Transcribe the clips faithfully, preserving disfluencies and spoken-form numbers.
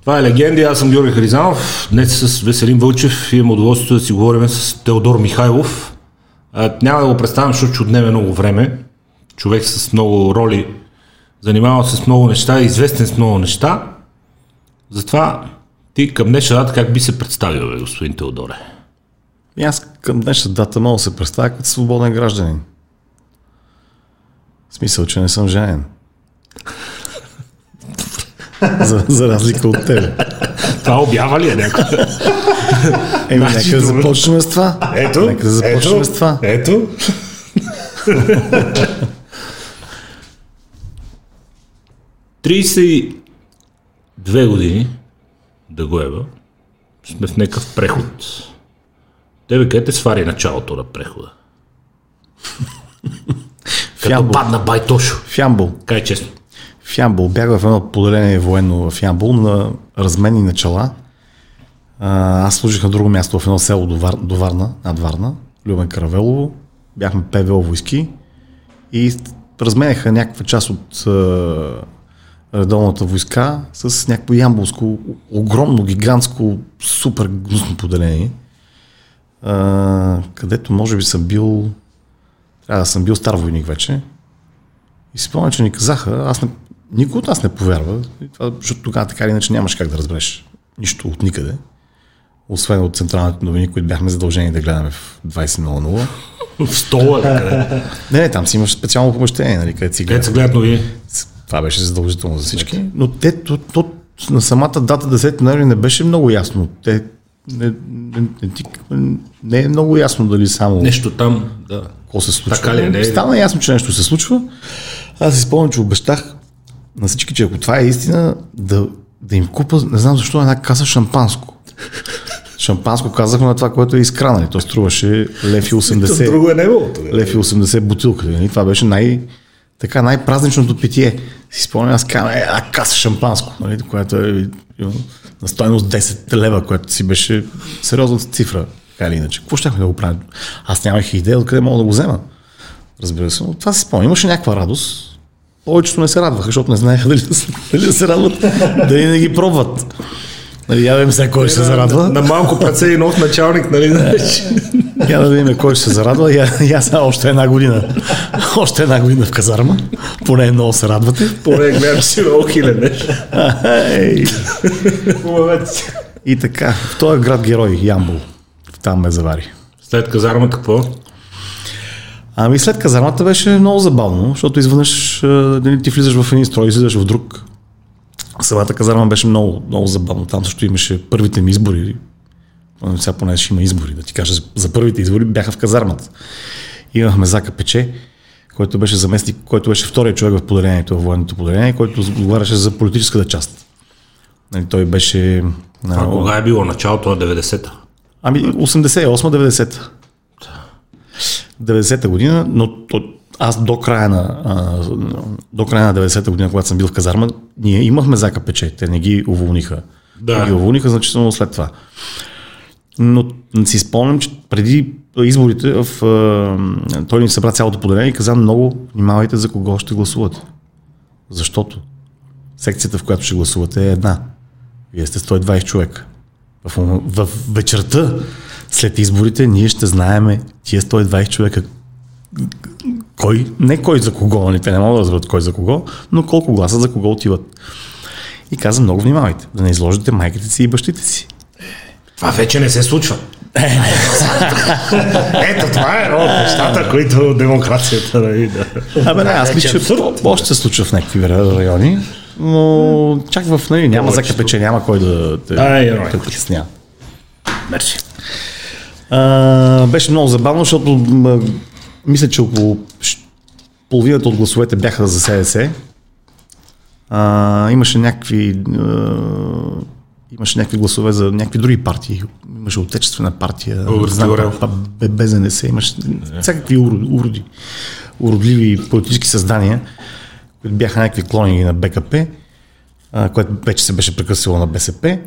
Това е Легенди, аз съм Георги Харизанов. Днес с Веселин Вълчев имам удоволствието да си говорим с Теодор Михайлов. А, няма да го представям, защото отнеме много време. Човек с много роли, занимавал се с много неща, известен с много неща. Затова ти към днешна дата как би се представил, бе, господин Теодоре? И аз към днешна дата мога да се представя като свободен гражданин. В смисъл, че не съм женен. За, за разлика от тебе. Това обява ли е някой? Еми, значи, нека да започнем с това. Ето, нека да започнем ето, с това. Ето. тридесет и две години да го ева, сме в някакъв преход. Тебе къде те свари началото на прехода? Като падна Байтошо. В Ямбол. Кай честно. В Ямбол. Бях в едно поделение военно в Ямбол на разменни начала. Аз служих на друго място в едно село до, Вар... до Варна, над Варна, Любен Каравелово. Бяхме ПВО войски и разменяха някаква част от редовната войска с някакво ямболско, огромно, гигантско, супер гнусно поделение, където може би съм бил трябва да съм бил стар войник вече. И си помня, че ни казаха, аз не, никой от нас не повярва, това, защото тогава така или иначе нямаш как да разбереш нищо от никъде, освен от централните новини, които бяхме задължени да гледаме в двайсет часа. В стола, къде? Не, не, там си имаш специално помещение, нали, където си гледат. Къде се гледат новини? Това беше задължително за всички. Но те, то, то, на самата дата десети ноември не беше много ясно. Те не, не, не, не е много ясно дали само... Нещо там, да. Какво се случва. Така ли, не е... Стана ясно, че нещо се случва. Аз си спомням, че обещах на всички, че ако това е истина, да, да им купа, не знам защо, една каса шампанско. Шампанско казахме на това, което е изкрана. То струваше лев и осемдесет. Друго е не било. Лев и осемдесет бутилка. Това беше най... Така, най-празничното питие. Си спомням, аз казвам, е, а каса шампанско, нали, което е на стойност десет лева, което си беше сериозната цифра, така или иначе. Какво щяхме да го правим? Аз нямах идея откъде мога да го взема. Разбира се, но това си спомням. Имаше някаква радост. Повечето не се радваха, защото не знаеха дали да се, дали да се радват, дали не ги пробват. Нали, я да видим сега кой ще се зарадва. На, на малко праце и нов началник, нали, знаеш. Я да видим кой ще се зарадва. Я, я сега още една година. Още една година в казарма. Поне много се радвате. Поне гледаш си много хилене. И така, в този град герой, Ямбол. Там ме завари. След казармата какво? Ами след казармата беше много забавно, защото изведнъж ти влизаш в един строй, излизаш в друг. Самата казарма беше много, много забавно. Там също имаше първите ми избори. Сега поне ще има избори, да ти кажа. За първите избори бяха в казармата. Имахме Зака Пече, който беше заместник, който беше втория човек в поделението, в военното поделение, който отговаряше за политическата част. Нали, той беше... А кога е било началото на деветдесета? Ами осемдесет и осма деветдесета. деветдесета година, но аз до края на, а, до края на деветдесета година, когато съм бил в казарма, ние имахме Зака Пече, те не ги уволниха. Да. Не ги уволниха значително след това. Но си спомням, че преди изборите в, а, той ни събра цялото поделение и каза много внимавайте за кого ще гласувате. Защото секцията, в която ще гласувате е една. Вие сте сто и двайсет човека. В, в вечерта след изборите ние ще знаеме тия сто и двайсет човека кой, не кой за кого, те не могат да разберат кой за кого, но колко гласа за кого отиват. И каза много внимавайте, да не изложите майките си и бащите си. Това вече не се случва. Ето това е едно от нещата, които демокрацията да видя. Абе не, аз мисля, че още се случва в някакви райони, но чак в нея няма закъпече, няма кой да те притеснява. Мерси. Беше много забавно, защото мисля, че около половината от гласовете бяха за СДС. А, имаше някакви а, имаше някакви гласове за някакви други партии. Имаше отечествена партия, БНТ, имаше всякакви уроди, уродливи политически създания, които бяха някакви клони на БКП, а, което вече се беше прекъсило на БСП.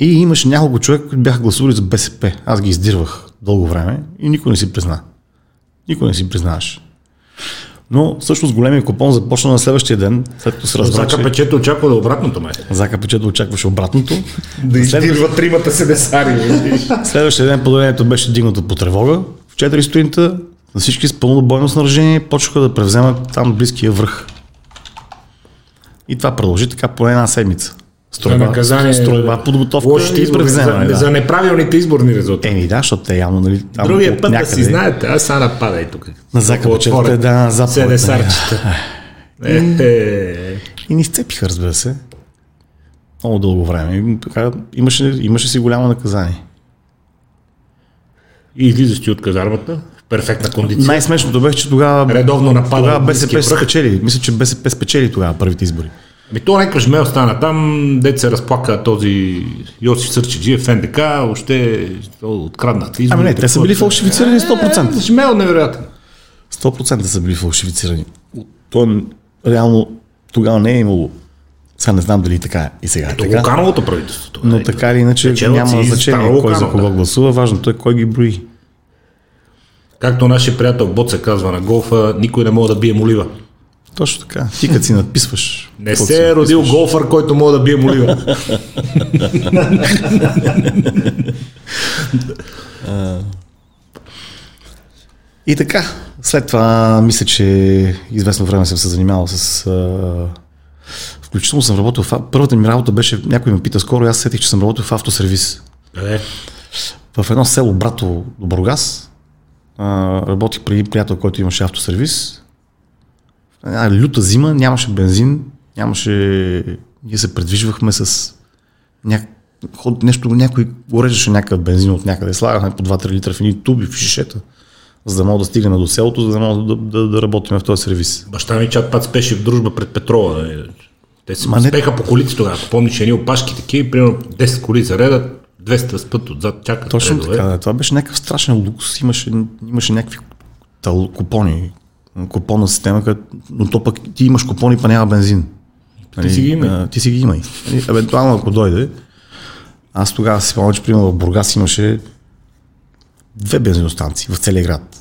И имаше няколко човека, които бяха гласували за БСП. Аз ги издирвах дълго време и никой не си призна. Никой не си признаваш. Но всъщност големия купон започна на следващия ден, след като се разбра, че... Зака Печето очаква да обратното, май. Зака Печето очакваше обратното. Да издирва тримата седесари. Следващия ден поделението беше дигнато по тревога. В четири сутринта на всички с пълно бойно снаряжение почнаха да превземат там близкия връх. И това продължи така поне една седмица. Стройба, наказание, стройба, подготовка и превземане. За, да. за неправилните изборни резултати. Еми да, защото те явно... Нали, там Другия път някъде... да си знаете, аз сега нападай тук. На закъпчетата е да заповед. седесарчета. Е, е. И ни сцепиха, разбира се. Много дълго време. Имаше, имаше си голямо наказание. И излизаш ти от казармата. Перфектна кондиция. Най-смешното беше, че тогава... Редовно напада. Тогава БСП спечели. Мисля, че БСП спечели тогава първите избори. Ми то някакъв жмел стана там, дет се разплака този Йосиф Сърчеджиев в НДК, още откраднат избори. Ами не, те са били фалшифицирани сто процента. Е, жмел невероятно. сто процента са били фалшифицирани. То реално тогава не е имало. Сега не знам дали така и сега е така. Ето Лукановото правителството. Но така или иначе няма значение кой за кого гласува, важното е кой ги брои. Както нашия приятел Бот се казва на голфа, никой не мога да бие молива. Точно така. Ти като си надписваш. Не се е родил голфър, който мога да бие молива. И така. След това мисля, че известно време съм се занимавал с... Включително съм работил в... Първата ми работа беше... Някой ме пита скоро и аз сетих, че съм работил в автосервис. Къде? В едно село Брато до Бургас. Uh, работих преди приятел, който имаше автосервис. Една люта зима, нямаше бензин, нямаше... Ние се предвижвахме с... Ня... Ход... Нещо, някой горежеше някакъв бензин от някъде. Слагахме по два-три литра в едни туби в шишета, за да мога да стигнем до селото, за да мога да, да, да работим в този сервис. Баща ми чак път спеше в дружба пред Петрова. Те си Ма спеха не... по колите тогава. Помниш едни опашки такива, примерно десет коли заредат. двеста с път отзад чакат. Точно така, да. Това беше някакъв страшен лукс. Имаше, имаше някакви тъл, купони. Купонна система, къде... но то пък ти имаш купони, па няма бензин. Ти нали, си ги имай. А, ти си ги имай. Нали, евентуално ако дойде, аз тогава си помня, че примерно в Бургас имаше две бензиностанции в целия град.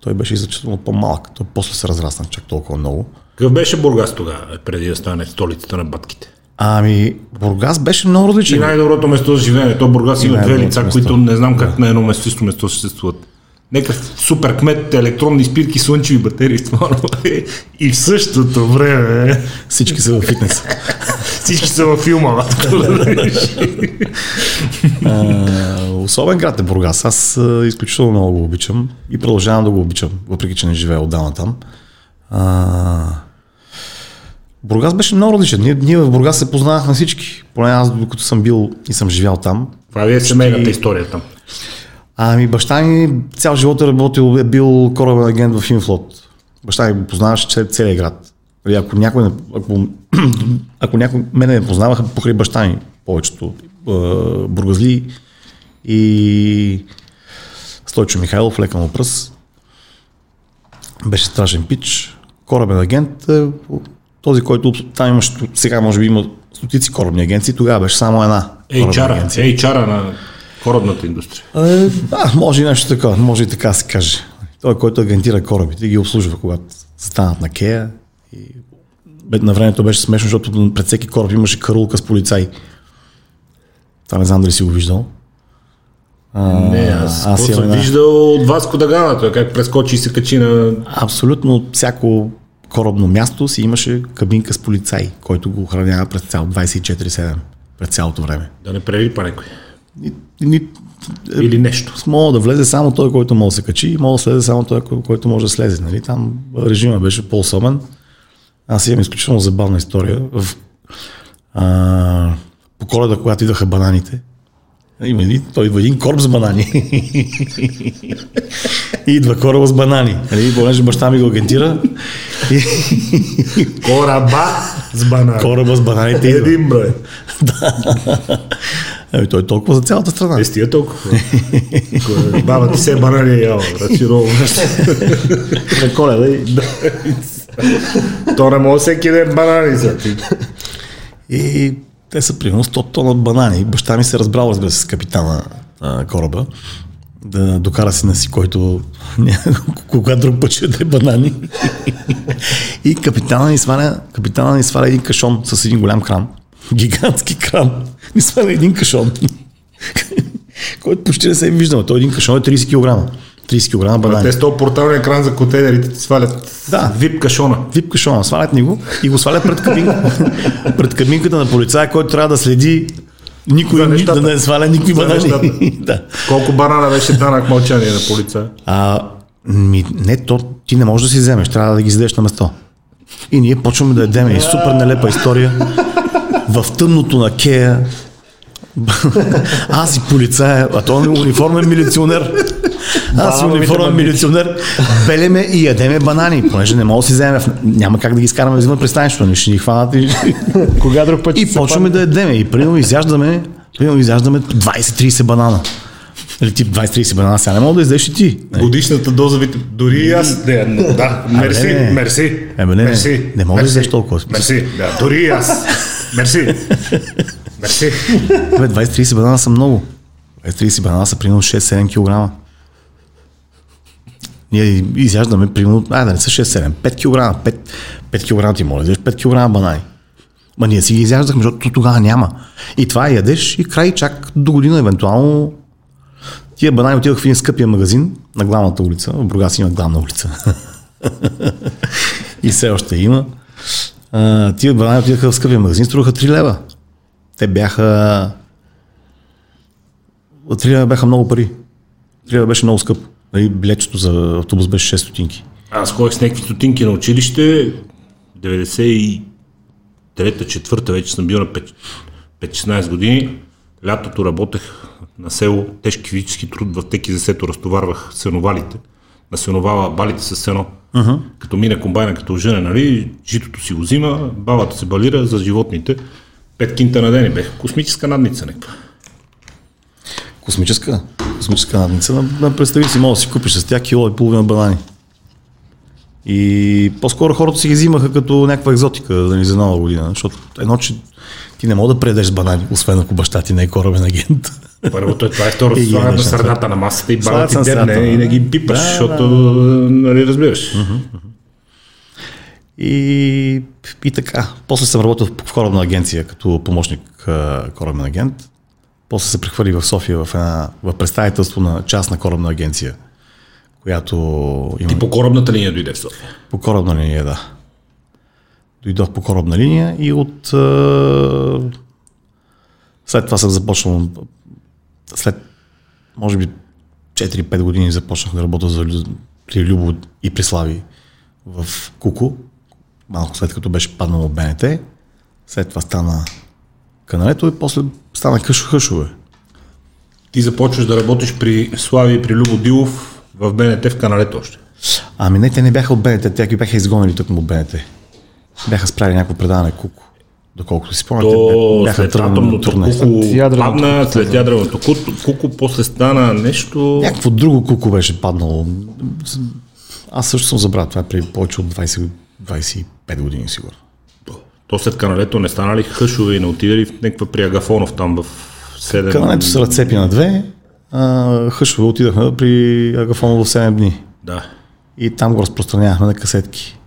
Той беше изключително по-малък. Той после се разрасна чак толкова много. Какъв беше Бургас тогава, преди да стане столицата на батките? Ами, Бургас беше много различен. И най-доброто место за живеене. То Бургас има две лица, место. Които не знам как на едно место место съществуват. Нека супер кмет, електронни спирки, слънчеви батерии. И в същото време... Всички са във фитнес. Всички са във филма. Особен град е Бургас. Аз изключително много го обичам. И продължавам да го обичам, въпреки че не живея отдавна там. А... Бургас беше много различен. Ние, ние в Бургас се познавахме всички. Поне аз, докато съм бил и съм живял там. Това ви е семейната история там. Ами баща ми цял живот е работил, е бил корабен агент в Инфлот. Баща ми го познаваше целия град. Ако някой, ако, ако някой мене не познаваха, покрай баща ми повечето. Бургазли и Стойчо Михайлов, лека му пръст. Беше страшен пич. Корабен агент е... Този, който там имаш, сега може би има стотици корабни агенции, тогава беше само една. Ейч Ар-а на корабната индустрия. А, да, може и нещо такова, може и така се каже. Той, който агентира корабите, ги обслужва, когато станат на кея. И... На времето беше смешно, защото пред всеки кораб имаше карулка с полицай. Това не знам дали си го виждал. А, не, аз, аз съм една... виждал от Васко да Гама, той как прескочи и се качи на... Абсолютно всяко... корабно място си имаше кабинка с полицай, който го охранява през цял двайсет и четири седем, през цялото време. Да не прелипа някой. Ни, ни, Или нещо. Мога да влезе само той, който може да се качи, и мога да слезе само той, който може да слезе. Нали? Там режима беше по-особен. Аз имам изключително забавна история. В, а, по Коледа, когато идаха бананите, Има, той идва един кораб с банани. И идва кораба с банани. Понеже баща ми го агентира. Кораба с банани. Кораба с бананите идва. Един брой. Ами той е толкова за цялата страна. Е, стига толкова. Баба ти се банани яла. На Коледа и... То не може всеки ден банани за ти. И... Те са примерно сто тона банани. Баща ми се разбрал, разбира се, с капитана на кораба. да докара сина си, който кога друг път ще даде банани. И капитана ни сваля, капитана ни сваля един кашон с един голям кран. Гигантски кран. Ни сваля един кашон. Който почти не се виждаме. Той един кашон е трийсет килограма. трийсет килограма банани. Те с този порталния кран за контейнерите ти свалят. Да, вип кашона. Вип кашона. Свалят ни го и го свалят пред кабинката, пред кабинката на полицая, който трябва да следи никой да не сваля никой банани. Да. Колко банана беше данък мълчание на полицая? А, ми, не, то ти не можеш да си вземеш, трябва да ги издадеш на место. И ние почваме да ядем. И супер нелепа история. В тъмното на Кея аз и полицая, а той е униформен милиционер. Аз си униформен милиционер, белеме и ядеме банани, понеже не мога да си вземе, няма как да ги изкараме взима пристанището, ще ни хванат и... Кога друг път и почваме да ядеме и примерно изяждаме, примерно изяждаме двайсет-трийсет банана. Или тип двайсет-трийсет банана, сега не мога да издеш и ти. Годишната доза, дори и аз, не, да, мерси, не, не, не. мерси, Ебе, не, мерси. Не, не, не мога мерси. Да издеш толкова. Мерси, да, дори и аз, мерси, мерси. Бе, двайсет-трийсет банана са много, двайсет-трийсет банана са примерно шест-седем килограма. Ние изяждаме примерно, ай да не са шест-седем, пет килограма, пет килограма ти моля, пет килограма банани. Ма ние си ги изяждахме, защото тогава няма. И това ядеш и край, чак до година евентуално. Тия банани отидох в един скъпия магазин на главната улица, в Бургас има главна улица. И все още има. А, тия банани отидоха в скъпия магазин, струваха три лева. Те бяха... три лева бяха много пари. три лева беше много скъпо. Билетчето за автобус беше шест стотинки. Аз ходих с някакви стотинки на училище, деветдесет и трета-четвърта вече съм бил на пет-шестнайсет години. Лятото работех на село, тежки физически труд, в теки засето разтоварвах сеновалите, на сеновала балите с сено. Uh-huh. Като мина комбайна, като жене, нали, житото си го взима, бабата се балира за животните. Пет кинта на ден и бех. Космическа надница някаква. Космическа? Космическа надница. Представи си, мога да си купиш с тях кило и половина банани. И по-скоро хората си ги взимаха като някаква екзотика да ни за нова година, защото едно, че ти не мога да предеш с банани, освен ако баща ти не е корабен агент. Първото е това, е второ, слагат на средата на масата и банът ти дерне и не ги пипаш, да, защото да. Нали разбираш. Uh-huh, uh-huh. И, и така. После съм работил в корабна агенция като помощник корабен агент. После се прехвърли в София в, една, в представителство на частна корабна агенция, която... Има... Ти по корабната линия дойде в София? По корабна линия, да. Дойдох по корабна линия и от... След това съм започнал... След, може би, четири-пет години започнах да работя за, при Любо и при Слави в Куко. Малко след като беше паднал от Б Н Т. След това стана... каналето и после стана къшо-хъшове. Ти започваш да работиш при Слави и при Любо Дилов в Б Н Т в каналето още? Ами не, те не бяха от Б Н Т, тя ги бяха изгонили тъкмо от Б Н Т. Бяха справили някакво предаване Куко. Доколкото си спомняте, до... бяха тръгнали турне. Падна след ядреното Куко, после стана нещо... Някакво друго Куко беше паднало. Аз също съм забрал това при повече от двайсет-двайсет и пет години сигурно. То след каналето не станали хъшове и не отидели в някаква при Агафонов там в седем... Каналето се разцепи на две, а, хъшове отидахме при Агафонов в седем дни. Да. И там го разпространявахме на касетки.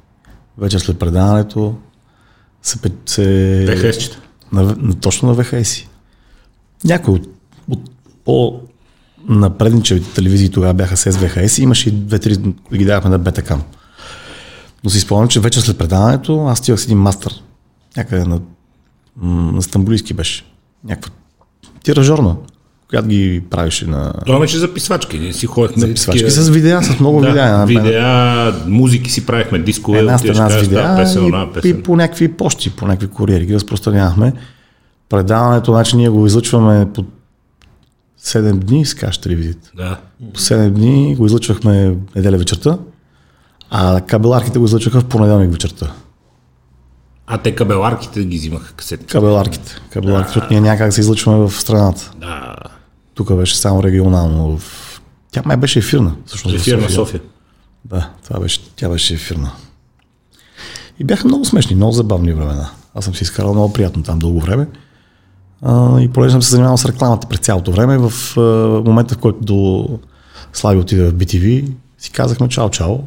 Вечер след предаването се... се... ВХС-чета. На, точно на ВХС-и. Някои от, от по-напредничевите телевизии тогава бяха с ВХС-и, имаше и две-три, ги давахме на бетакам. Но си спомням, че вечер след предаването аз стигах с един мастър. Някъде на, на Стамбулийски беше. Някаква тиражорна, която ги правеше на... Това беше записвачки. Ние си ходихме... Записвачки с видеа, с много да, видеа. Видеа, музики си правихме, дискове. Една страна с видеа песен, и, песен. И по някакви почти, по някакви куриери ги разпространявахме. Предаването, значи ние го излъчваме по седем дни, сега ще ли видите. Да. По седем дни го излъчвахме неделя вечерта, а кабеларките го излъчваха в понеделник вечерта. А те кабеларките ги взимаха касетите? Кабеларките. Кабеларките, защото ние някак се излъчваме в страната. Да. Тук беше само регионално. В... Тя май беше ефирна. Всъщност, ефирна София. София. Да, това беше, тя беше ефирна. И бяха много смешни, много забавни времена. Аз съм си изкарал много приятно там дълго време. А, и понеже съм се занимавал с рекламата през цялото време. В а, момента, в който до Слави отиде в Бе Те Ве, си казахме чао-чао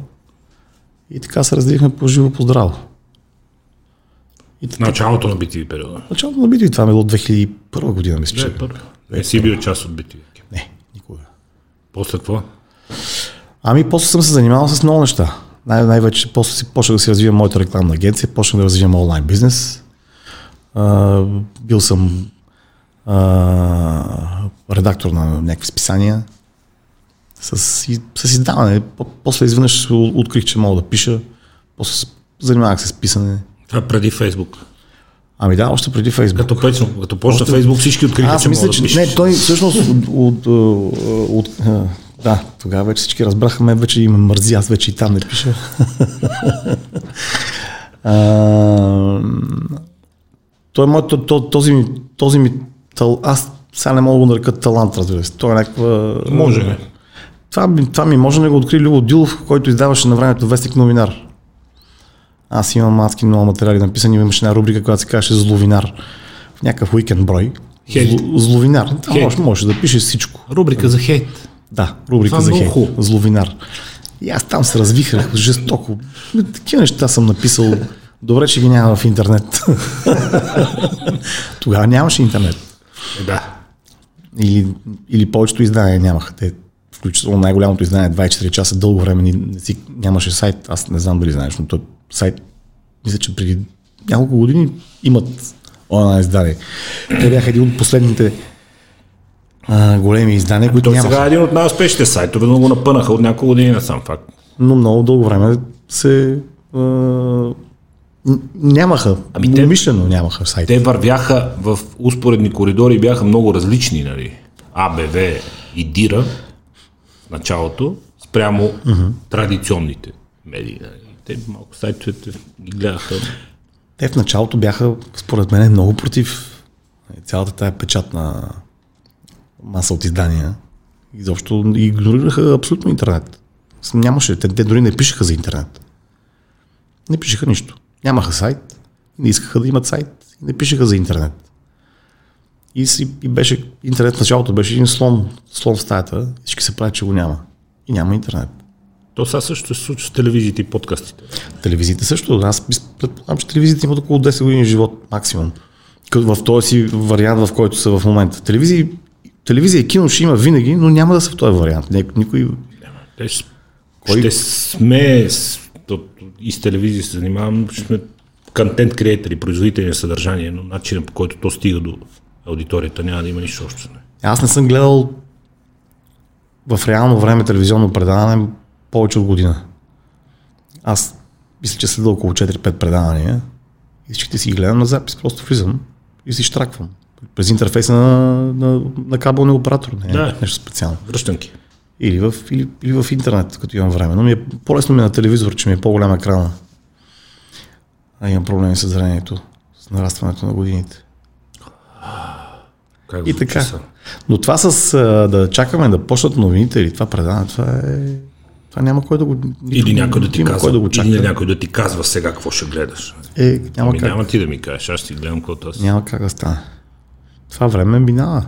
и така се разделихме по-живо, по-здраво. Така... Началото на Бе Те Ве периода? Началото на Бе Те Ве, това е било две хиляди и първа година, мисля, че. Не си бил част от Бе Те Ве? Не, никога. После какво? Ами после съм се занимавал с много неща. Най- най-вече после си почнах да си развивам моята рекламна агенция, почнах да развивам онлайн бизнес. А, бил съм а, редактор на някакви списания с, с издаване. После изведнъж открих, че мога да пиша. После занимавах се с писане. Това преди Фейсбук. Ами да, още преди Фейсбук. Като печно, като почна още... Фейсбук всички откриха, че мога да пишеш. Не, той всъщност от... от, от, от да, тогава вече всички разбраха, мен вече има мързи, аз вече и там не пиша. а, той е мой, този ми, този ми тал, аз сега не мога да нарека талант, разбира се. Той е някаква... Може не. Това, това ми може да го откри Любо Дилов, който издаваше на времето вестник новинар. Аз имам малки много материали написани, имаше една рубрика, която се казваше Зловинар. В някакъв уикенд брой. Хейт. Зл, зловинар. Хейт. Може, може да пишеш всичко. Рубрика за хейт. Да, рубрика това за хейт. Хуб. Зловинар. И аз там се развихрах жестоко. Такива неща съм написал. Добре, че ги няма в интернет. Тогава нямаше интернет. Е, да. Или, или повечето издания нямаха. Те, включително най-голямото издание двайсет и четири часа, дълго време не си, нямаше сайт. Аз не знам дали знаеш, но той сайт, мисля, че преди няколко години имат онлайн издание. Те бяха един от последните а, големи издания, които нямаха. Той сега е един от най-успешните сайтове, но го напънаха от няколко години на сам факт. Но много дълго време се... А, нямаха, ами умишлено нямаха сайт. Те вървяха в успоредни коридори и бяха много различни, нали? А Бе Ве и Дира в началото, спрямо uh-huh. традиционните медии, нали? Те малко сайтовете ги гледаха. Те в началото бяха, според мен, много против цялата тая печатна маса от издания. Изобщо игнорираха абсолютно интернет. Нямаше, те, те дори не пишеха за интернет. Не пишеха нищо. Нямаха сайт, не искаха да имат сайт, не пишеха за интернет. И, си, и беше, интернет в началото беше един слон, слон в стаята, всички се правят, че го няма. И няма интернет. То сега също се случва с телевизиите и подкастите. Телевизиите също. Аз предполагам, че телевизиите имат около десет години живот максимум. В този си вариант, в който са в момента. Телевизия, телевизия и кино ще има винаги, но няма да са в този вариант. Никой... Те ще, Кой... ще сме... И с телевизия се занимавам, ще сме контент креатори, производители на съдържание, но начинът, по който то стига до аудиторията, няма да има нищо общо. Аз не съм гледал в реално време телевизионно предаване повече от година. Аз мисля, че следа около четири-пет предавания и всичките си гледам на запис, просто влизам и си штраквам. През интерфейса на, на, на кабелния оператор, не е да, нещо специално. Връщанки. Или в, или, или в интернет, като имам време. Но ми е, по-лесно ми е на телевизор, че ми е по-голям екран. А имам проблеми с зрението, с нарастването на годините. Как и така. Са? Но това с да чакаме да почнат новините или това предаване, това е... Това няма кой да го... Или някой да ти казва, да го чака. Или някой да ти казва сега какво ще гледаш. Е, няма, ами, как... няма ти да ми кажеш, аз ще гледам каквото аз. Няма как да стане. Това време минава.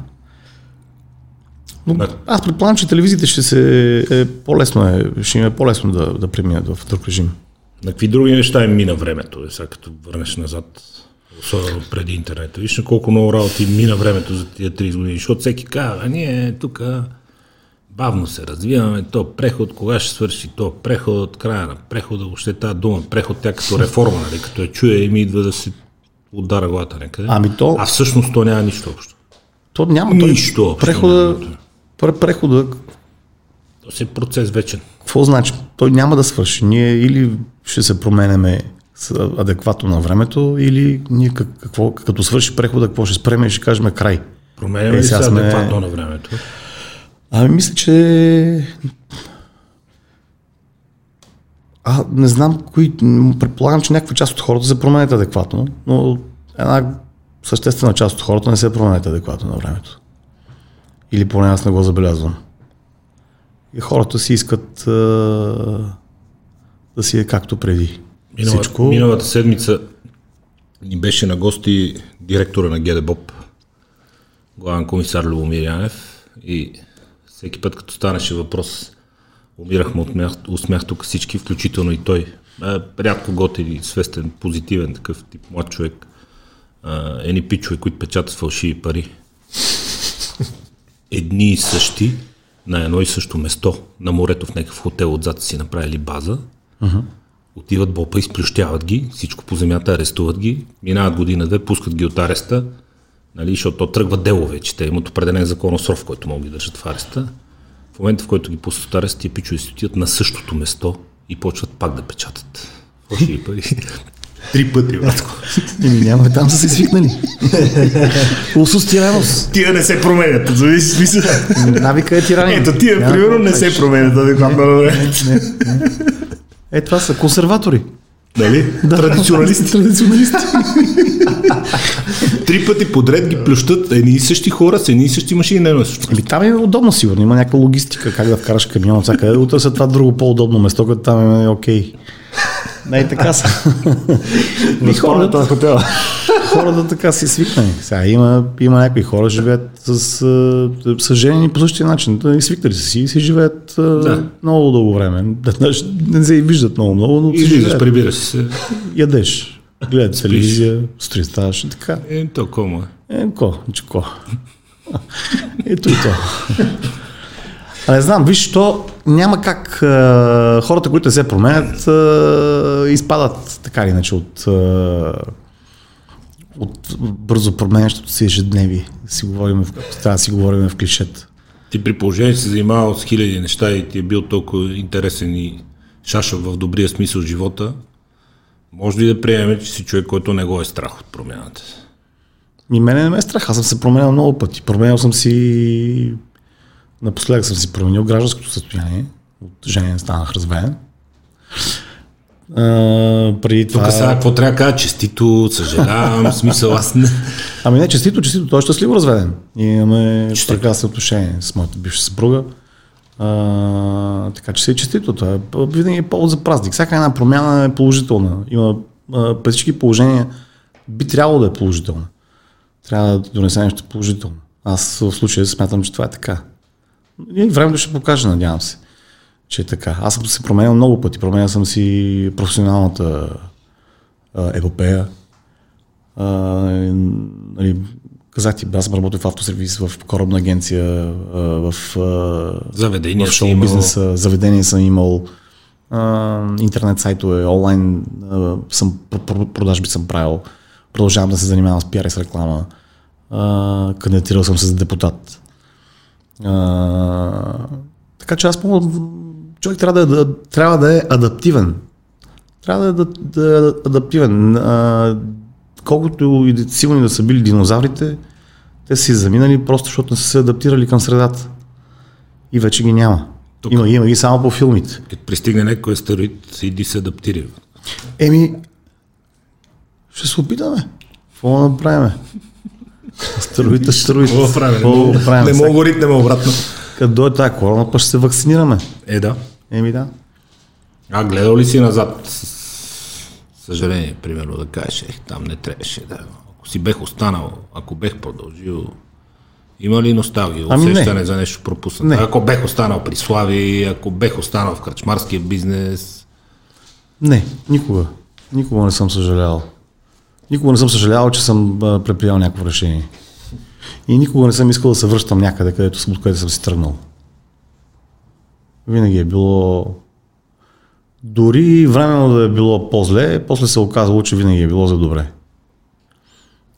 Но да. Аз предполагам, че телевизията ще се е по-лесно, е, ще им е по-лесно да, да преминат в друг режим. На какви други неща им мина времето, сега като върнеш назад, особено преди интернета. Виж на колко много работи мина времето за тия трийсет години, защото всеки казва, а ние тук бавно се развиваме, то преход, кога ще свърши то преход, края на прехода, въобще тази дума, преход, тя като реформа, нали, като я чуя и ми идва да се удара главата някъде, ами то... а всъщност то няма нищо общо. То няма нищо той... общо. Прехода... прехода. То си е процес вечен. Какво значи? Той няма да свърши. Ние или ще се променяме адекватно на времето, или ние какво, като свърши прехода, какво ще спреме и ще кажем край. Променяме ли се адекватно на времето? Ами мисля, че... А, не знам кои... Предполагам, че някаква част от хората се променят адекватно, но една съществена част от хората не се променят адекватно на времето. Или поне аз не го забелязвам. И хората си искат а, да си е както преди. Минала, всичко. Миналата седмица ни беше на гости директора на Ге Де Боб, главен комисар Любомир Янев и Всеки път, като станеше въпрос, умирахме от мях, усмях тук всички, включително и той. Рядко готин и свестен, позитивен такъв тип млад човек. Едни пичове, които печатат фалшиви пари. Едни и същи, на едно и също место, на морето в някакъв хотел отзад си направили база. Uh-huh. Отиват бопа, изплющяват ги, всичко по земята, арестуват ги, минават година-две, пускат ги от ареста, нали, защото тръгват дело вече, те имат определен законов срок, който могат да ги държат в ареста. В момента, в който ги пуснат от ареста, тия пичове си отиват на същото место и почват пак да печатат. Фалшиви пари. Три пъти, братко. Еми няма, там са се свикнали. Усус тираност. Тия не се променят, отзави си смисъл. Навика е тирания. Ето тия, няма, примерно, не се променят. Адекватно. Е, това са консерватори. Дали? Да. Традиционалисти. Традиционалисти. Три пъти подред ги плющат едни и същи хора с едни и същи машини. Не, не също. Ами там е удобно, сигурно. Има някаква логистика, как да вкараш камион от всякъде. Утре са това друго по-удобно место, като там е окей. Не, и така са. И хората, хората, хората така си свикнали. Сега има, има някои хора, живеят с женени по същия начин. И свикнали си и си живеят да. Много дълго време. Не се и виждат много-много, но си живеят. Прибираш се. Ядеш, гледат телевизия, сутрин ставаш и така. Е, то комо е. Е, ко, чеко. Ето и то. А не знам, виж, то няма как е, хората, които не се променят, е, изпадат така или иначе от, е, от бързо променящото си ежедневие. Си говорим в, трябва да си говорим в клишета. Ти при положение се занимавал с хиляди неща и ти е бил толкова интересен и шашък в добрия смисъл живота, може ли да приемем, че си човек, който не го е страх от промяната? И мене не ме е страх, аз съм се променял много пъти. Променял съм си... Напоследък съм си променил гражданското състояние. От женен станах разведен. Преди това... Тук сега, какво трябва да кажа? Честито, съжалявам, смисъл аз не... Ами не, честито, честито. Той е щастливо разведен. И имаме прекрасни отношения с моята бивша съпруга. А, така че си е честито. Това е винаги повод за празник. Всяка една промяна е положителна. Има а, през всички положения би трябвало да е положителна. Трябва да донесе нещо положително. Аз в случая смятам, че това е така. И времето ще покаже, надявам се, че е така. Аз съм се променял много пъти. Променял съм си професионалната а, епопея. А, нали, казах ти, аз съм работил в автосервис, в корабна агенция, а, в, а, в шоу бизнеса, заведения съм имал, а, интернет сайтове, онлайн а, съм, продажби съм правил. Продължавам да се занимавам с пиар и с реклама. А, кандидатирал съм се за депутат. А, така че аз мога, човек трябва да, да, трябва да е адаптивен. Трябва да е да, адаптивен. А, колкото и силни да са били динозаврите, те си заминали просто защото не са се адаптирали към средата. И вече ги няма. Тук, има, има ги само по филмите. Като пристигне някой астероид, иди се адаптира. Еми, ще се опитаме. Какво да направим? Астероида, астероида. Не мога го ритнем обратно. Като дойде тази корона, пък ще се вакцинираме. Е, да. Еми, да. А гледал ли си назад? Съжаление, примерно, да кажеш, ех, там не трябваше. Да. Ако си бех останал, ако бех продължил, има ли носталгия, усещане не. За нещо пропуснато? Не. Ако бех останал при Слави, ако бех останал в кръчмарския бизнес? Не, никога. Никога не съм съжалявал. Никога не съм съжалявал, че съм предприял някакво решение. И никога не съм искал да се връщам някъде, където съм, където съм си тръгнал. Винаги е било... Дори временно да е било по-зле, после се оказало, че винаги е било за добре.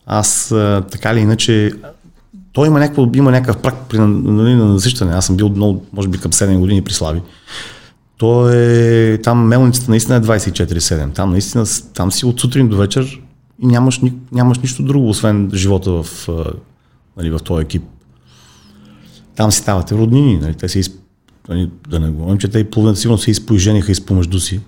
Аз така ли иначе... Той има, някакво, има някакъв прак при насищане. Аз съм бил много, може би към седем години при Слави. То е... Там мелницата наистина е двайсет и четири седем. Там наистина там си от сутрин до вечер и нямаш, нямаш нищо друго, освен живота в, нали, в този екип. Там си ставате роднини, нали, те се изп... нали, да не говорим, че те и половината сигурно се изпожениха изпомежду си.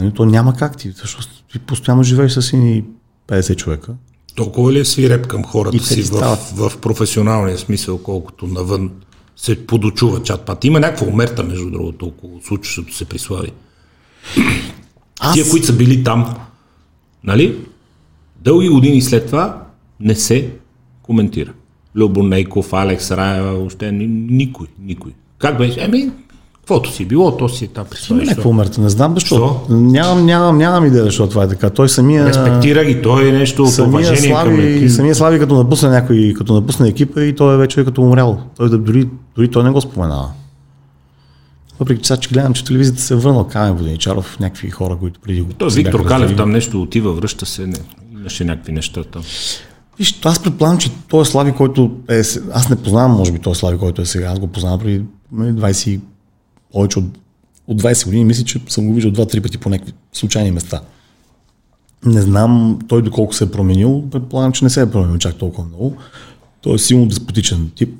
Нали, то няма как ти, защото ти постоянно живееш с едни петдесет човека. Толкова ли е свиреп към хората и си в, в професионалния смисъл, колкото навън се подочува чат пат? Има някаква умерта, между другото, около случващото се прислави. Аз... Тия, които са били там, нали? Дълги години след това не се коментира. Любо Нейков, Алекс Рая, още никой, никой. Как беше? Еми, каквото си било, то си е там присъединено. Има някакво умерта, не знам защо. Нямам, нямам, нямам идея, защото това е така. Той самия... Респектира ги, той е нещо от уважение към екипа. Самия Слави като напусна някой, като напусна екипа и той е вече като умрял. Той дори, дори той не го споменава. Въпреки че, че гледам, че телевизията се върна Камен Воденичаров, някакви хора, които преди го... Той Виктор Калев там нещо отива, връща се, не, имаше някакви неща там. Виж, аз предполагам, че той е Слави, който е... Аз не познавам, може би, той е Слави, който е сега. Аз го познавам преди двайсет повече от, от двайсет години. Мисля, че съм го виждал два-три пъти по някакви случайни места. Не знам той доколко се е променил. Предполагам, че не се е променил чак толкова много. Той е силно деспотичен тип.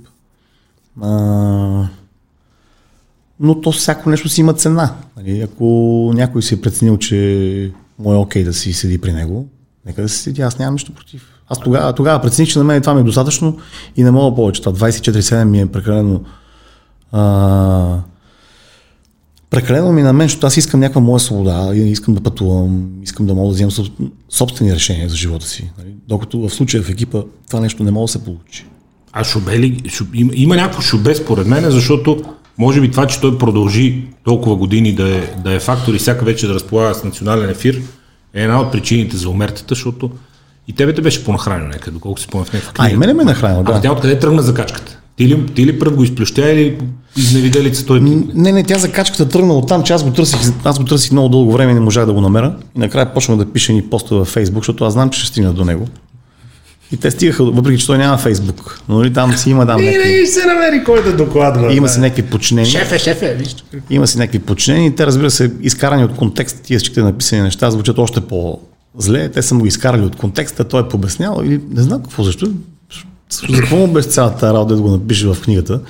А... Но то всяко нещо си има цена. Нали? Ако някой си е преценил, че му е окей да си седи при него, нека да си седи, аз нямам нищо против. Аз тогава, тогава прецених, че на мен това ми е достатъчно и не мога повече. Това двайсет и четири седем ми е прекалено... А, прекалено ми на мен, защото аз искам някаква моя свобода, искам да пътувам, искам да мога да вземам собствени решения за живота си. Нали? Докато в случая в екипа това нещо не мога да се получи. А шубе ли? Шуб, има, има някакво шубе според мен, защото може би това, че той продължи толкова години да е, да е фактор и всяка вече да разполага с национален ефир, е една от причините за умертата, защото и тебе те беше понахранено някъде, доколко си помня в някаква книга. А, и мене ме нахранено, да. А тя откъде тръгна за качката? Ти ли, ти ли пръв го изплющя или изневиделица той? Не, не, тя за качката тръгна от там, че аз го търсих, аз го търсих много дълго време и не можах да го намеря. И накрая почнах да пиша ни постове във Фейсбук, защото аз знам, че ще стигна до него. И те стигаха, въпреки че той няма Фейсбук, но ли там си има дам някакви... И не се намери кой да докладва. И има си някакви подчинени. Шефе, шефе, вижте. Има си някакви подчинени и те, разбира се, изкарани от контекста, тия чеките написани неща, звучат още по-зле. Те са му изкарали от контекста, той е побеснял или не знам какво, защо. За какво му беше цялата работа да го напише в книгата?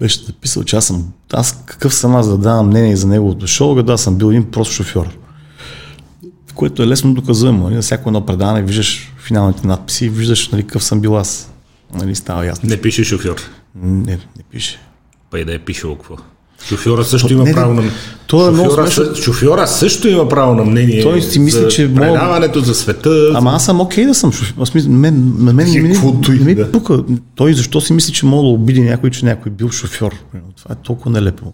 Беше написал, че аз съм... Аз какъв съм аз да давам мнение за неговото шоу, да, аз съм бил един просто шофьор. Което е лесно доказуемо. Нали? На всяко едно предаване виждаш финалните надписи и виждаш, нали, какъв съм бил аз. Нали, става ясно. Не пише шофьор. Не, не пише. Па и да е пишело какво. Шофьора също От, има не, право не, на... Шофьора, много съ... шофьора също има право на мнение. Той си мисли, за че предаването мога... за света. Ама аз съм окей okay да съм шофьор. На мен, мен, мен не ми да. Пука. Той защо си мисли, че мога да обиди някой, че някой бил шофьор. Това е толкова нелепо.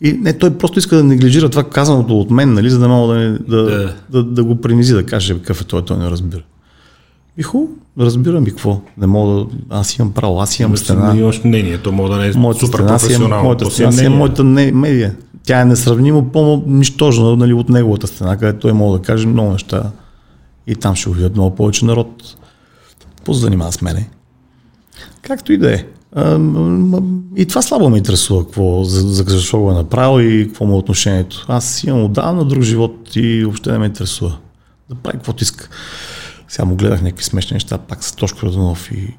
И не, той просто иска да неглижира това казаното от мен, нали, за да мога да, да, да. да, да го пренизи, да каже какъв е той, той не разбира. И хубаво, разбирам и какво. Не мога да... Аз имам право, аз имам стена. Имаш мнение, то мога да не е супер професионално. Моята стена си е моята медия. Тя е несравнимо по-нищожна, нали, от неговата стена, където той мога да каже много неща и там ще увидят много повече народ. Какво се занимава с мене? Както и да е. И това слабо ме интересува, какво, за защо го е направил и какво му е отношението. Аз имам отдавна друг живот и въобще не ме интересува. Да прави каквото иска. Сега му гледах някакви смешни неща, пак с Тошко Радонов и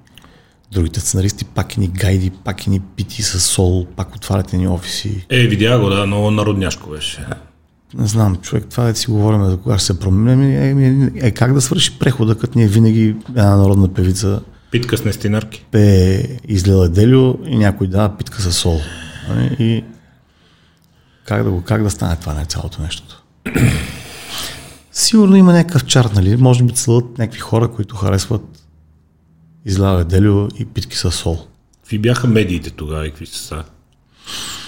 другите сценаристи, пак и ни гайди, пак и ни пити с сол, пак отваряте ни офиси. Е, видя го, да, но народняшко беше. Не знам, човек, това да си говорим за кога ще се променим. Е, е, е, е как да свърши прехода, като ние винаги една народна певица питка с нестинарки. Пе излила делио и някой дава питка с сол. И как да, го, как да стане това на цялото нещо? Сигурно има някакъв чар, нали? Може би целят някакви хора, които харесват излила делио и питки с сол. Какви бяха медиите тогава и какви са са?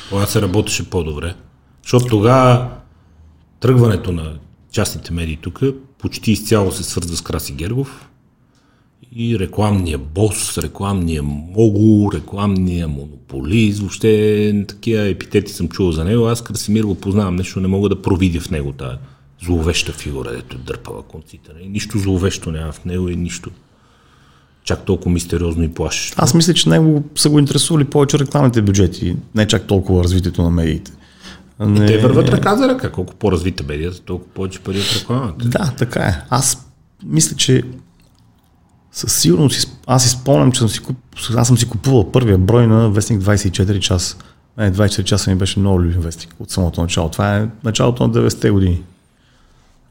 Това се работеше по-добре. Защото тогава тръгването на частните медии тук почти изцяло се свързва с Краси Гергов. И рекламния бос, рекламния могу, рекламния монополист, въобще такива епитети съм чувал за него. Аз Красимир го познавам, нещо не мога да провидя в него тая зловеща фигура, дето дърпава конците. И нищо зловещо няма в него и нищо чак толкова мистериозно и плашещо. Аз мисля, че него са го интересували повече рекламните бюджети, не чак толкова развитието на медиите. Не... Те върват ръка за ръка, колко по-развита медията, толкова повече пари от рекламата. Да, така е. Аз мисля, че със сигурност, аз си спомням, че съм си, куп... аз съм си купувал първия брой на вестник двайсет и четири часа. Не, двайсет и четири часа ми беше много любим вестник от самото начало. Това е началото на деветдесетте години.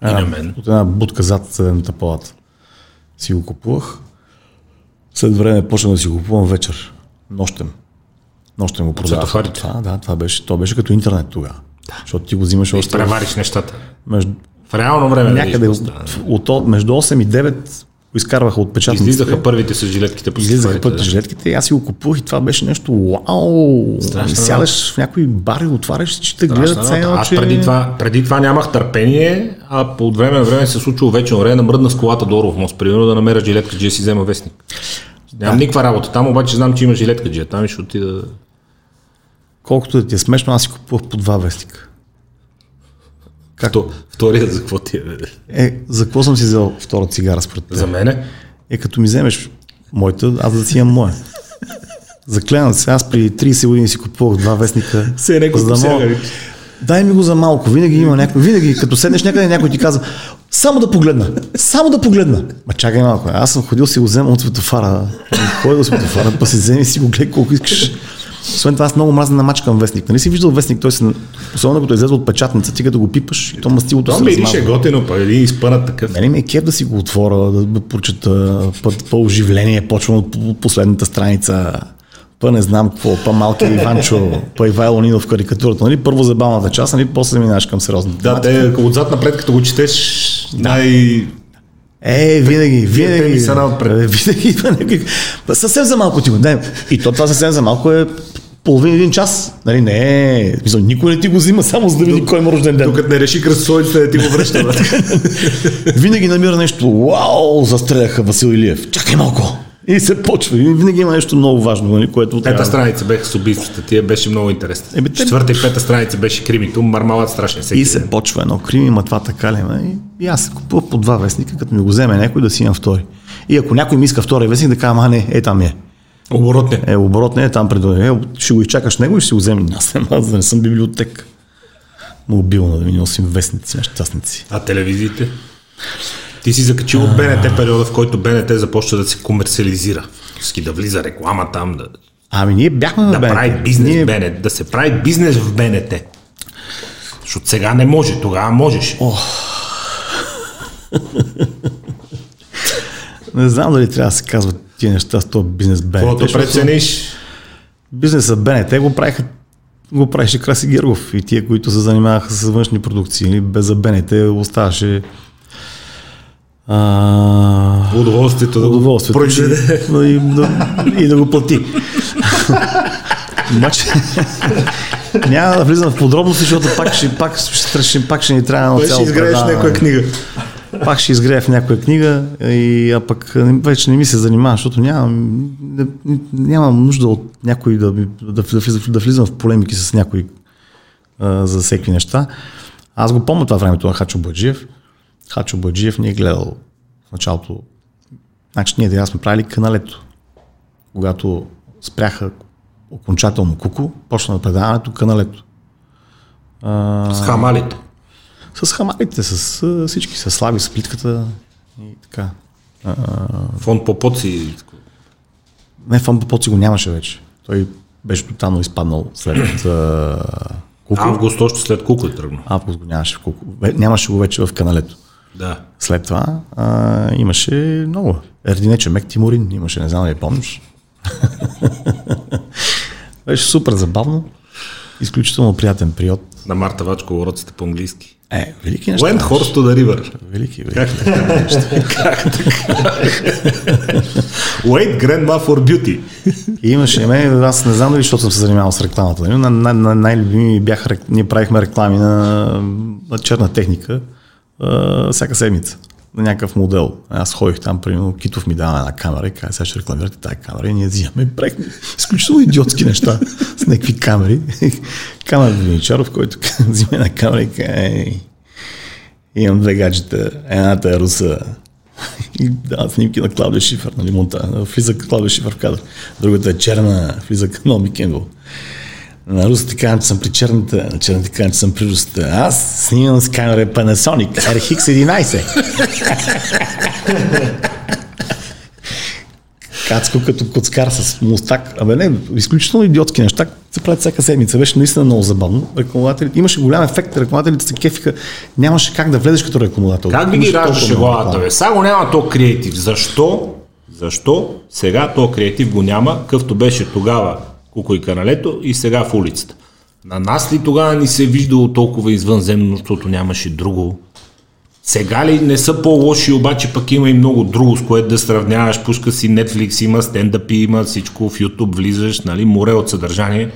А, и на мен. От една будка зад Съдебната палата си го купувах. След време почнах да си го купувам вечер. Нощем. Нощем го продавах. Това, да, това беше, то беше като интернет тогава. Да. Защото ти го взимаш и още... Превариш нещата. Между... В реално време. Някъде да от, от, от, между осем и девет го изкарваха от печатниците. Излизаха първите с жилетките. Излизаха първите с жилетките и аз си го купувах и това беше нещо вау! Сядаш в някой бар и отваряш, че те гледат цена. Аз че... преди, това, преди това нямах търпение, а по време на време се случило вече време, мръдна с колата до Орлов мост, примерно да намеря жилетка, че си взема вестник. Нямам да. никаква работа. Там обаче знам, че има жилетка, че там ще отида. Колкото да ти е смешно, аз си купувах по два вестника. Както? Втория за какво ти е? Е, за какво съм си взел втора цигара според теб? За мене? Е, като ми вземеш моята, аз да си имам моя. Заклянам се, аз при трийсет години си купувах два вестника. Се е некои посягали. Дай ми го за малко, винаги има някой. Винаги, като седнеш някъде, някой ти казва, само да погледна, само да погледна. Ма чакай малко, аз съм ходил си го взема от Светофара. Кой до Светофара, па си вземи си го гледай колко искаш. Освен това, аз много мразен намачкам вестник. Нали си виждал вестник, той се, особено като излезе от печатница, ти като го пипаш и то мастилото се размазва. Това мирише готино, па един изпънат такъв. Мене ми е кеп да си го отворя, да прочета път по-оживление, почвам от последната страница. Па не знам какво, па малки Иванчо, па Ивайло Нинов в карикатурата. Нали? Първо забавната част, нали? После минаваш към сериозната. Да, те, отзад напред, като го четеш, най... Е, винаги, винаги, винаги, винаги, съвсем за малко ти го дай. И то това съвсем за малко е половин един час. Нали, не, мисля, никой не ти го взима, само за да види кой има рожден ден. Докато не реши кръсовица, ти го връща. Винаги намира нещо, вау, застреляха Васил Илиев, чакай малко. И се почва. И винаги има нещо много важно, което... Пета страница беха с убийствата, тия беше много интересно. Е, четвърта и пета страница беше кримито, мармалът страшен. И се почва едно крим, има това така лема. И, и аз се купувах по два вестника, като ми го вземе някой да си имам втори. И ако някой ми иска втори вестник, да кажа, а не, е там е. Оборот не. Е, оборот не е там предоставя. Е, ще го изчакаш него и ще си го вземе. Аз не, аз не съм библиотека. Мобилно да ми носим вестници, нещастници. А телевизиите? Ти си закачил от БНТ периода, в който БНТ започва да се комерциализира. Ски да влиза реклама там, да... Ами ние бяхме на да БНТ. Прави бизнес ние... БНТ. Да се прави бизнес в БНТ. Защото сега не може, тогава можеш. Ох. Не знам дали трябва да се казват тия неща с този бизнес БНТ. Когато прецениш? Бизнесът БНТ го правиха го правеше Краси Гергов и тия, които се занимаваха с външни продукции. Без за БНТ оставаше... А... удоволствието да го произведе и, да, и да го плати. Обаче няма да влизам в подробности, защото пак ще, пак, ще, пак ще ни трябва едно цяло. Ще изгрееш в някоя книга. Пак ще изгрея в някоя книга, и, а пък вече не ми се занимава, защото нямам, нямам нужда от някой да, да, да влизам в полемики с някой а, за всеки неща. Аз го помня това времето на Хачо Баджиев. Хачо Баджиев ни е гледал в началото. Значи ние да сме правили каналето. Когато спряха окончателно Куко, почна на предаването каналето. А... С хамалите. С хамалите, с всички, с Слави, с плитката и така. А... Фон Попоци. Не, Фон Попоци го нямаше вече. Той беше тотално изпаднал след... Куко. Август още след Куко е тръгнал. Август го нямаше в Куко. Нямаше го вече в каналето. Да. След това а, имаше много. Ердинече Мек Тимурин имаше, не знам да я помниш. Беше супер забавно. Изключително приятен период. На Марта Вачко уроците по-английски. Е, велики неща. When horse to the river. Велики, велики. Как така неща? Как така? Wait, grandma for beauty. И имаше мен, аз не знам дали, защото съм се занимавал с рекламата. На, на, на най-любими бяха, ние правихме реклами на, на черна техника а, всяка седмица. На някакъв модел. Аз ходих там, примерно, Китов ми дава една камера и каза, сега ще рекламирате тази камера и ние взимаме и правихме изключително идиотски неща с някакви камери. Камера Виничаров, който взима една камера и каза, ей, имам две гаджета, едната е руса и дава снимки на Клаудия Шифър, нали, монта, влиза Клаудия Шифър в кадър, другата е черна, влиза Номи Кембъл. На русата казвам, че съм при черната, на черната казвам, че съм при русата. Аз снимам с камера Panasonic Р Х единайсет. Кацко като коцкар с мустак. Абе не, изключително идиотски неща се правят всяка седмица. Беше наистина много забавно. Рекламодателите, имаше голям ефект, рекламодателите се кефиха. Нямаше как да влезеш като рекламодател. Как би ги раждаше главата, бе? Само няма то креатив. Защо? Защо сега то креатив го няма, какъвто беше тогава Куко и каналето и сега в улицата. На нас ли тогава ни се виждало толкова извънземно, защото нямаше друго? Сега ли не са по-лоши, обаче пък има и много друго, с което да сравняваш. Пуска си Netflix, има стендъпи, има всичко, в YouTube влизаш, нали, море от съдържание.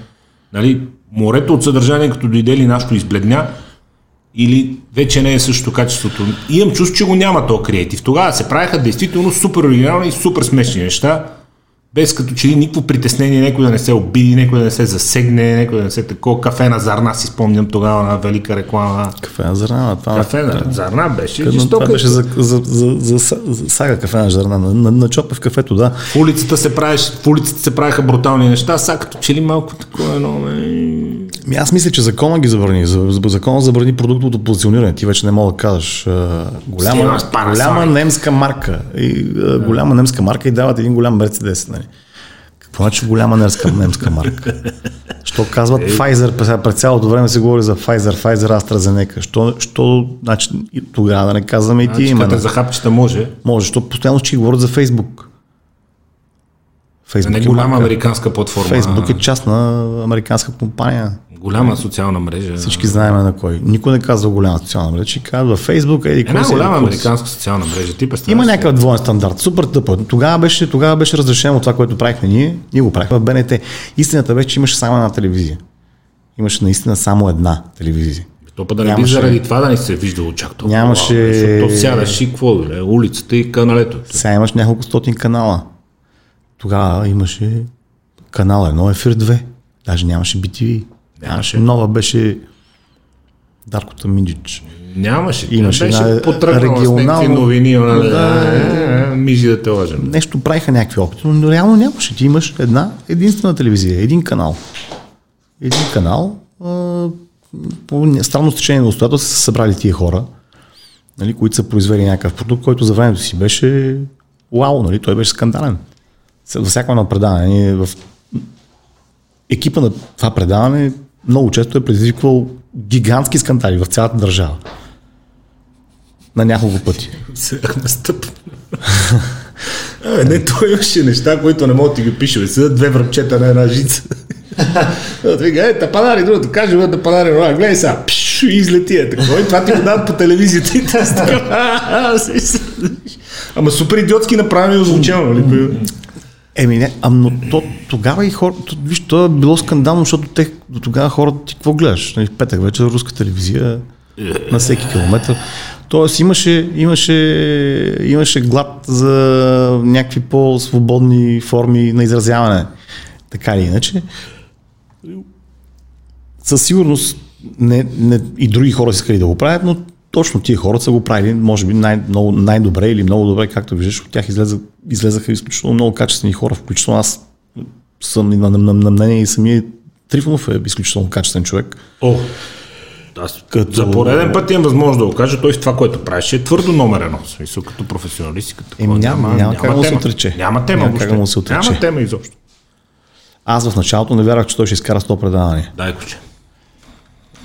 Нали, морето от съдържание, като дойде ли нашето избледня, или вече не е същото качеството. И имам чувство, че го няма този креатив. Тогава се правиха действително супер оригинални и супер смешни неща, без като че ли никакво притеснение, някой да не се обиди, някой да не се засегне, някой да не се такова. Кафе на зърна, си спомням тогава на велика реклама. Кафе на зърна, това Кафе на зърна беше. Къдно, това беше за, за, за, за, за сага кафе на зърна, на, на, на чопа в кафето, да. В улицата се, правиш, в улицата се правиха брутални неща, сега като че ли малко такова едно... Ме... Аз мисля, че закона ги забрани. Закона забрани продуктовото позициониране. Ти вече не мога да кажеш. Голяма, Сема, голяма немска марка. И, голяма немска марка и дават един голям Мерцедес. Нали. Какво значи голяма немска, немска марка? Що казват hey. Pfizer, през цялото време се говори за Pfizer, Pfizer, AstraZeneca. Що, що значи, тогава да не казваме и ти имена. Като за хапчета може. Може, защото постоянно ще говорят за Facebook. Facebook не е голяма марка. Американска платформа. Facebook е частна американска компания. Голяма социална мрежа. Всички знаем на кой. Никой не казва голяма социална мрежа. Ще казва Фейсбук. Е, една голяма американска социална мрежа. Типа, има някакъв двоен стандарт. Супер тъпо. Тогава беше, тогава беше разрешено това, което правихме ние. Ние го правихме в БНТ. Истината беше, че имаше само една телевизия. Имаше наистина само една телевизия. Топа да не би заради това да не се виждало чак толкова. Нямаше... Защото сядаш и какво, бе, улицата и каналето. Сега имаш няколко стотин канала. Тогава имаше канал едно, ефир две. Даже нямаше би ти ви. Нямаше. Нова беше Даркота Минджич. Нямаше. Имаше беше потръгнала с някакви новини. Да, да, мижи да те лъжем. Нещо правиха някакви опити, но реално нямаше. Ти имаш една единствена телевизия, един канал. Един канал. А, по странно стечение на обстоятелствата са събрали тия хора, нали, които са произвели някакъв продукт, който за времето си беше уау, нали, той беше скандален. За всяко едно предаване. В екипа на това предаване много често е предизвиквал гигантски скандали в цялата държава. На няколко пъти. Сега настъп. Не, той имаше неща, които не мога да ти ги пише. Съдат две връбчета на една жица. Е, тапанари, другото каже, бъде тапанари, гледай сега, пшу, излети е такова. И това ти го дават по телевизията и тази така. Ама супер идиотски направено озвучено, нали? Еми не, а, но то, тогава и хората, виж, това е било скандално, защото те, до тогава хората, ти какво гледаш? В петък вечер руска телевизия на всеки километър. Тоест имаше, имаше, имаше глад за някакви по-свободни форми на изразяване. Така или иначе. Със сигурност не, не, и други хора искали да го правят, но точно тия хора са го правили, може би най- много, най-добре или много добре, както виждаш, от тях излезах, излезаха изключително много качествени хора, включително аз съм на, на, на, на мнение и самия Трифонов е изключително качествен човек. О, аз като... за пореден път имам възможност да го кажа, т.е. това, което правиш е твърдо номер едно, смисъл като професионалист и като такова. Няма, няма, няма как да се отрече. Няма тема, няма, как му се отрече. Няма тема изобщо. Аз в началото не вярвах, че той ще изкара сто предавания. Дай куче.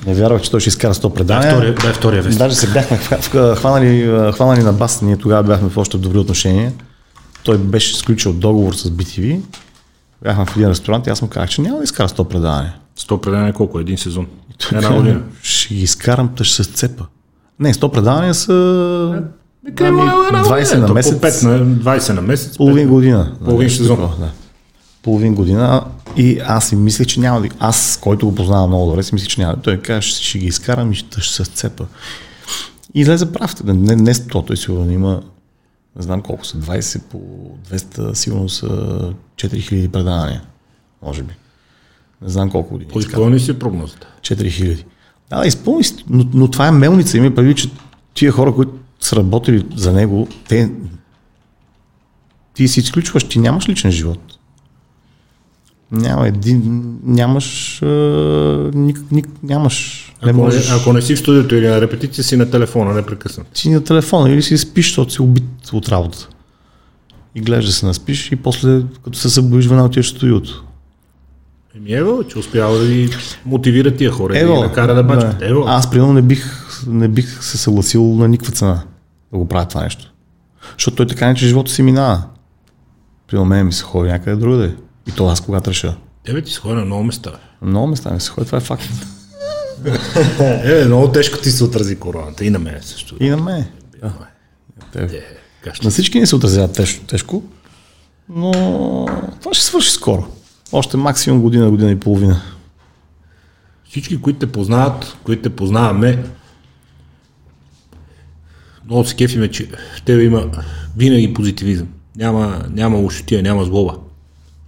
Не вярвах, че той ще изкара сто предания. Да, втория, да, втория вестник. Даже се бяхме хванали, хванали на бас, ние тогава бяхме в още добри отношения. Той беше сключил договор с би ти ви. Бяхме в един ресторант и аз му казах, че няма да изкара сто предавания. сто предавания колко? Един сезон? Една година. Ще ги изкарам, тъж се сцепа. Не, сто предавания са двайсет на месец. двайсет на месец. Половин година. Половин сезон. Половин година. И аз си мислех, че няма да... Аз, който го познавам много добре, си мислех, че няма да... Той каже, ще ги изкарам и ще се сцепа. И излезе прав. Не, не сто, той сигурно има... Не знам колко са, двайсет по двеста, сигурно са четири хиляди предавания. Може би. Не знам колко години. Изпълни си прогнозата. четири хиляди. Да, изпълни си. Но, но това е мелница. Има предвид, че тия хора, които са работили за него, те... Ти си изключваш, ти нямаш личен живот. Няма един, нямаш, а, ник, ник, нямаш. Не ако, можеш... не, ако не си в студиото или на репетиция, си на телефона, непрекъснат. Си на телефона или си спиш, защото си убит от работа. И гледаш да се наспиш и после, като се събудиш, вена отиваш в студиото. Еми ево, че успява да ги мотивира тия хора ево, и да кара да бачкат. Ево. Аз примерно не бих, не бих се съгласил на никаква цена да го правя това нещо. Защото той така не, че живота си минава. При мен ми се ходи някъде другаде. И то аз кога реша? Тебе ти се ходи на много места. Много места ми се ходи, това е факт. Е, много тежко ти се отрази короната. И на мен също. И на мен. На всички ни се отразява тежко, но това ще свърши скоро. Още максимум година, година и половина. Всички, които те познават, които те познаваме, много се кефиме, че в тебе има винаги позитивизъм. Няма, няма лошотия, няма злоба.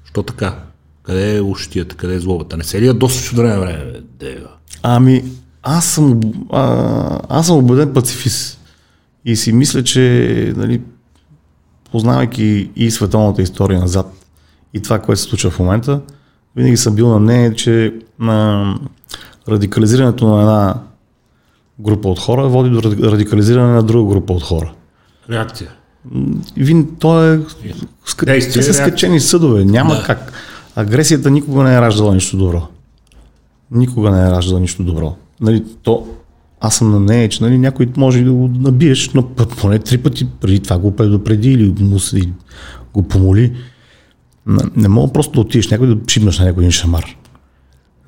Що така? Къде е лошотията, къде е злобата? Не се ли доста време време? Ами, аз съм, а, аз съм убеден пацифист. И си мисля, че нали, познавайки и световната история назад, и това, което се случва в момента, винаги съм бил на мнение, че а, радикализирането на една група от хора води до радикализиране на друга група от хора. Реакция. Вин, то е... Те са скачени съдове, няма да. Как. Агресията никога не е раждала нищо добро. Никога не е раждала нищо добро. Нали, то, аз съм на мнение, че нали, някой може да го набиеш, но поне три пъти преди това го предупреди или му си, го помоли. Не мога просто да отидеш някой да шибнеш на някой един шамар.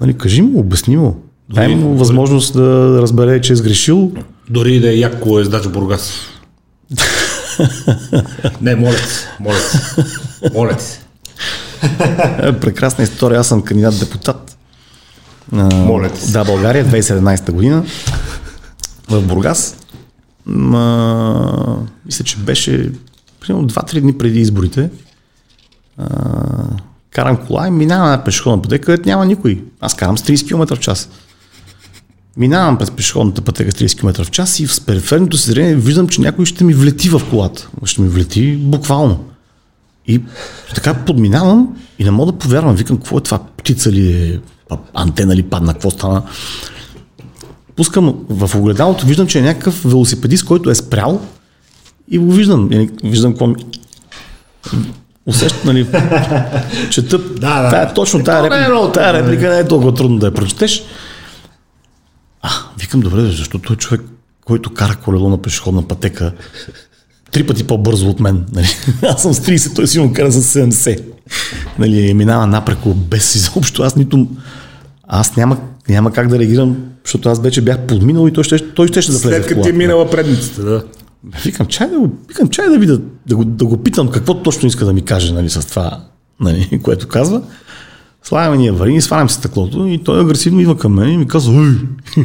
Нали, кажи му, обясни му. Дай му възможност да разбере, че е сгрешил. Дори да е яко ездач Бургас. Не, моля се, моля се. Моля се. Прекрасна история. Аз съм кандидат депутат. Моля се. Да, България, две хиляди и седемнадесета година. В Бургас. Ма, мисля, че беше примерно два-три дни преди изборите. Uh, карам кола и минавам на пешеходна пътека, където няма никой. Аз карам с тридесет километра в час. Минавам през пешеходната пътека с тридесет километра в час и в периферното си зрение виждам, че някой ще ми влети в колата. Ще ми влети буквално. И така подминавам и не мога да повярвам. Викам, какво е това? Птица ли? Антена ли падна? Какво стана? Пускам в огледалото, виждам, че е някакъв велосипедист, който е спрял и го виждам. Виждам какво ми... Усещам, нали, чета, да, да. Тая, точно тая реплика, тая реплика не е толкова трудно да я прочетеш. А, викам, добре, защото той човек, който кара колело на пешеходна пътека, три пъти по-бързо от мен. Нали. Аз съм с тридесет, той си му кара с седемдесет. Нали, минава напреко без изобщо. Аз нито... Аз няма, няма как да реагирам, защото аз вече бях подминал и той ще, той ще да влезе в колата. След като ти е минала предницата, да. Викам, чай да го, викам, чай да видя, да, да, го, да го питам какво точно иска да ми каже, нали, с това, нали, което казва. Слагаме ние варини, свалям се стъклото и той агресивно идва към мен и ми казва: "Ей,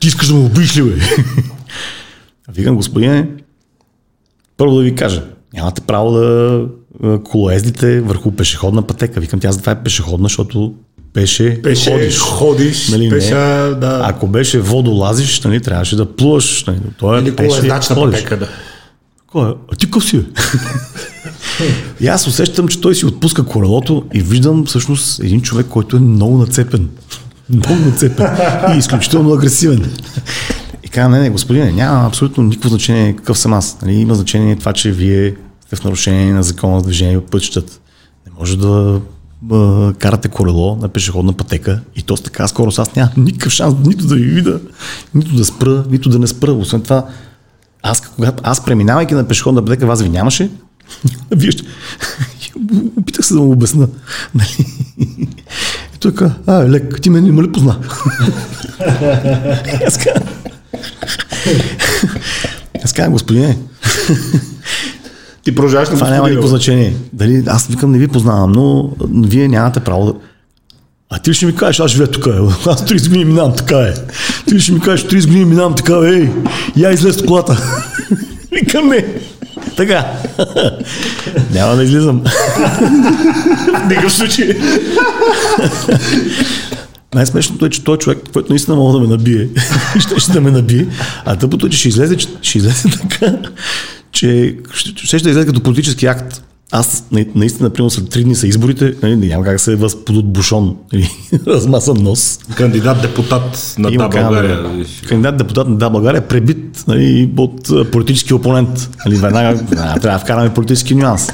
ти искаш да ме убиеш ли, бе?" Викам, господине, първо да ви кажа, нямате право да колоездите върху пешеходна пътека. Викам, тя затова е пешеходна, защото Пеше, пеше ходиш, ходиш нали, пеша, не, да. Ако беше водолазиш, нали, трябваше да плуваш. Нали, той е пеше, ходиш. Да. Кой е? А ти къв си, бе? И аз усещам, че той си отпуска колелото и виждам всъщност един човек, който е много нацепен. Много нацепен и изключително агресивен. И казвам, не, не, господине, няма абсолютно никакво значение какъв съм аз. Нали, има значение това, че вие сте в нарушение на закона за движение по пътищата. Не може да... карате колело на пешеходна пътека и то с така скорост. Аз нямам никакъв шанс нито да ви видя, нито да спра, нито да не спра. Освен това, аз, когато аз преминавайки на пешеходна пътека, вас ви нямаше, вие ще... Опитах се да му обясна. Нали? И той каза, а, лек, ти мен не ме ли позна? Аз казвам, аз казвам, господине, ти продължаваш на това няма никакво значение. Дали, аз викам, не ви познавам, но вие нямате право да... А ти ли ще ми кажеш, аз живея тук, е. Аз тридесет години минавам, така е. Ти ли ще ми кажеш, тридесет години минавам, така е. Ей, я излез от колата. Викам, не. Така. Няма да излизам. Никакъв случай. Най-смешното е, че той човек, който наистина мога да ме набие, ще, ще да ме набие, а тъпото е, че ще излезе, ще излезе така, че ще ще излезе като политически акт. Аз наистина, например, след три дни са изборите, няма как да се възподат бушон или размасан нос. Кандидат-депутат на Да, България. Кандидат-депутат на Да, България е пребит, нали, от политически опонент. Нали, веднага трябва да вкараме политически нюанс.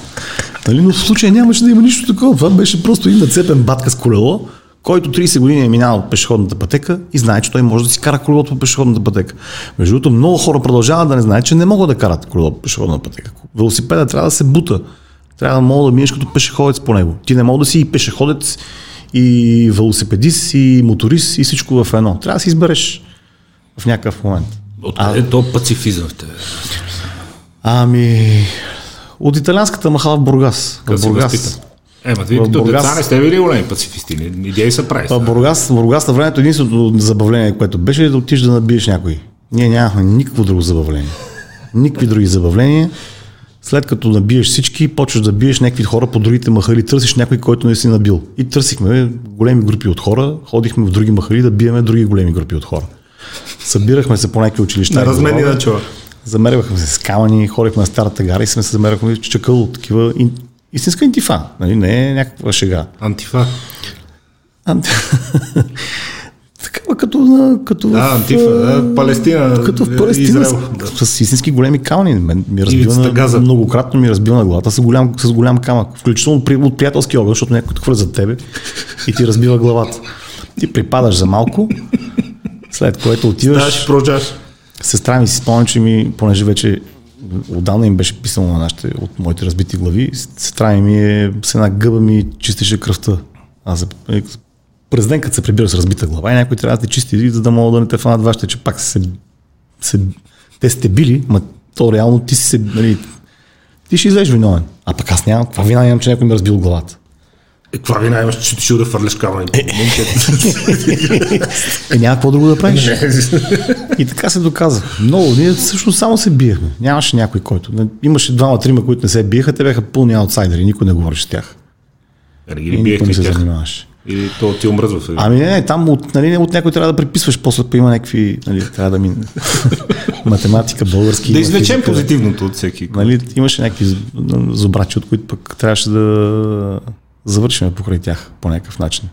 Нали, но в случая нямаше да има нищо такова. Това беше просто един нацепен батка с колело, който тридесет години е минал от пешеходната пътека и знае, че той може да си кара колелото по пешеходната пътека. Между другото, много хора продължават да не знаят, че не могат да карат колело по пешеходната пътека. Велосипеда трябва да се бута. Трябва да мога да минеш като пешеходец по него. Ти не мога да си и пешеходец, и велосипедист, и моторист, и всичко в едно. Трябва да си избереш в някакъв момент. Откъде е то пацифизъм в тебе? Ами... От италианската махала в Бургас. Къде се възпитам? Е, ма, ти като деца не сте били големи пацифисти, идеи са прави. В Бургас, Бургас на времето единственото забавление, което беше, е да отиш да набиеш някой. Ние нямахме никакво друго забавление. Никакви други забавления. След като набиеш всички, почваш да биеш някакви хора по другите махали, търсиш някой, който не си набил. И търсихме големи групи от хора, ходихме в други махали да биеме други големи групи от хора. Събирахме се по някакви училища. На размени на човек. Замервахме се с камъни, ходихме на старата гара и сме се замервахме чакъл, такива ин... истинска антифа, нали? Не е някаква шега. Антифа? Анти... Такава като на... Като да, в... антифа, да, Палестина, като в Палестина, Израел. С, с истински големи камъни. Мен ми разбива на... Многократно ми разбива на главата с голям, с голям камък, включително от приятелски огън, защото някой хвърля за тебе и ти разбива главата. Ти припадаш за малко, след което отиваш... Ставаш, прожаш. Сестра ми си спомня, че ми, понеже вече отдавна им беше писано на нашите, от моите разбити глави, сестра ми е, с една гъба ми чистеше кръвта. Аз се, през ден, като се прибира с разбита глава и някой трябва да те чисти, за да мога да не те фанат вашите, че пак се, се, те сте били, ма то реално ти си се, нали, ти ще излезеш виновен. А пък аз нямам, каква вина имам, че някой ми е разбил главата. Е, каква вина имаш, че ти ще да фърлеш камъни? Е, няма какво друго да правиш. И така се доказа. Много, ние всъщност само се биехме. Нямаше някой, който. Имаше двама-трима, които не се биеха, те бяха пълни аутсайдери, никой не говориш с тях. Е, ги биеха и се занимаваш. Или то ти омръзва се. Ами не, не, там от, нали, от някой трябва да приписваш, после има някакви, нали, трябва да мине математика, български. Да извлечем позитивното от всеки. Нали, имаше някакви зубрачи, от които пък трябваше да завършваме покрай тях по някакъв начин.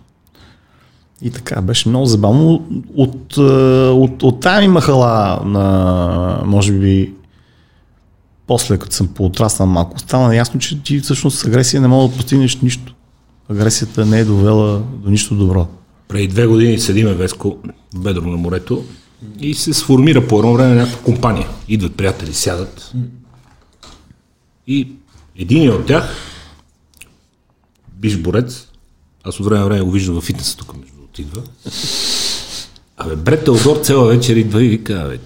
И така, беше много забавно. От, от, от тая ми махала на, може би, после като съм поотраснал малко, стана ясно, че ти всъщност с агресия не мога да постигнеш нищо. Агресията не е довела до нищо добро. Преди две години седиме, Веско, бедро на морето и се сформира по едно време някаква компания. Идват приятели, сядат и един от тях, биш борец, аз от време на време го виждам във фитнеса, тук между отидва. Абе, бре, Теодор цяла вечер идва и вика, бе,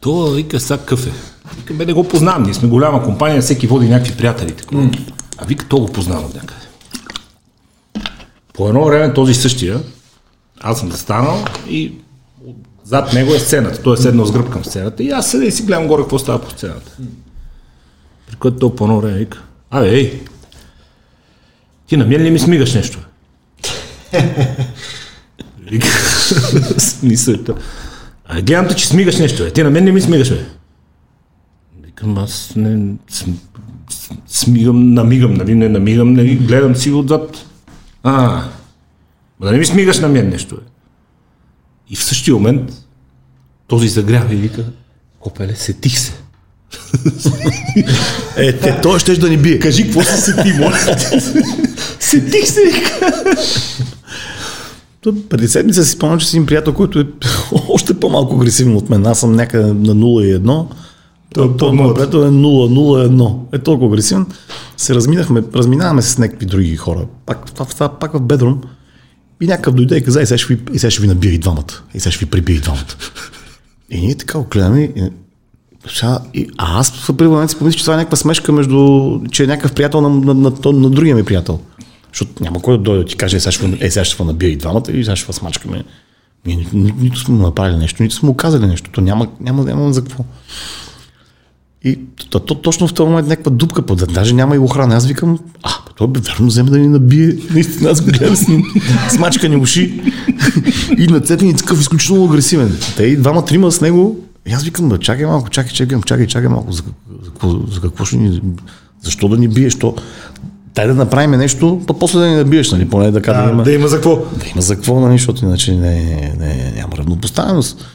това вика са къфе. Вика, бе, не го познавам, ние сме голяма компания, всеки води някакви приятели. Такова. Mm. А вика, то го познавам някъде. По едно време този същия, аз съм застанал и зад него е сцената, той е седнал с гръб към сцената и аз седя и си гледам горе какво става по сцената. При което то по едно време вика, абе, ей, ти на мен ли ми смигаш нещо? Смисълта. А гледам те, че смигаш нещо. Ти на мен не ми смигаш, бе. Викам, аз не смигам, намигам, нали, не намигам, нали, гледам си отзад. А, да не ми смигаш на мен нещо, бе. И в същия момент този загрява и вика, копеле, сетих се. Е, те, той щеш да ни бие. Кажи, какво се сети, моля? Сетих се, вика. Преди седмица си спомням, че си един приятел, който е още по-малко агресивен от мен. Аз съм някъде на нула и едно. Той, той моят приятел е нула нула едно. Е толкова агресивен. Се разминахме, разминаваме се с някакви други хора. Пак, това, пак в бедрум. И някакъв дойде и каза, и сега ще ви, ще ви набия и двамата. И сега ще ви прибия и двамата. И ние така огледаме. А аз в първи момент си помисля, че това е някаква смешка между, че е някакъв приятел на, на, на, на, на другия ми приятел. Защото няма кой да дойде да ти каже, е, сега ще ва набия и двамата, и сега ще ва смачкаме. Ни, ни, нито сме направили нещо, нито сме оказали нещо. То няма, няма, няма за какво. И то, то, точно в този момент някаква дупка подът. Даже няма и охрана. Аз викам, а, той бе верно вземе да ни набие. Наистина аз го гледам с смачкани уши. И нацепени такъв изключително агресивен. Те и двама-трима с него. И аз викам, да, чакай малко, чакай, чакай, чакай, чакай малко, за, за, за какво ще ни, защо да ни биеш, то, дай да направим нещо, па после да ни набиеш, нали, поне да кажа, да, да, има, да има за какво. Да има за какво, нали, защото иначе не, не, не, няма равнопоставеност.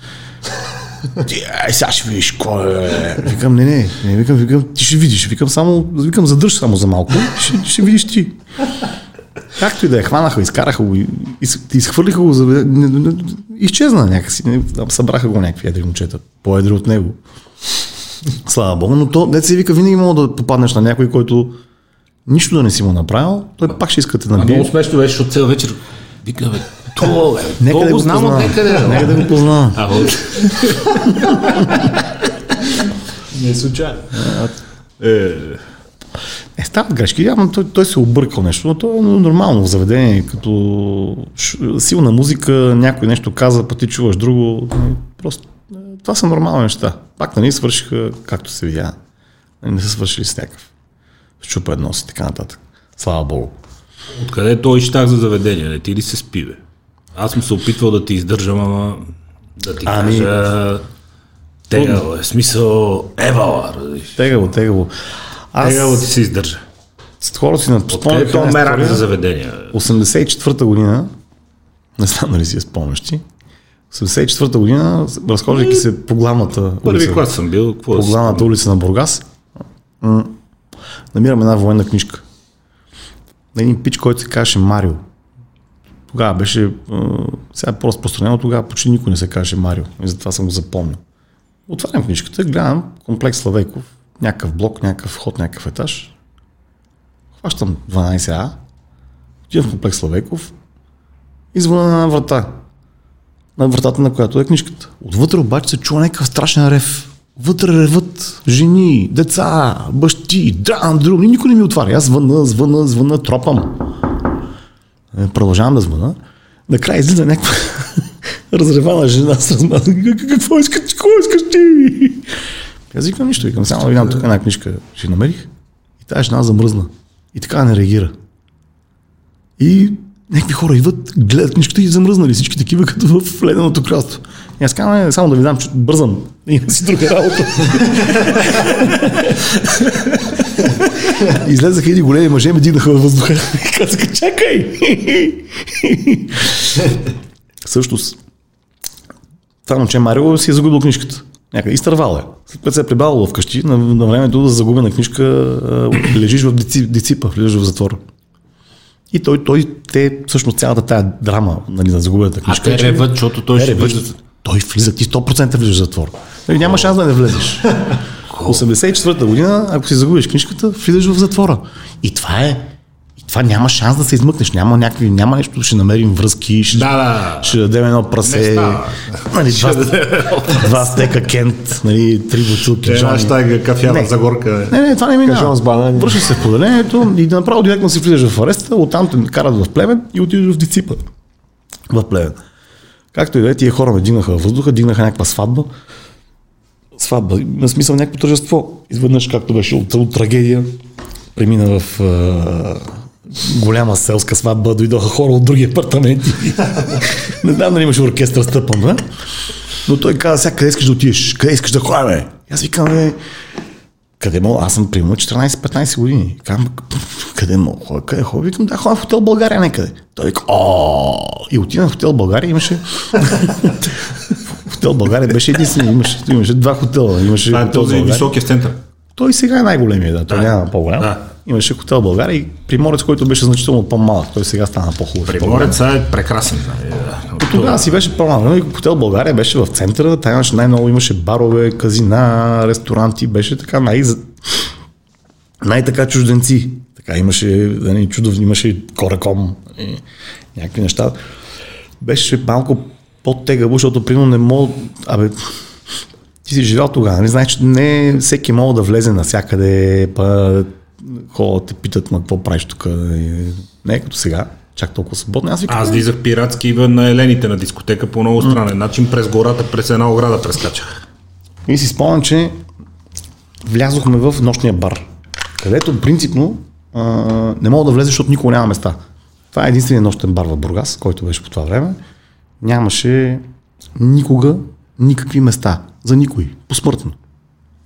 Ай, сега ще видиш кой е. Викам, не, не, не, викам, викам, ти ще видиш, викам, само, викам, задърж само за малко, ще, ще видиш ти. Както и да я хванаха, изкараха го, из, изхвърлиха го, за... изчезна някакси, събраха го някакви едри момчета, по-едри от него. Слава Богу, но то, дет си вика, винаги мога да попаднеш на някой, който нищо да не си му направил, той пак ще иска да те набие. А много смешно беше, защото цял вечер Вика, бе, то, бе, нека да го знам от некъде. Нека да го познавам. Не е случайно. Е, стават грешки. Явно той, той се объркал нещо, но то е нормално в заведение, като силна музика, някой нещо каза, пъти чуваш друго. Просто това са нормални неща. Пак на ние свършиха, както се видя. Не са свършили с някакъв. Щупа едно си, така нататък. Слава Богу. Откъде той щах за заведение? Не ти ли се спи, бе? Аз съм се опитвал да ти издържам, ама да ти ами... кажа... Тегало е, смисъл евала. Тегало, тегало. Аз... Тегало ти се издържа. Хора си на спомня този мерак за заведение. осемдесет и четвърта година, не знам дали си я спомняш ти, осемдесет и четвърта година, разхождайки се по главната улица, клас съм бил, по главната улица на Бургас, м- намирам една военна книжка. На един пич, който се казваше Марио. Тогава беше, сега е по-разпространено, тогава почти никой не се казваше Марио. И затова съм го запомнил. Отварям книжката, гледам комплекс Славейков, някакъв блок, някакъв ход, някакъв етаж. Хващам дванайсет А, отивам в комплекс Славейков и звъня на врата. На вратата, на която е книжката. Отвътре обаче се чува някакъв страшен рев. Вътре ревът жени, деца, бащи, драм, друг. Никой не ми отваря. Аз звъна, звъна, звъна, тропам. Продължавам да звъна. Накрая излиза някаква разревана жена с размаза. Какво искаш, какво искаш ти? Аз викам нищо, викам. Само видам тук една книжка. Ще намерих. И тази жена замръзна. И така не реагира. И някакви хора идват, гледат книжката и замръзнали всички такива, като в Леденото кралство. И аз казвам, само да ви дам, че бързам. Имам си друга работа. Излезаха едни големи мъже, ме дигнаха във въздуха. Казаха, чакай! Същност, това момче Марио си е загубил книжката. Някъде изтървала е. След което се е прибавило вкъщи, на, на времето да загубя на книжка, лежиш в диципа, лежиш в затвора. И той, той, те, всъщност цялата тая драма, нали, за загубената книжка. А те реват, защото той ще влиза. Той влиза, ти сто процента влизаш в затвор. Нали, няма шанс да не влезеш. осемдесет и четвърта година, ако си загубиш книжката, влизаш в затвора. И това е, и това няма шанс да се измъкнеш. Няма някакви, няма нещо, ще намерим връзки, ще, да, да. Ще дадем едно прасе, нали, два, два стека кент, нали, три бутилки. Една щайга кафява за горка. Не, не, това не минава. Връщаш се в поделението и направо директно си влизаш в ареста, оттам те карат в Плевен и отидеш в диципа. В Плевен. Както и да е, тия хора ме дигнаха във въздуха, дигнаха някаква сватба. Сватба, на смисъл някакво тържество. Изведнъж, както беше от, от трагедия, премина в е, голяма селска сватба, дойдоха хора от други апартаменти. Не знам дали имаш оркестър стъпан, да? Но той каза, сега къде искаш да отидеш? Къде искаш да ходя, бе? Аз викам, бе, къде мога? Аз съм примерно четиринайсет-петнайсет години. Казвам, къде мога? Къде хора? Викам, да, ходя в Хотел България някъде. Той вика, о, и отидам в Хотел България, имаше... Хотел България беше единствен, имаше, имаше два хотела. Имаше а, този България. Високия център. Той сега е най-големия, да, той а, няма по-голям. А. Имаше Хотел България и Приморец, който беше значително по-малък, той сега стана по-хубав. Приморец е прекрасен. От тогава си беше по-малък. Хотел България беше в центъра, там имаше най-много, имаше барове, казина, ресторанти, беше така най- най-така чужденци. Така имаше, да не, чудов, имаше кораком, някакви неща. Беше малко по-тегаво, защото примерно не мога... Абе, ти си живял тогава, не знаеш, че не всеки мога да влезе навсякъде, па хора те питат на какво правиш тук. Не е като сега, чак толкова свободно. Аз, Аз влизах пиратски на елените на дискотека по много странен м-м. начин, през гората, през една ограда прескачах. И си спомням, че влязохме в нощния бар, където принципно а, не мога да влезе, защото никога няма места. Това е единственият нощен бар в Бургас, който беше по това време. Нямаше никога никакви места за никой, посмъртно.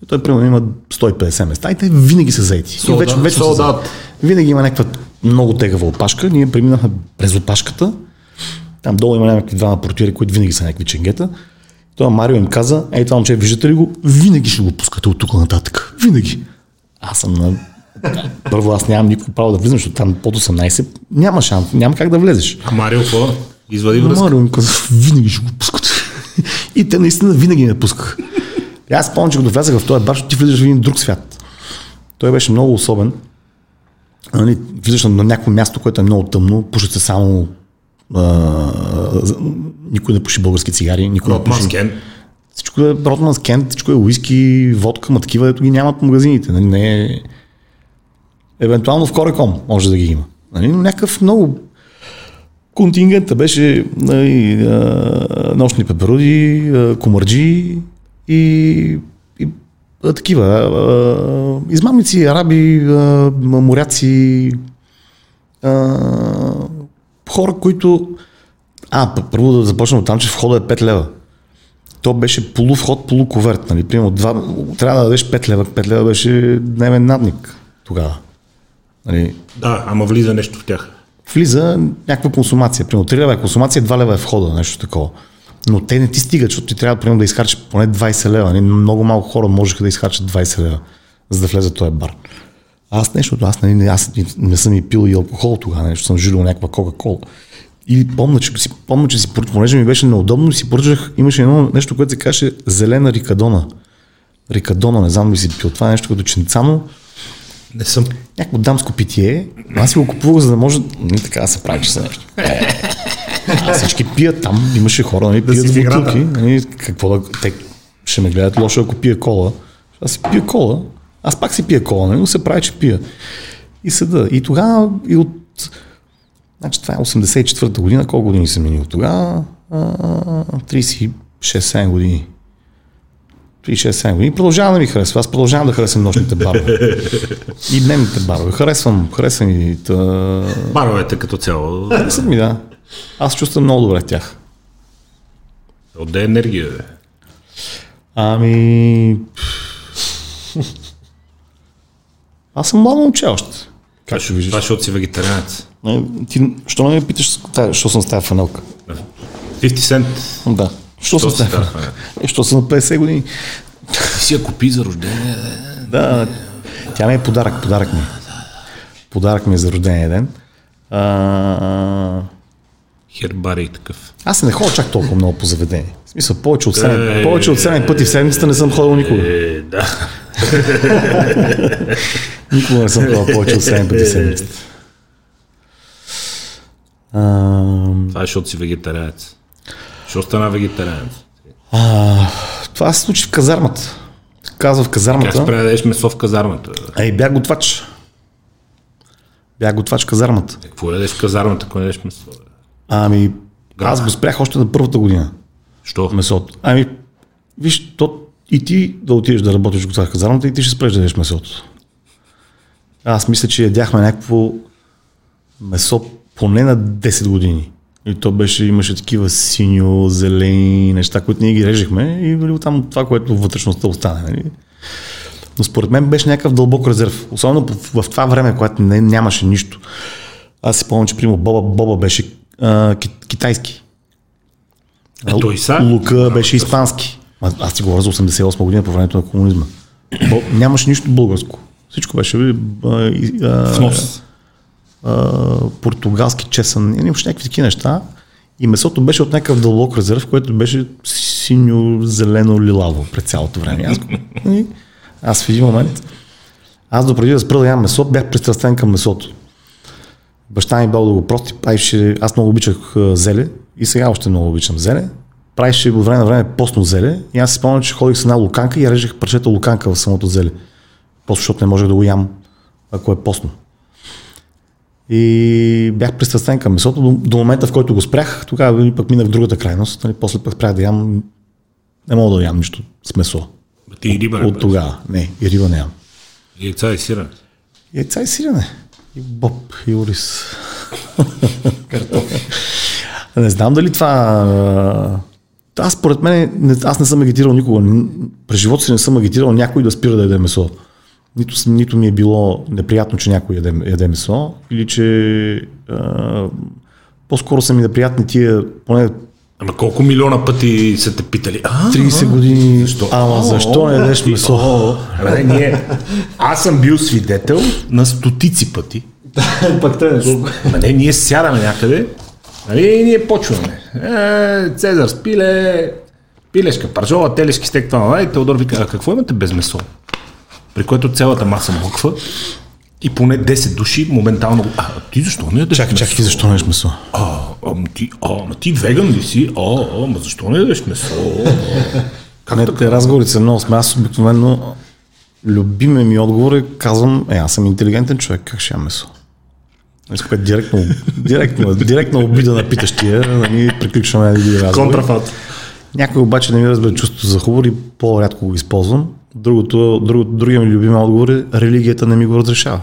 Той примерно има сто и петдесет места и те винаги са заети. So вече, вече so са винаги има някаква много тегава опашка. Ние преминахме през опашката. Там долу има някакви двама портири, които винаги са някакви ченгета. Това Марио им каза, ей това момче, виждате ли го? Винаги ще го пускате от тук нататък. Винаги. Аз съм на... Първо аз нямам никакво право да влизам, защото там под осемнайсет няма шанс, няма как да влезеш. А Марио какво? Извади връзка. Марио им каза, винаги ще го пускат. И те наистина винаги ме пускаха. Аз спомням, че като влязах в този бар, ти влизаш в един друг свят. Той беше много особен. Влизаш на някакво място, което е много тъмно, пушат се само а, никой не пуши български цигари, никой не пуши. Всичко е Ротманс Кент, всичко е уиски, водка, ма такива, ето ги нямат магазините. Нали? Не е... Евентуално в Кореком може да ги има. Нали? Но някакъв много... Контингента беше, нали, нощни пеперуди, комарджи и, и а, такива. А, измамници, араби, а, моряци, а, хора, които... А, първо да започнем от там, че входът е пет лева. То беше полувход, полуковерт. Нали? Примерно, два, трябва да дадеш пет лева. пет лева беше дневен надник тогава. Нали? Да, ама влиза нещо в тях. Влиза някаква консумация. Примерно, три лева е консумация, два лева е входа, нещо такова. Но те не ти стигат, защото ти трябва примерно да изхарчиш поне двайсет лева. Нали? Много малко хора можеха да изхарчат двайсет лева, за да влезе в този бар. Аз нещо, аз, нали, аз не съм и пил и алкохол тогава, нещо съм жилил някаква Кока-Кола. И помня, че си, помня, че си понеже ми беше неудобно, си поръчах, имаше едно нещо, което се каже зелена рикадона. Рикадона, не знам дали си пил. Това е нещо като чинцано. Не съм. Някакво дамско питие. Аз си го купувах, за да може... Не така да се прави, че са нещо. А всички пият там. Имаше хора, нали, пият да бутилки. Нали, какво да... Те ще ме гледат лошо, ако пия кола. Аз си пия кола. Аз пак си пия кола, нали, но се прави, че пия. И седа. И тогава и от... Значи това е осемдесет и четвърта година, колко години съм минил тогава? трийсет и шест седем години. трийсет и шест седем години. Продължавам да ми харесва. Аз продължавам да харесвам нощните барове. И дневните барове. Харесвам, харесвам и... Та... Баровете като цяло. Харесвам ми, да. Аз чувствам много добре в тях. Отде енергия, бе? Ами... Аз съм младо момче още. Как ще виждаш? Това защото си вегетарианец. Ти, що не ме питаш, що съм с тази фанелка? петдесет цент. Да. Що, що съм с тази фанелка? Е, що съм на петдесет години. Ти си я купи за рождение. Да, тя не е подарък, подарък ми. Подарък ми е за рождение ден. А... Хербарий такъв. Аз не ходя чак толкова много по заведение. В смисъл, повече от седем пъти в седмицата не съм ходил никога. Е, да. Никога не съм ходил повече от седем пъти в седмицата. Uh, това е защото си вегетарианец. Що стана вегетарианец? Uh, това се случи в казармата. Казва в казармата. Как спря да ядеш месо в казармата? Ей, бях готвач. Бях готвач в казармата. Е, какво ядеш в казармата, ако не ядеш месо? Ами, аз го спрях още на първата година. Що? Месото. Ами, виж, то и ти да отидеш да работиш в казармата и ти ще спреш да ядеш месото. Аз мисля, че ядяхме някакво месо поне на десет години. И то беше, имаше такива синьо, зелени неща, които ние ги режехме и били там това, което вътрешността остане. Нали? Но според мен беше някакъв дълбок резерв. Особено в това време, когато не, нямаше нищо. Аз си помня, че примерно Боба, Боба беше а, китайски. А, Ето и са? Лука беше испански. Аз ти говоря за осемдесет и осма година по времето на комунизма. Бо, нямаше нищо българско. Всичко беше внос. Uh, португалски чесън, и имаше някакви такива неща. И месото беше от някакъв дълбок резерв, което беше синьо, зелено, лилаво през цялото време. Аз, и, аз в един момент, аз допреди да спра да ям месо, бях пристрастен към месото. Баща ми бал да го прости, правеше, аз много обичах зеле и сега още много обичам зеле. Правеше от време на време постно зеле и аз си спомням, че ходих с една луканка и режех парчета луканка в самото зеле. Просто защото не можех да го ям, ако е постно. И бях пристрастен към месото до, до момента, в който го спрях, тогава пък минах в другата крайност, нали, после пък спрях да ям, не мога да ям нищо с месо. А ти и риба не? От, от тогава, не, и риба не ям. И яйца и сирене? И яйца и сирене, и боб, и ориз. Не знам дали това... Аз според мен, аз не съм агитирал никога, през живота си не съм агитирал някой да спира да яде месо. Нито, нито ми е било неприятно, че някой яде, яде месо, или че а, по-скоро са ми неприятни тия, поне... Ама колко милиона пъти са те питали? А, трийсет а, години, защо? Ама о, защо о, не ядеш месо? О, о. Не, не. Аз съм бил свидетел на стотици пъти. Пак трябва. Не, ние сядаме някъде, нали, и ние почваме. Е, Цезар с пиле, пилешка, паржола, телешки стек, това, и Теодор вика, а какво имате без месо? При което цялата маса муква И поне десет души моментално... А, ти защо не ядеш чак, месо? Чак, ти защо не ядеш месо? А, ама ти, а, ти веган ли си? А, ама защо не ядеш месо? Как не, те разговорите са много сме. Аз обикновено любиме ми отговор е, казвам, е, аз съм интелигентен човек, как ще ям месо? Искам директно, директно, директно обида на питащия, да ни приключваме да ги разговори. Контрафакт. Някой обаче не ми разбере чувството за хубаво и по-рядко го използвам. Другото, друг, другия ми любим отговор е, религията не ми го разрешава.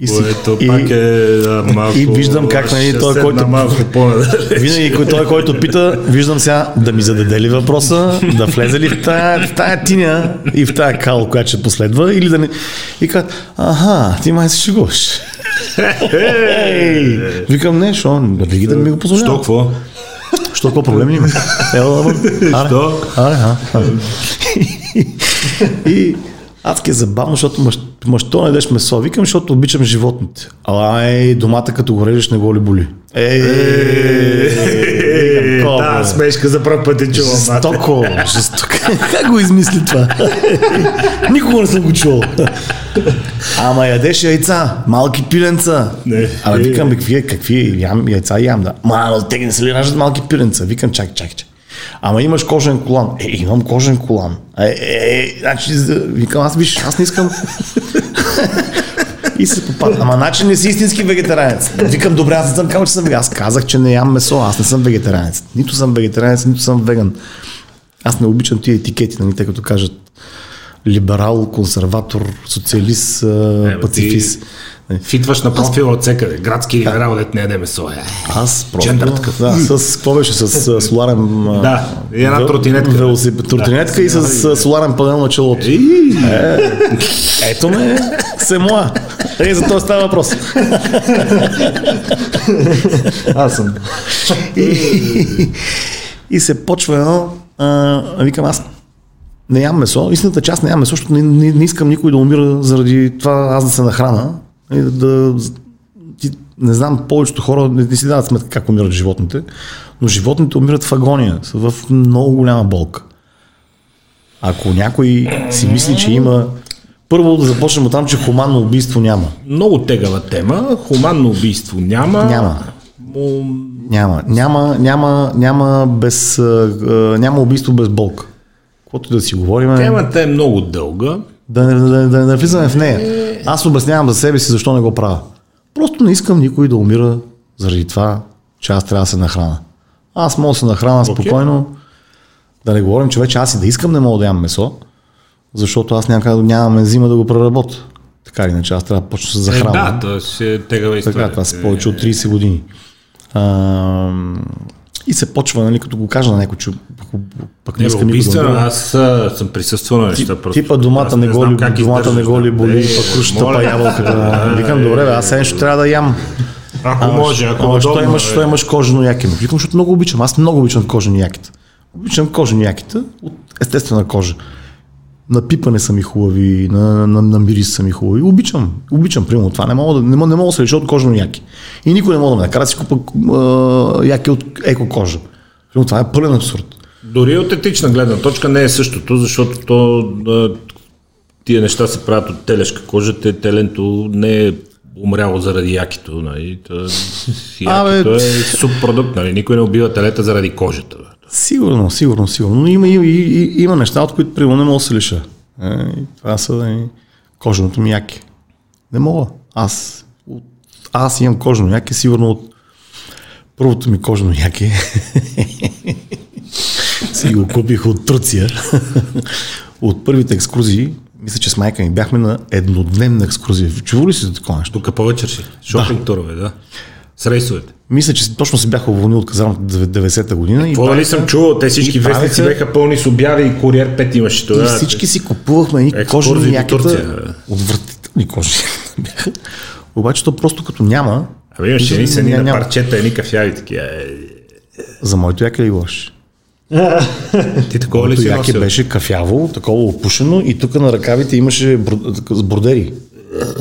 И, си, и, пак е, да, малко, и виждам как на един той, който винаги той, който пита, виждам сега да ми зададе ли въпроса, да влезе ли в тая, в тая тиня и в тая кал, която ще последва, или да не... И казват, аха, ти май се шегуваш. Викам, не, шо, религията не ми го позволява. Що, какво? Що, какво проблем има? Що? И... Адски е забавно, защото мъж, мъщо не деш месо. Викам, защото обичам животните. Ай, домата като го режеш, не го ли боли? Ей, да, смешка за пръв път е чувал. Жестоко, жестоко. Как го измисли това? Никога не съм го чувал. Ама ядеш яйца, малки пиленца. Ама викам, какви яйца ям, да. Ма, те не се ли раждат малки пиленца? Викам, чак, чак, чак. Ама имаш кожен колан. Е, имам кожен колан. Е, е, е, значи, викам, аз виж, аз не искам. И се попадам. Ама начин не си истински вегетарианец. Викам, добре, аз не съм казал, че съм веган. Аз казах, че не ям месо, аз не съм вегетарианец. Нито съм вегетарианец, нито съм веган. Аз не обичам тия етикети, нали, те като кажат либерал, консерватор, социалист, е, пацифист. Фитваш на профила от всекъде. Градски либерал, дет не яде месо. Аз просто. Да, с какво беше? С соларен... Да, и една тротинетка. Тротинетка и с соларен панел на челото. Ето ме, се моя. Ей, за това става въпрос. Аз съм. И се почва едно... Викам аз... Не ям месо. Истината част не ям месо, защото не искам никой да умира заради това аз да се нахрана. И да, да, не знам, повечето хора не, не си дават сметка как умират животните, но животните умират в агония, са в много голяма болка. Ако някой си мисли, че има... Първо да започнем от там, че хуманно убийство няма. Много тегава тема. Хуманно убийство няма. Няма. Но... Няма. Няма, няма, няма, без, няма убийство без болка. Каквото да си говорим... Темата е много дълга. Да не, да, да не навлизаме в нея. Аз обяснявам за себе си защо не го правя. Просто не искам никой да умира заради това, че аз трябва да се нахрана. Аз мога да се нахрана okay. спокойно. Да не говорим, че вече аз и да искам не мога да ям месо, защото аз някъде нямам ензима да го преработя. Така или иначе аз трябва да почна да се захранвам. Е, да, то се тегава историята. Така, това са повече от трийсет години. А, и се почва, нали, като го кажа на някой, че пък не искам никога да умира. Аз съм присъствал на неща. Просто. Типа домата не, не го ли, домата не го ли боли, е, пък крушата па ябълката. Викам, добре, бе, аз седнеш трябва да ям. Ако а, може, ако а, удобно. Що имаш, що имаш кожено якино? Викам, защото много обичам. Аз много обичам кожени якита. Обичам кожени якита от естествена кожа. На пипане са ми хубави, на, на, на, на мирис са ми хубави. Обичам, обичам, примерно това. Не мога да, не, не мога да се лиша от кожено яки. И никой не мога да ме накара да си купа а, яки от еко-кожа. Примерно това е пълен абсурд. Дори от етична гледна точка не е същото, защото то, а, тия неща се правят от телешка кожа, те теленто не е умряло заради якито. Нали? То, якито а, е субпродукт, нали? Никой не убива телета заради кожата. Сигурно, сигурно, сигурно. Но има, има, има неща, от които примерно не мога да се лиша. Е, това са е, коженото ми яки. Не мога. Аз, от, аз имам кожено яки, сигурно от първото ми кожено яки. Си го купих от Турция. От първите екскурзии, мисля, че с майка ми бяхме на еднодневна екскурзия. Чува ли си за такова нещо? Тук повечер си. Шопинг турове, да. С рейсовете. Мисля, че точно се бяха уволнили от казармата деветдесета година. Какво да ли съм чувал? Те всички вестници бяха пълни с обяви и Куриер пет имаше това. И всички си купувахме едни кожени якета. Отвратителни кожени. Обаче то просто като няма... Абе имаше едни сени на парчета, едни кафяви такива. За моето яке ли говориш? Ти такова ли си носил? Моето яке беше кафяво, такова опушено и тук на ръкавите имаше бордери.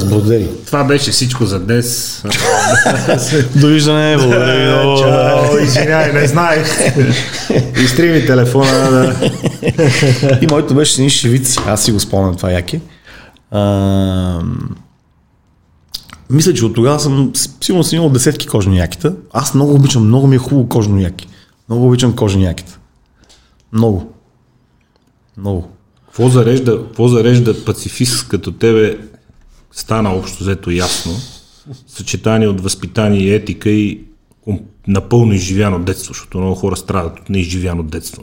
Благодаря. Това беше всичко за днес. Довиждане, благодаря. Чао, извинявай, не знаех. Изтри ми телефона. Да. И моето беше с едни шевици. Аз си го спомням това яке. А, Мисля, че от тогава съм сигурно съм имал десетки кожни якита. Аз много обичам, много ми е хубаво кожно яки. Много обичам кожни якита. Много. Много. Какво зарежда, какво зарежда пацифист като тебе стана общо взето ясно, съчетание от възпитание и етика и напълно изживяно детство, защото много хора страдат от неизживяно детство.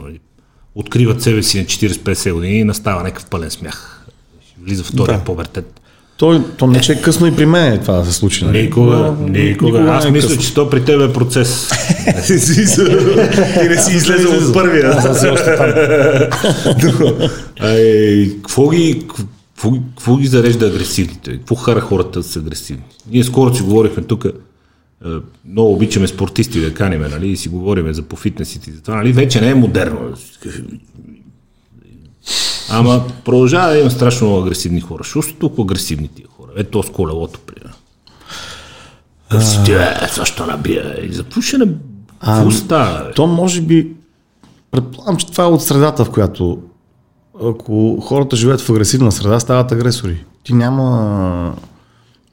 Откриват себе си на четирийсет-петдесет години и настава някакъв пълен смях. Влиза втория да. Повертет. Той, то не че е късно и при мен е това да се случи. Нали? Никога, но, никога, никога. Аз мисля, късно. Че то при тебе е процес. Ти не си излезе от първия. Какво ги зарежда агресивните? Какво хара хората с агресивни? Ние скоро си говорихме тук, много обичаме спортисти да каниме, нали? И си говориме за по фитнесите и за това, нали? Вече не е модерно. Ама продължава да има страшно много агресивни хора. Защото толкова агресивни тия хора. Ето с колелото, примерно. Си ти, е, защо набия? И запушена в уста. То може би, предполагам, че това е от средата, в която ако хората живеят в агресивна среда, стават агресори. Ти няма,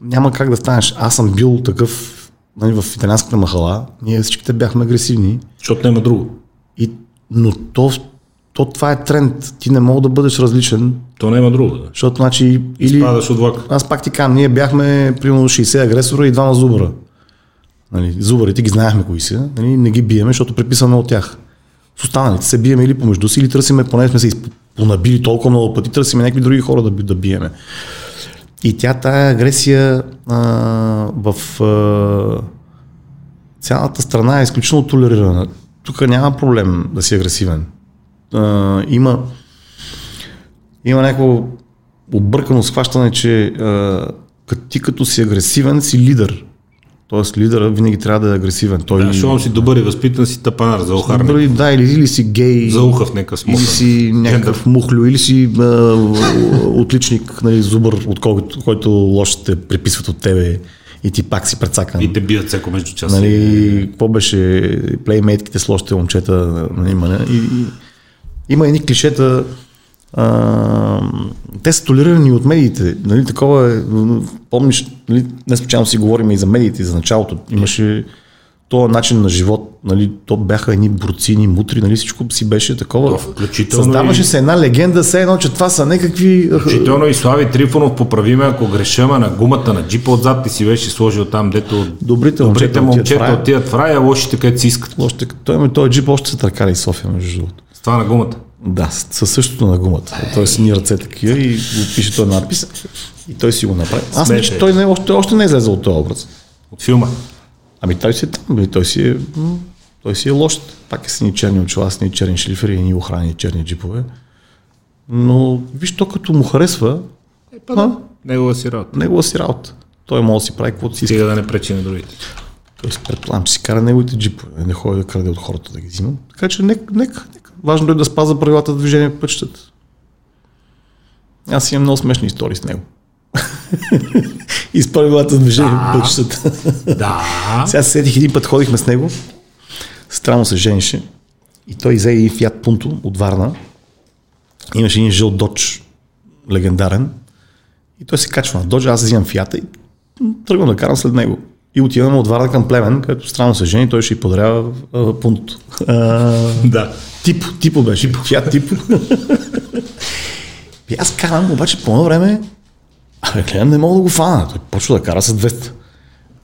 няма как да станеш. Аз съм бил такъв в италианската махала. Ние всичките бяхме агресивни. Защото няма друго. И, но то... То това е тренд. Ти не мога да бъдеш различен. То няма друго. Да. Защото, значи, или... Изпадаш от влака. Аз пак ти казвам, ние бяхме примерно шейсет агресора и двама зубъра. Нали, зубарите ги знаехме кои са. Нали, не ги биеме, защото преписваме от тях. С останалите се биеме или помежду си, или търсиме, поне сме се понабили толкова много пъти, търсиме някакви други хора да, да биеме. И тя тая агресия а, в а, цялата страна е изключително толерирана. Тук няма проблем да си агресивен. Uh, има, има някакво объркано схващане, че uh, ти като си агресивен си лидер. Тоест лидера винаги трябва да е агресивен. Той да, защото си добър и възпитан си тъпанар за ухарни. Да, или, или си гей, за ухав, нека или си някакъв мухлю, или си uh, отличник, нали, зубър, от който, който лошите приписват от тебе. И ти пак си прецакан. И те бият всяко между часа. Нали, какво беше плеймейтките с лошите момчета на имане. И, има едни клишета, а, те са толерирани от медиите. Нали, такова е, помниш, нали, не случайно си говорим и за медиите, и за началото. Имаше този начин на живот, нали, то бяха едни бруцини, мутри, нали, всичко си беше такова. Създаваше и... се една легенда, все едно, че това са некакви... Включително и Слави Трифонов, поправи ме, ако грешам, на гумата на джипа отзад ти си беше сложил там, дето добрите момчета, момчета отидат в рая, лошите където си искат. Лошите, той, той джип още се търкали и София, между другото. С това на гумата? Да, със същото на гумата. Той си ни ръце такива и го пише този надпис и той си го направи. Аз мисля, че той, той още не е излезе от този образ. От филма? Ами той си е там, той си е, той си е лош. Пак е с ни черни очила, с ни черни шлифери и ни охрани черни джипове. Но виж, то като му харесва, е, па, негова си работа. Негова си работа. Той може да си прави каквото си иска. Стига да не пречи на другите. Тоест, предполагам, че си кара неговите джипове, не ходи да краде от хората да ги взима. Така че нека, нека, нека. Важно е да спазва правилата за движение по пътищата. Аз имам много смешни истории с него. И с правилата за движение по пътищата. Да. Сега седих един път, ходихме с него. Странно се женеше. И той взе и Фиат Пунто от Варна. Имаше един жълт Додж, легендарен. И той се качва на Доджа, аз взимам Фията и тръгвам да карам след него. И отиваме от Варна към Плевен, където странно се жени, той ще й подарява пункто. Да. Типо, типо беше. Фиат Типо. И аз карам, обаче по едно време, а гледам, не мога да го фана. Той почва да кара с двеста.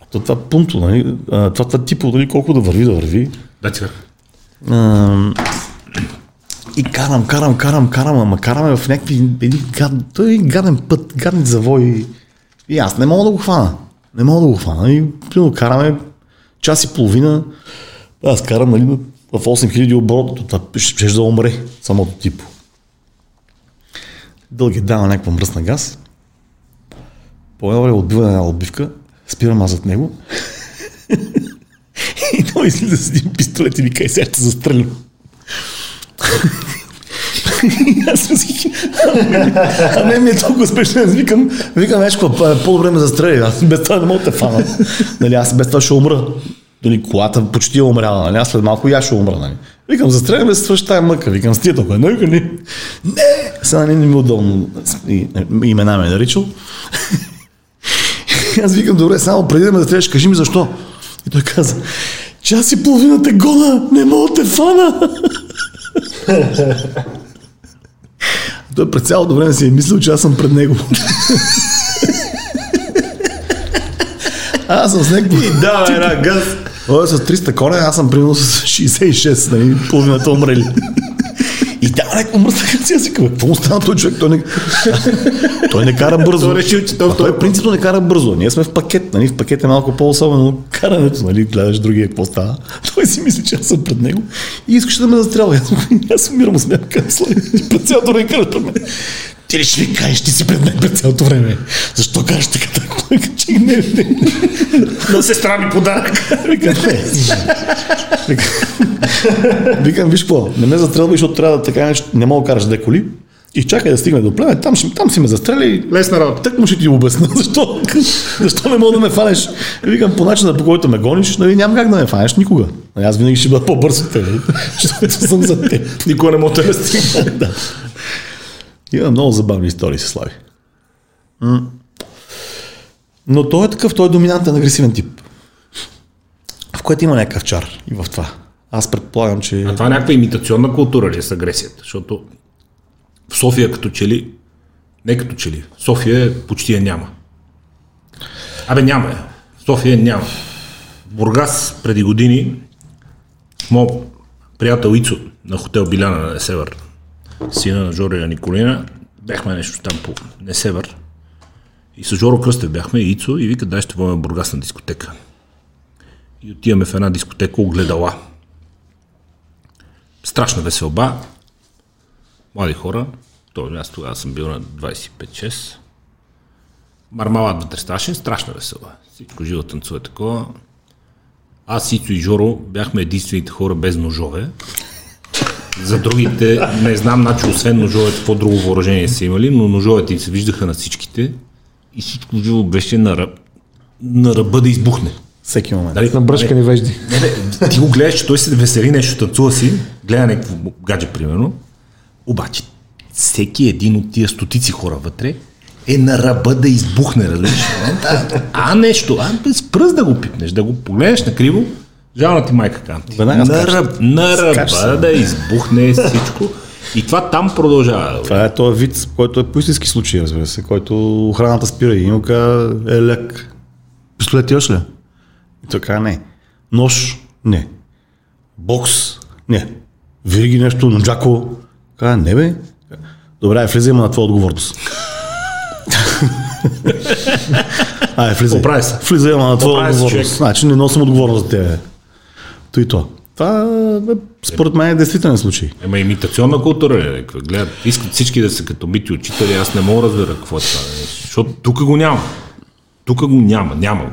А то това пункто, нали? Това, това типо, дали колко да върви, да върви. Да, че. И карам, карам, карам, карам, ама караме в някакви... Гад... Той е гаден път, гадни завои. И аз не мога да го хвана. Не мога да го хвана и примерно караме час и половина. Аз карам, нали, в осем хиляди оборота, това ще да умре самото типо. Дълги дава някаква мръсна газ. По-добре отбива една отбивка, спирам аз зад него. И той излиза с един пистолет и ми кай, сега ще застрелям. А не ми е толкова спешно. Аз викам, викам нещо, по-добре ме застрели. Аз без това не мога да фана. Нали, аз без това ще умра. Дали, колата почти е умряла. Нали, аз след малко я ще умра. Нали. Викам, застрели ме, свърши тая мъка. Викам, стия толкова. Не, не, сега не ми е удобно. Имена ме е наричал. аз викам, добре, само преди да ме застрелиш, кажи ми защо. И той каза, час и половината гола, не мога те фана. Той през цялото време си е мислил, че аз съм пред него. Аз съм с някакво... И давай една гъз. Той е с триста коня, аз съм примерно с шейсет и шест, нали, половината умрели. И да, някакво мръсна къси, аз си към, какво му стана той човек? Той не, той не кара бързо. Той решил, че той, той, той принципно не кара бързо. Ние сме в пакет, нали, в пакет е малко по-особено карането, нали, гледаш другия, какво става. Той си мисли, че аз съм пред него и искаше да ме застрява. Аз умирам с мярка, пред цялото време карата ме. Ти ли ще ви кажеш, ти си пред мен пред цялото време? Защо кажеш така, така, че не, не. Но сестра ми подарък. Викам, не. Викам, виж какво, не ме застрелвай, защото трябва да така нещо, не мога да караш две коли и чакай да стигне до Плевен, там, там си ме застрели. Лесна работа. Тък му ще ти обясна, защо, защо не мога да ме фанеш. Викам, по начина, по който ме гониш, нали, няма как да ме фанеш никога. Аз винаги ще бъда по-бърз от теб, защото съм за теб. Никога не мога да ме стигна. Да. Има много забавни истории с Слави. Mm. Но той е такъв, той е доминантен, агресивен тип. В което има някакъв чар и в това. Аз предполагам, че... А това е някаква имитационна култура ли е с агресията? Защото в София като че ли... Не като че ли. София почти я няма. Абе няма я. София няма. Бургас преди години моят приятел Ицо на хотел Биляна на Север, сина на Жоро и на Николина, бяхме нещо там по Несевър. И с Жоро Кръстев бяхме и Ицо и вика, дай ще водим Бургас на дискотека. И отиваме в една дискотека Огледала. Страшна веселба. Млади хора. Той, аз тогава съм бил на двайсет и пет шест. Мармалат вътре ставаше. Страшна веселба. Всичко живо танцува такова. Аз, Ицо и Жоро бяхме единствените хора без ножове. За другите, не знам, значи, освен ножовете, какво друго въоръжение са имали, но ножовете им се виждаха на всичките и всичко живо беше на, ръб, на ръба да избухне. Всеки момент. Дали, на бръшкани вежди. Не, не, ти го гледаш, че той се весели нещо, танцува си, гледа някакво гадже, примерно. Обаче, всеки един от тия стотици хора вътре е на ръба да избухне, различно. А, а нещо, а с пръст да го пипнеш, да го погледнеш накриво, жална ти майка канти. На ръба да избухне всичко. И това там продължава. Това е този вид, който е по истински случай, разбира се, който охраната спира и му каза, е ляк, пистолет имаш ли? И така не. Нож? Не. Бокс? Не. Вириги нещо, ножако? Каза, не бе. Добре, влизай, има на твоя отговорност. Ай, влизай. Оправи се. Влизай, има на твоя отговорност. Значи не носим отговорност за тебе. И то. Това според мен е действителен случай. Ема имитационна култура е. Гледат, искат всички да са като бити учители, аз не мога да разбера какво е това. Защото тук го няма. Тук го няма. Няма го.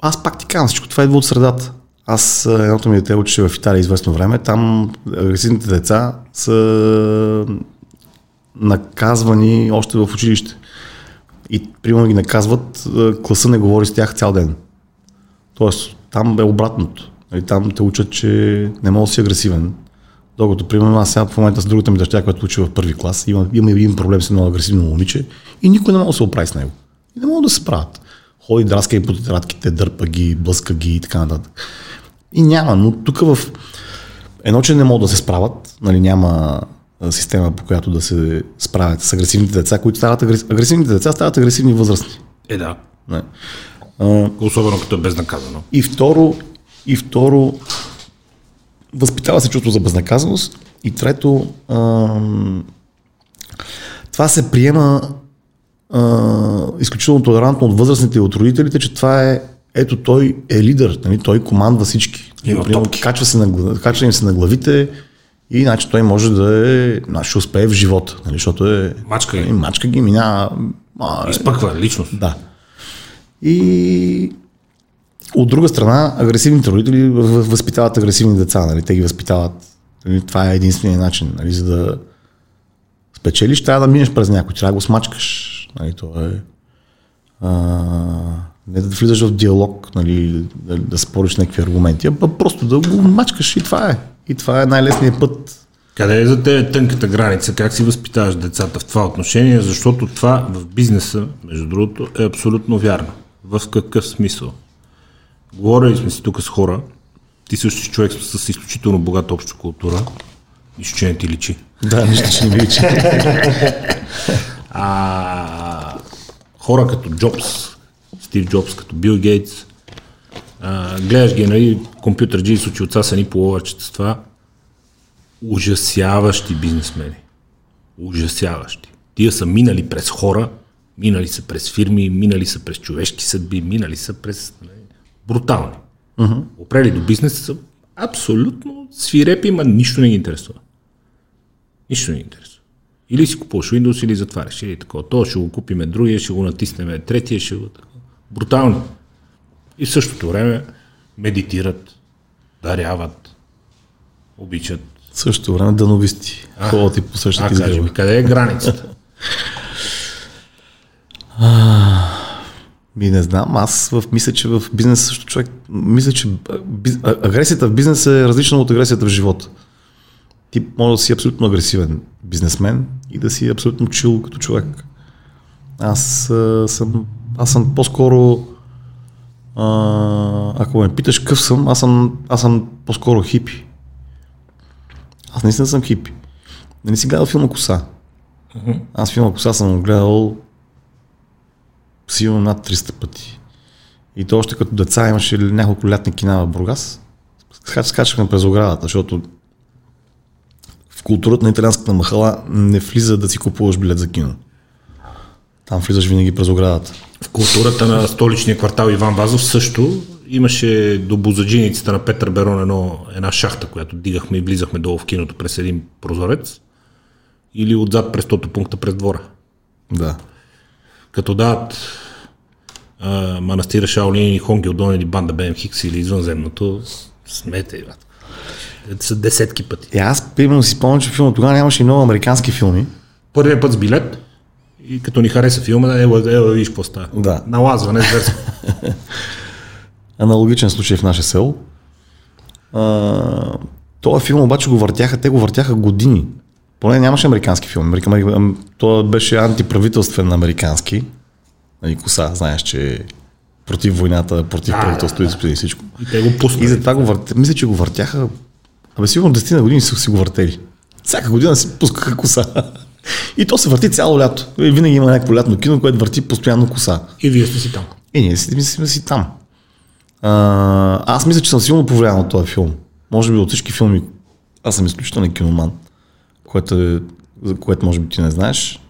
Аз пак ти казвам, всичко това идва от средата. Аз, едното ми дете учеше в Италия известно време, там агресивните деца са наказвани още в училище. И примерно ги наказват, класа не говори с тях цял ден. Тоест, там е обратното. Там те учат, че не мога да си агресивен. Докато, примерно, аз сега в момента с другата ми дъщеря, която учи в първи клас, има, има един проблем с едно агресивно момиче и никой не мога да се оправи с него. И не мога да се правят. Ходи, драска и по тетрадките, дърпа ги, блъска ги и така нататък. И няма, но тук в... Едно, че не могат да се справят, нали, няма система, по която да се справят с агресивните деца, които стават агресивни. Агресивните деца стават агресивни възрастни. Е, да. Не. Особено като е безнаказано. И второ, и второ, възпитава се чувство за безнаказаност. И трето, а, това се приема а, изключително толерантно от възрастните и от родителите, че това е, ето той е лидер, нали? Той командва всички. И приема, качва, се на, качва им се на главите и иначе той може да е, ще успее в живота, нали? Защото е... Мачка ги. Мачка ги, минава... А, изпъква личност. Да. И от друга страна, агресивните родители възпитават агресивни деца, нали? Те ги възпитават. Нали? Това е единственият начин, нали? За да спечелиш, трябва да минеш през някой, трябва да го смачкаш. Нали? Това е... а... не да влизаш в диалог, нали? Да, да спориш някакви аргументи, а просто да го мачкаш и това е. И това е най-лесният път. Къде е за тебе тънката граница? Как си възпитаваш децата в това отношение? Защото това в бизнеса, между другото, е абсолютно вярно. В какъв смисъл? Говорили сме си тук с хора. Ти също си човек с изключително богата обща култура. Нищо, че не ти личи. Да, нищо, че не ми личи. А, хора като Джобс, Стив Джобс, като Бил Гейтс, а, гледаш ги, нали, компютърджи с очилца са ни половърчета с това. Ужасяващи бизнесмени. Ужасяващи. Тия са минали през хора, минали са през фирми, минали са през човешки съдби, минали са през не, брутални. Uh-huh. Опрели до бизнеса са абсолютно свирепи, ма нищо не ги интересува. Нищо не ги интересува. Или си купуваш Windows, или затваряш, или такова. То ще го купиме другия, ще го натиснем третия, ще го... Брутално. И в същото време медитират, даряват, обичат. В същото време дановисти. Ходят и по същите изгледа. Къде е границата? Ми не знам, аз в, мисля, че в бизнеса също човек, мисля, че биз, агресията в бизнеса е различна от агресията в живота. Ти може да си абсолютно агресивен бизнесмен и да си абсолютно чил като човек. Аз а, съм, аз съм по-скоро, а, ако ме питаш къв съм, аз съм, аз съм по-скоро хипи. Аз наистина съм хипи. Не си гледал филма Коса. Аз филма Коса съм гледал сигурно над триста пъти. И то още като деца имаше няколко лятни кина в Бургас. Скачахме през оградата, защото в културата на италианската махала не влиза да си купуваш билет за кино. Там влизаш винаги през оградата. В културата на столичния квартал Иван Вазов също имаше до бузаджиницата на Петър Берон едно, една шахта, която дигахме и влизахме долу в киното през един прозорец или отзад през тото пункта през двора. Да. Като дадат а, манастира Шаолин и Хонгилдон или банда Бен Хикс или извънземното, смете. Те са десетки пъти. Е, аз примерно си спомням, че филма тогава нямаше и много американски филми. Първият път с билет и като ни хареса филма, е, е, е, виж какво става. Да. Налазване с верско. Аналогичен случай в наше село. Този филм обаче го въртяха, те го въртяха години. Поне нямаше американски филм. Той беше антиправителствен американски. И Коса, знаеш, че против войната, против а, правителството да, да. И всичко. И те го пуснали. И затова го въртяха. Мисля, че го въртяха. Абе, сигурно десетина години са си го въртели. Всяка година си пускаха Коса. И то се върти цяло лято. И винаги има някакво лятно кино, което върти постоянно Коса. И вие сте си там. И ние сме си, си там. А, аз мисля, че съм силно повлиян от този филм. Може би от всички филми. Аз съм изключителен киноман. Което, за което може би ти не знаеш.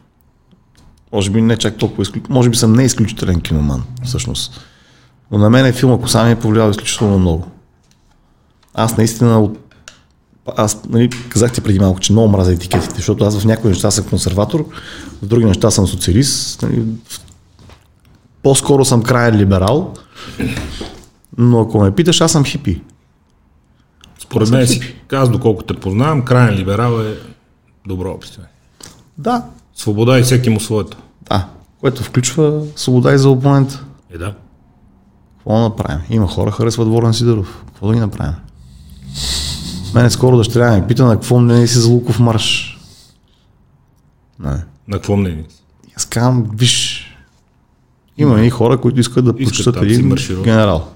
Може би не чак толкова изключителен. Може би съм не изключителен киноман, всъщност. Но на мен е филма Коса ми е повлиял изключително много. Аз наистина... Аз, нали, казах ти преди малко, че много мразя етикетите, защото аз в някои неща съм консерватор, в други неща съм социалист. Нали, по-скоро съм крайен либерал. Но ако ме питаш, аз съм хипи. Според мен си, аз доколко те познавам, крайен либерал е добро общество. Да. Свобода и всеки му своето. Да, което включва свобода и за опонента. Е, да. Какво да направим? Има хора, харесват Волен Сидеров. Какво да ги направим? Мене скоро дъщеря ме пита на какво мнение си за Луков марш. Не. На какво мнение си? Аз казвам, виж, има едни хора, които искат да почитат един генерал.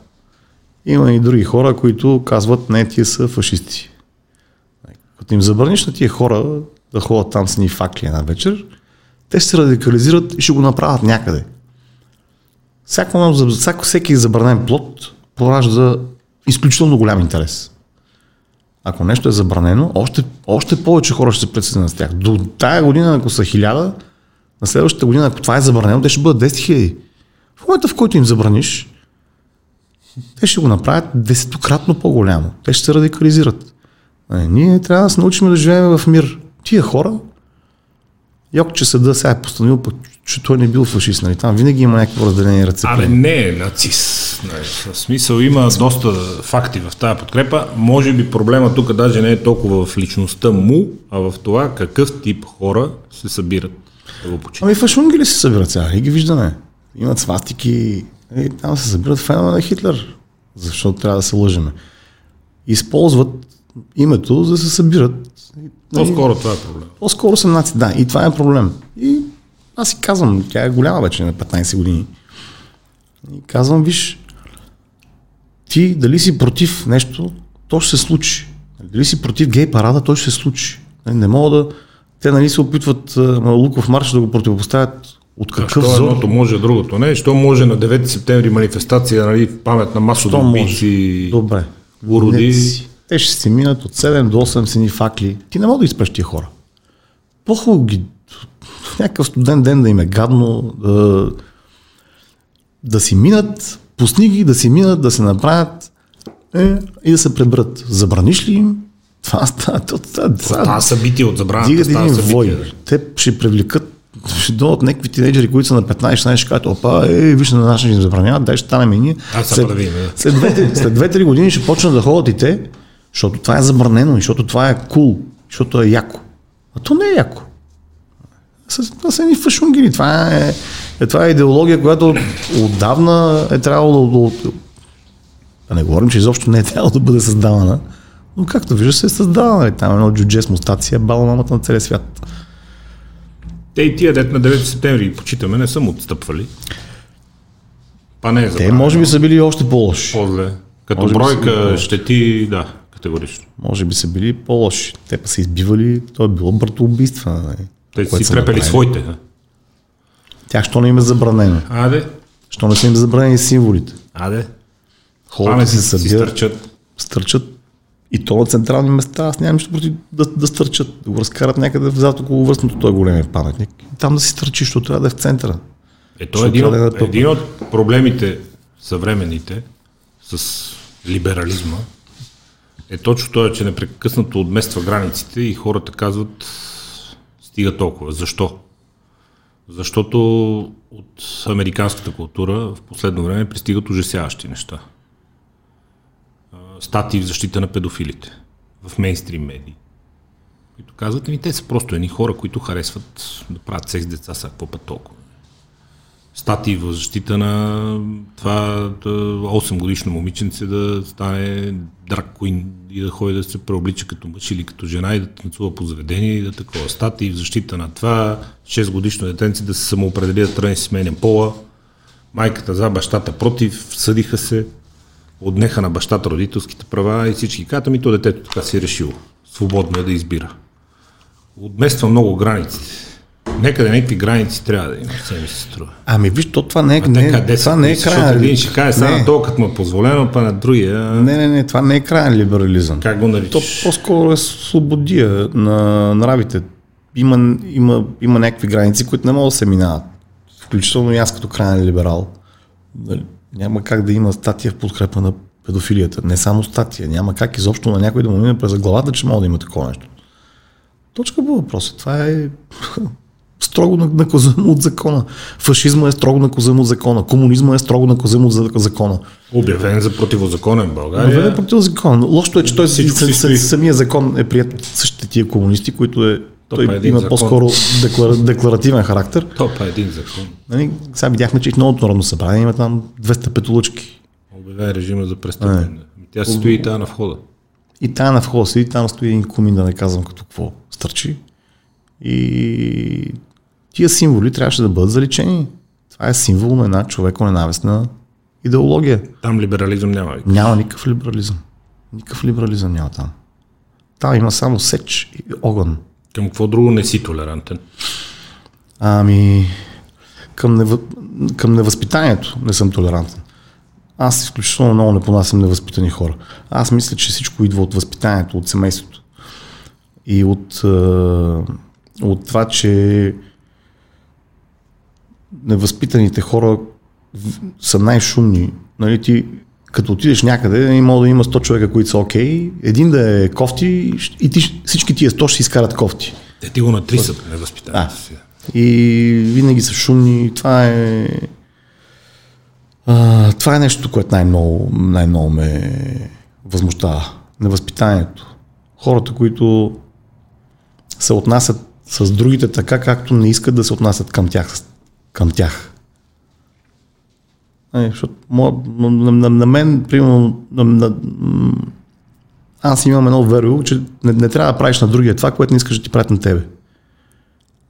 Има и други хора, които казват, не, тия са фашисти. Като им забраниш на тия хора да ходят там с ни факли една вечер, те ще се радикализират и ще го направят някъде. Всяко, всеки забранен плод поражда изключително голям интерес. Ако нещо е забранено, още, още повече хора ще се присъединят с тях. До тая година, ако са хиляда, на следващата година, ако това е забранено, те ще бъдат десет хиляди. В момента, в който им забраниш, те ще го направят десетократно по-голямо. Те ще се радикализират. А ние трябва да се научим да живеем в мир. Тия хора, йок, че съда сега е постановил, пък, че той не бил фашист. Нали? Там винаги има някакво разделение рецепти. Абе не е нацист. В смисъл има доста факти в тази подкрепа. Може би проблема тук даже не е толкова в личността му, а в това какъв тип хора се събират. Да, ами фашунги ли се събират сега? И ги виждаме. Имат свастики... И там се събират фенове на Хитлер, защото трябва да се лъжеме. Използват името, за да се събират. По-скоро това е проблем. По-скоро съм наци, да, и това е проблем. И аз си казвам, тя е голяма вече на петнайсет години. И казвам, виж, ти дали си против нещо, то ще се случи. Дали си против гей парада, то ще се случи. Не мога да... Те нали се опитват на Луков марш да го противопоставят от какъв зор. Що едното може, другото не. Що може на девети септември манифестация, нали, в памет на масови убийци. Добре. Уроди. Те ще се минат от седем до осем сини факли. Ти не мога да изпреш тия хора. По-хубаво ги... Някакъв студен ден да им е гадно, да, да си минат, пусни ги, да си минат, да се направят е, и да се пребрат. Забраниш ли им? Това става, това събитие от забраната. Дигат един вой. Те ще привлекат, ще дойдат някакви тинейджери, които са на петнайсет-шестнайсет, ще кажат, опа, е, виж, на нашите ще забраняват, дай ще станем и ние. А, след, правим, да. след, след две-три години ще почнат да ходят и те, защото това е забранено, защото това е кул, cool, защото е яко. А то не е яко. Това са едни фашунгили. Това е, е, това е идеология, която отдавна е трябвало да... Да, да не говорим, че изобщо не е трябвало да бъде създавана. Но както вижда се е създава, там едно джудже с мустация, бала мамата на целия свят. Те и тия дет на девети септември, почитаме, не са му отстъпвали. Па не е забравя. Те може би са били още по-лоши. По-зле. Като може бройка ще ти, да, категорично. Може би са били по-лоши. Те па са избивали, то е било братоубийства. Те си крепели своите. Да? Тях, що не им е забранено? Аде. Що не са им забранени символите? Аде. Хората се събират, стърчат. И то на централни места, аз нямам нищо против да, да стърчат, да го разкарат някъде взад около връзното, той е големия паметник. И там да си стърчи, защото трябва да е в центъра. Ето един, да е един от проблемите съвременните с либерализма е точно това, че непрекъснато отмества границите и хората казват стига толкова. Защо? Защото от американската култура в последно време пристигат ужасяващи неща. Статии в защита на педофилите в мейнстрим медии, които казват, ми те са просто едни хора, които харесват да правят секс с деца, са какво път толкова. Статии в защита на това осемгодишно момиченце да стане драг куин и да ходи да се преоблича като мъж или като жена и да танцува по заведение и да такова. Статии в защита на това шестгодишно детенци да се самоопредели да тръгне си сменя пола, майката за, бащата против, съдиха се. Отнеха на бащата родителските права и всички казват, ми то детето така си е решило. Свободно е да избира. Отмества много границите. Некъде някакви граници трябва да има, се ми се струва. Ами виж, то това не е, не, десет, това не е края. Един ще каже, сега толкова като му е позволено, па на другия... Не, не, не, това не е крайен либерализъм. Как го наричаш? То по-скоро е свободия на нравите. Има, има, има някакви граници, които не могат да се минават. Включително и аз като крайен либерал. Няма как да има статия в подкрепа на педофилията. Не само статия. Няма как изобщо на някой да му мине през главата, че мога да има такова нещо. Точка по въпроса. Това е строго наказуемо от закона. Фашизма е строго наказуемо от закона. Комунизма е строго наказуемо от закона. Обявен за противозаконен в България. Обявен е противозаконен. Лошото е, че той самия закон е прият от същите тия комунисти, които е... Той е има закон. По-скоро деклар... декларативен характер. Това е един закон. Нали, сега видяхме, че и в новото народно събрание има там двеста пет лъчки. Обявен режима за престъпление. Тя стои и тая на входа. И тая на входа седи, там стои един комин, да не казвам като какво стърчи. И тия символи трябваше да бъдат заличени. Това е символ на една човеконенавистна идеология. Там либерализъм няма. Няма никакъв либерализъм. Никакъв либерализъм няма там. Там има само сеч и огън. Към какво друго не си толерантен? Ами, към, невъ... към невъзпитанието не съм толерантен. Аз изключително много не понасям невъзпитани хора. Аз мисля, че всичко идва от възпитанието, от семейството. И от, е... от това, че невъзпитаните хора са най-шумни. Нали, ти като отидеш някъде, може да има сто човека, които са окей, един да е кофти и ти, всички тия сто ще изкарат кофти. Те ти го натрисат, не възпитавате си. И винаги са шумни. Това е а, това е нещо, което най-много, най-много ме възмущава. Невъзпитанието. Хората, които се отнасят с другите така, както не искат да се отнасят към тях. Към тях. Защото на мен, примерно, аз имам едно верую, че не, не трябва да правиш на другия това, което не искаш да ти правят на тебе.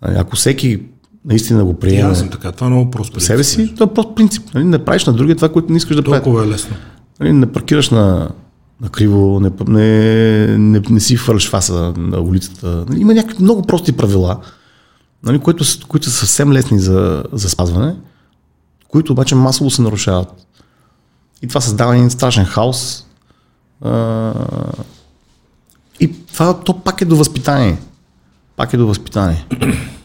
Ако всеки наистина го приеме... Аз съм така, това е много просто. Себе си, това е прост принцип. Нали? Не правиш на другия това, което не искаш да правиш. Толкова е лесно. Нали? Не паркираш на, на криво, не, не, не, не си фърлиш фаса на улицата. Нали? Има някакви много прости правила, нали? Които, които са съвсем лесни за, за спазване, които обаче масово се нарушават. И това създава един страшен хаос. А, и това то пак е до възпитание. Пак е до възпитание.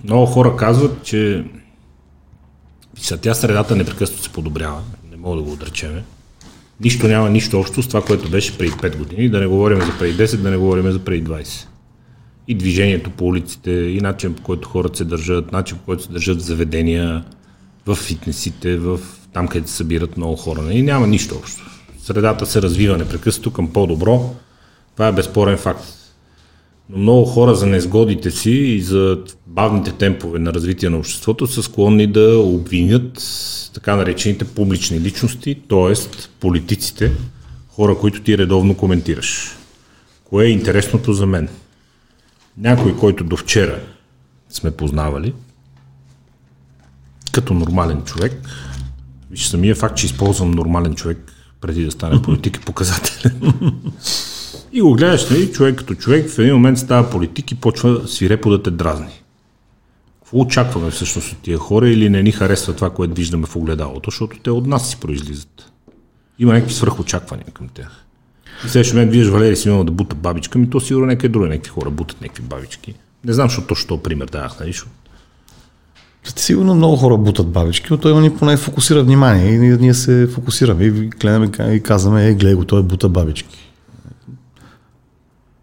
Много хора казват, че тя средата непрекъснато се подобрява. Не мога да го отречеме. Нищо няма нищо общо с това, което беше преди пет години. Да не говорим за преди десет, да не говорим за преди двайсет. И движението по улиците, и начин по който хората се държат, начин по който се държат в заведения, в фитнесите, в там, където се събират много хора. И няма нищо общо. Средата се развива непрекъснато към по-добро. Това е безспорен факт. Но много хора за несгодите си и за бавните темпове на развитие на обществото са склонни да обвинят така наречените публични личности, т.е. политиците, хора, които ти редовно коментираш. Кое е интересното за мен? Някой, който до вчера сме познавали, като нормален човек, виж самия факт, че използвам нормален човек преди да стане политик е показателен. И го гледаш, нали, човек като човек, в един момент става политик и почва свирепо да те дразни. Какво очакваме всъщност от тия хора или не ни харесва това, което виждаме в огледалото, защото те от нас си произлизат. Има някакви свръхочаквания към тях. И в следващия момент виждаш Валери Симеонов да бута бабичка, ми то сигурно някакви други някакви хора бутат някакви бабички. Не знам, защото точно този пример давах, нали? Сигурно много хора бутат бабички, но той ни поне фокусира внимание и ние се фокусираме и гледаме и казваме, е, гледай го, той бута бабички.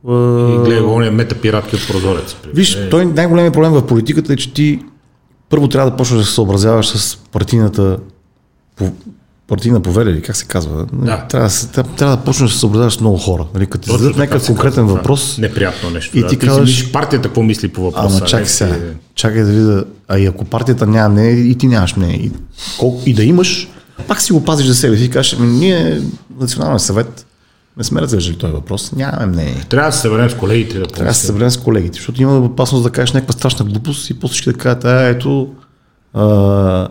И гледай го, он е метапиратки от прозорец. Виж, той най-големият проблем в политиката е, че ти първо трябва да почнеш да се съобразяваш с партийната партийна повеля, или как се казва. Да. Трябва, трябва, трябва да почнеш да се съобразяваш с много хора. Нали, като ти зададат някакъв конкретен въпрос. Неприятно нещо. И да, ти казваш, партията какво мисли по въпроса. Ама чакай сега, чакай да видя, а и ако партията няма не, и ти нямаш не. И, колко, и да имаш, пак си го пазиш за себе си и кажеш, ние национален съвет не сме разглеждали този въпрос, нямаме мнение. Трябва да се съберем с колегите. Да Трябва да се съберем с колегите, защото има опасност да кажеш някаква страшна глупост и после ще да кажат, а ето, а,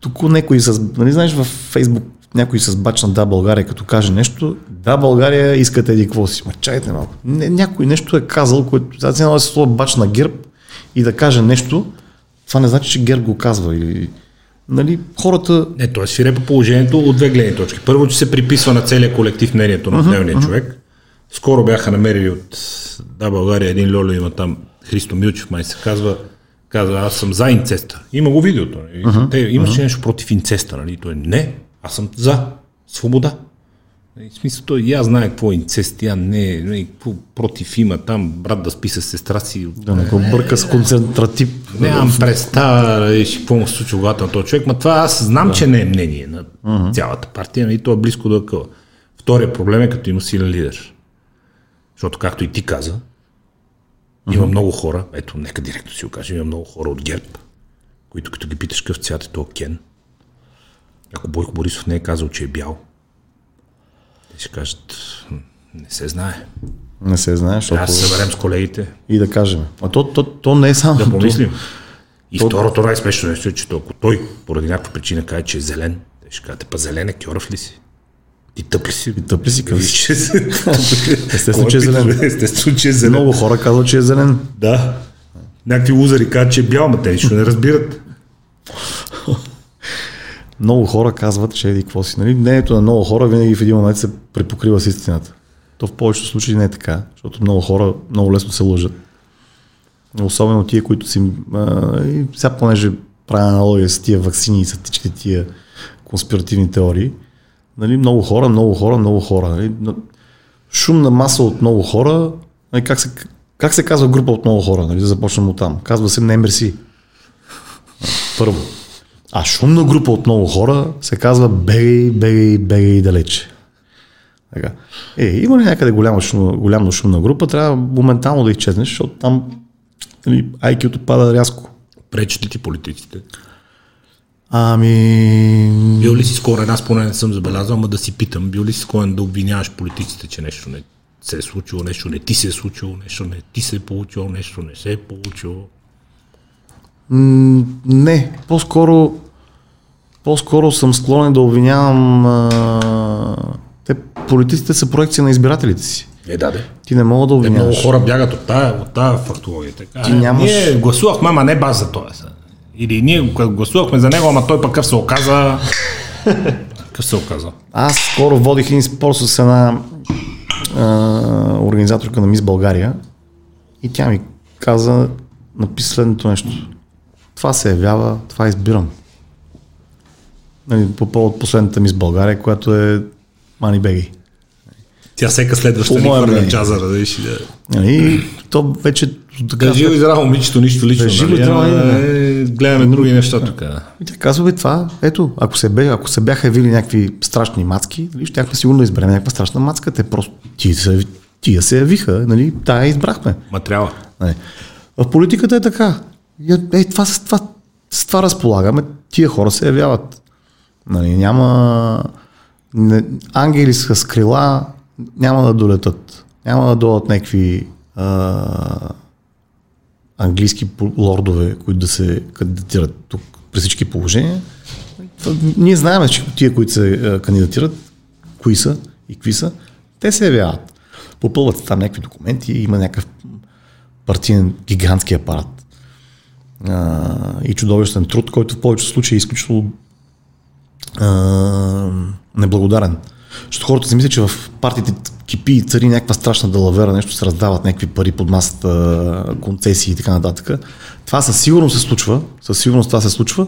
тук някой с... Нали знаеш във Фейсбук някой с бачна да България, като каже нещо, да България искате еди какво си, ма чайте малко. Някой нещо е казал, което за цена да се слова бачна ГЕРБ и да каже нещо, това не значи, че ГЕРБ го казва или... Нали, хората... Не, той свирепа положението от две гледни точки. Първо, че се приписва на целия колектив мнението на отделния uh-huh, uh-huh. човек. Скоро бяха намерили от Да, България, един льолю има там, Христо Милчев май се казва, казва, аз съм за инцеста. Има го видеото. Нали? Uh-huh, Те имаше uh-huh. нещо против инцеста. Нали? Той не, аз съм за свобода. В смисъл, той я знае какво е инцест, тя не, не какво против има там, брат да спи с сестра си. Да, не, не бърка с концентратив. Нямам представа какво му се случва в главата на този човек, но това аз знам, да. Че не е мнение на uh-huh. цялата партия, и то е близко до къла. Втория проблем е като има силен лидер. Защото както и ти каза, uh-huh. има много хора, ето нека директно си го кажем, има много хора от ГЕРБ, които като ги питаш къв цвят е този кен, ако Бойко Борисов не е казал, че е бял, ще кажат, не се знае. Не се знае, защото... Трябва да се съберем с колегите. И да кажем. А то, то, то не е само... Да помислим. То... И то... второто най-смешно нещо е, че ако той поради някаква причина каже, че е зелен, те ще кажат, па зелен е, кьоръв ли си? И тъп ли си? И тъп ли си? Къв си? Естествено, че е зелен. Естествено, че е зелен. Много хора казват, че е зелен. Да. Някакви лузари казват, че е бял, но те нищо не разбират. Много хора казват, че еди какво си. Нали? Мнението на много хора винаги в един момент се препокрива с истината. То в повечето случаи не е така, защото много хора много лесно се лъжат. Особено тия, които си... А, и сега понеже правя аналогия с тия ваксини и с всички тия конспиративни теории, нали? много хора, много хора, много хора. Нали? Шумна маса от много хора, нали? как, се, как се казва група от много хора, нали? да започнем от там. Казва се не мерси. Първо. А шумна група от много хора се казва бегай, бегай, бегай далече. Така. Е, има ли някъде голяма шумна, голяма шумна група, трябва моментално да изчезнеш, защото там нали, ай кю-то пада рязко. Пречат ли ти политиците? Ами... Бил ли си скоро, аз поне не съм забелязал, ама да си питам, бил ли си склонен да обвиняваш политиците, че нещо не се е случило нещо, не ти се е случило нещо, не ти се е получило нещо, не се е получило? М- не, по-скоро по-скоро съм склонен да обвинявам а... те, политиците са проекция на избирателите си. Е, да, да. Ти не мога да обвиняваш. Те, много хора бягат от тая, от тая фактология. Така, ти е, нямаш... Ние гласувахме, ама не база за това. Или ние гласувахме за него, ама той пък къв се оказа... Къв се оказа? Аз скоро водих един спор с една а, организаторка на Мис България и тя ми каза, написа следното нещо. Това се явява, това избирам. Нали, по повод последната Мис България, която е Мани Беги. Тя всека следваща ни хвърля часа, разреши да... И то вече... Да, живо и здраво, момичето, нищо лично. Да, живо и здраво, е, гледаме други неща тук. И така казва, бе, това, ето, ако се, бе, ако се бяха явили някакви страшни мацки, щяхме сигурно да изберем някаква страшна мацка, те просто тия се, тия се явиха, нали, тая избрахме. Ма трябва. Нали. В политиката е така. Ей, това с това, с това разполагаме, тия хора се явяват. Нали, няма... Не, ангели с крила няма да долетат. Няма да долетат някакви а, английски лордове, които да се кандидатират тук при всички положения. Ние знаем, че тия, които се кандидатират, кои са и какви са, те се явяват. Попълват там някакви документи, има някакъв партиен гигантски апарат а, и чудовищен труд, който в повечето случаи е изключително а, неблагодарен. Защото хората си мислят, че в партиите кипи и цари някаква страшна далавера, нещо се раздават някакви пари под масата, концесии и така нататък. Това със сигурност се случва, със сигурност това се случва,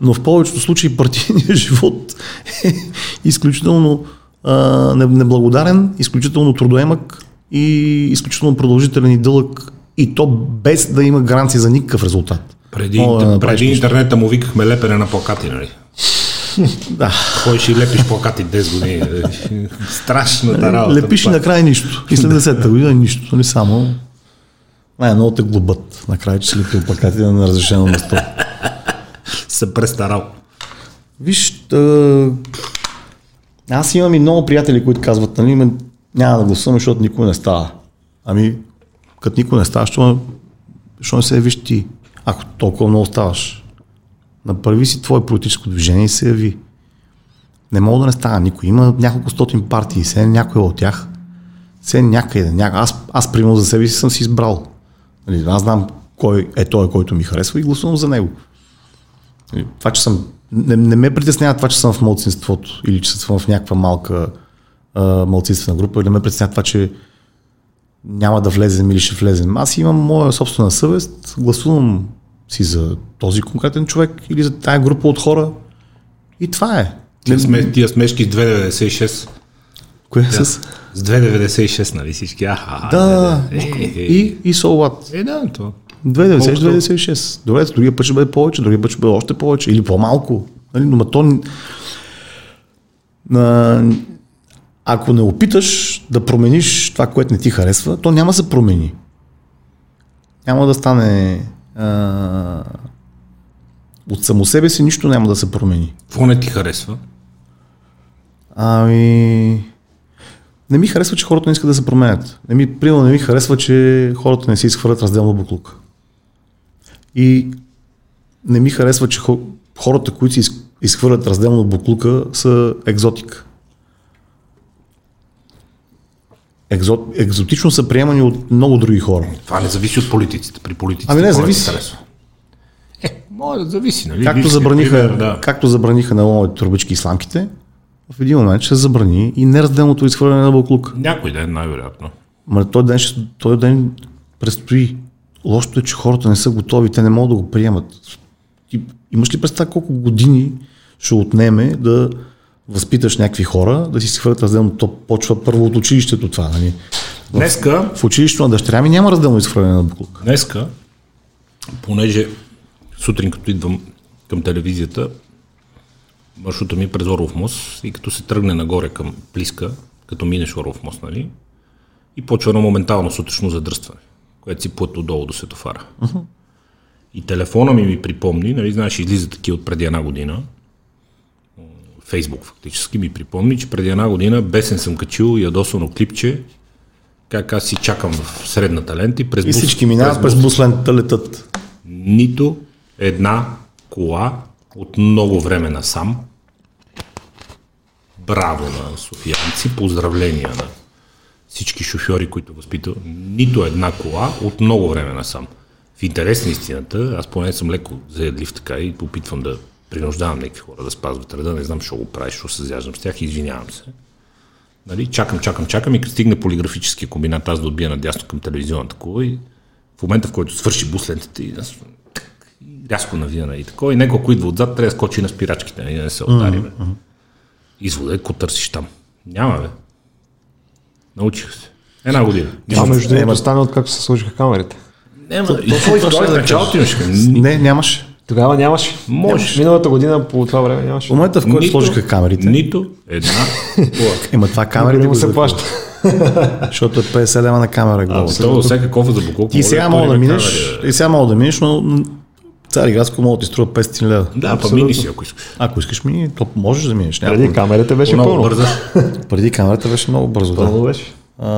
но в повечето случаи партийният живот е изключително а, неблагодарен, изключително трудоемък и изключително продължителен и дълъг, и то без да има гаранция за никакъв резултат. Преди, О, преди интернета му викахме лепене на плакати, нали? Да. Ходиш и лепиш плакати десет години. Страшната работа. Лепиш и накрая нищо. И след десета година нищо. Не само. Най-много те глобът. Накрая, че си лепил плакати на неразрешено място. Се престарал. Виж, аз имам и много приятели, които казват, нали, няма да гласувам, защото никой не става. Ами, като никой не става, защо не се явиш ти? Ако толкова много ставаш. Направи си твое политическо движение и се яви. Не мога да не става никой. Има няколко стотин партии, се някой от тях. Се някъде. Няко... Аз, аз примерно за себе си съм си избрал. Нали, аз знам кой е той, който ми харесва и гласувам за него. Нали, това, че съм... Не, не ме притеснява това, че съм в малцинството или че съм в някаква малка а, малцинствена група, или не ме притеснява това, че няма да влезем или ще влезем. Аз имам моя собствена съвест, гласувам си за този конкретен човек или за тая група от хора. И това е. Тия, сме, тия смешки с две деветдесет и шест. Коя с? С две деветдесет и шест, нали всички? Аха, да, да, да. Е, е, е. И, и so what? Е, да, това. две деветдесет и шест. Добре, другия път ще бъде повече, другия път ще бъде още повече или по-малко. Нали? Но то... А, ако не опиташ да промениш това, което не ти харесва, то няма да се промени. Няма да стане... Uh, от само себе си нищо няма да се промени. Какво не ти харесва? Ами... Не ми харесва, че хората не искат да се променят. Не ми, примерно, не ми харесва, че хората не се изхвърлят разделно буклук. И не ми харесва, че хората, които се изхвърлят разделно буклука, са екзотик. Екзот, екзотично са приемани от много други хора. Това не зависи от политиците. При политиците. Ами не зависи. Е, може да зависи, нали? Както забраниха, пример, да. Както забраниха на лоновите турбички и сламките, в един момент ще забрани и неразделното изхвърляне на буклук. Някой ден, най-вероятно. Ма той ден, ще, той ден предстои. Лошото е, че хората не са готови, те не могат да го приемат. И, имаш ли представа колко години ще отнеме да възпиташ някакви хора, да си си хвърлят разделно, то почва първо от училището това. Нали? В, днеска, в училището на дъщеря ми няма разделно изхвърляне на буклук. Днеска, понеже сутрин като идвам към телевизията, маршрута ми през Орлов мост и като се тръгне нагоре към Плиска, като минеш Орлов мост, нали, и почва едно моментално сутрешно задръстване, което си плът отдолу до Светофара. Uh-huh. И телефона ми ми припомни, нали, знаеш, излиза такива от преди една година, Фейсбук фактически ми припомни, че преди една година бесен съм качил ядосано клипче как аз си чакам в средната лента и през бус. И всички минават през бус лентата летат. Нито една кола от много време насам. Браво на софиянци, поздравления на всички шофьори, които възпитават. Нито една кола от много време насам. В интерес на истината, аз поне съм леко заядлив така и опитвам да принуждавам някакви хора да спазват реда, не знам що го правиш, що се зяждам с тях, извинявам се. Нали? Чакам, чакам, чакам и като стигне полиграфическия комбинат, аз да отбия надясно към телевизионната кола и в момента, в който свърши бус лентата и аз рязко навия и такова, и някой, който идва отзад, трябва да скочи на спирачките, нали? Да не се удариме. Mm-hmm. Извода е, какво търсиш там. Няма, бе. Научих се. Една година. А между другото стана, откакто се сложиха камерите. Няма. То, и той в началото имаш. Не, нямаше. Тогава нямаше. Може. Миналата година по това време нямаше. В момента, в който сложиха камерите. Нито една. Има това камерите му се плаща. Защото е петдесет лева на камера. А, това всяка кофа за буколко. И сега мога да минеш, и сега мога да минеш, но Цариградско мога да ти струва петстотин лева. Да, па мини си, ако искаш. Ако искаш мини, то можеш да минеш. Преди Няма... камерата беше пълно. Преди камерата беше много бързо. Пълно да. беше. А,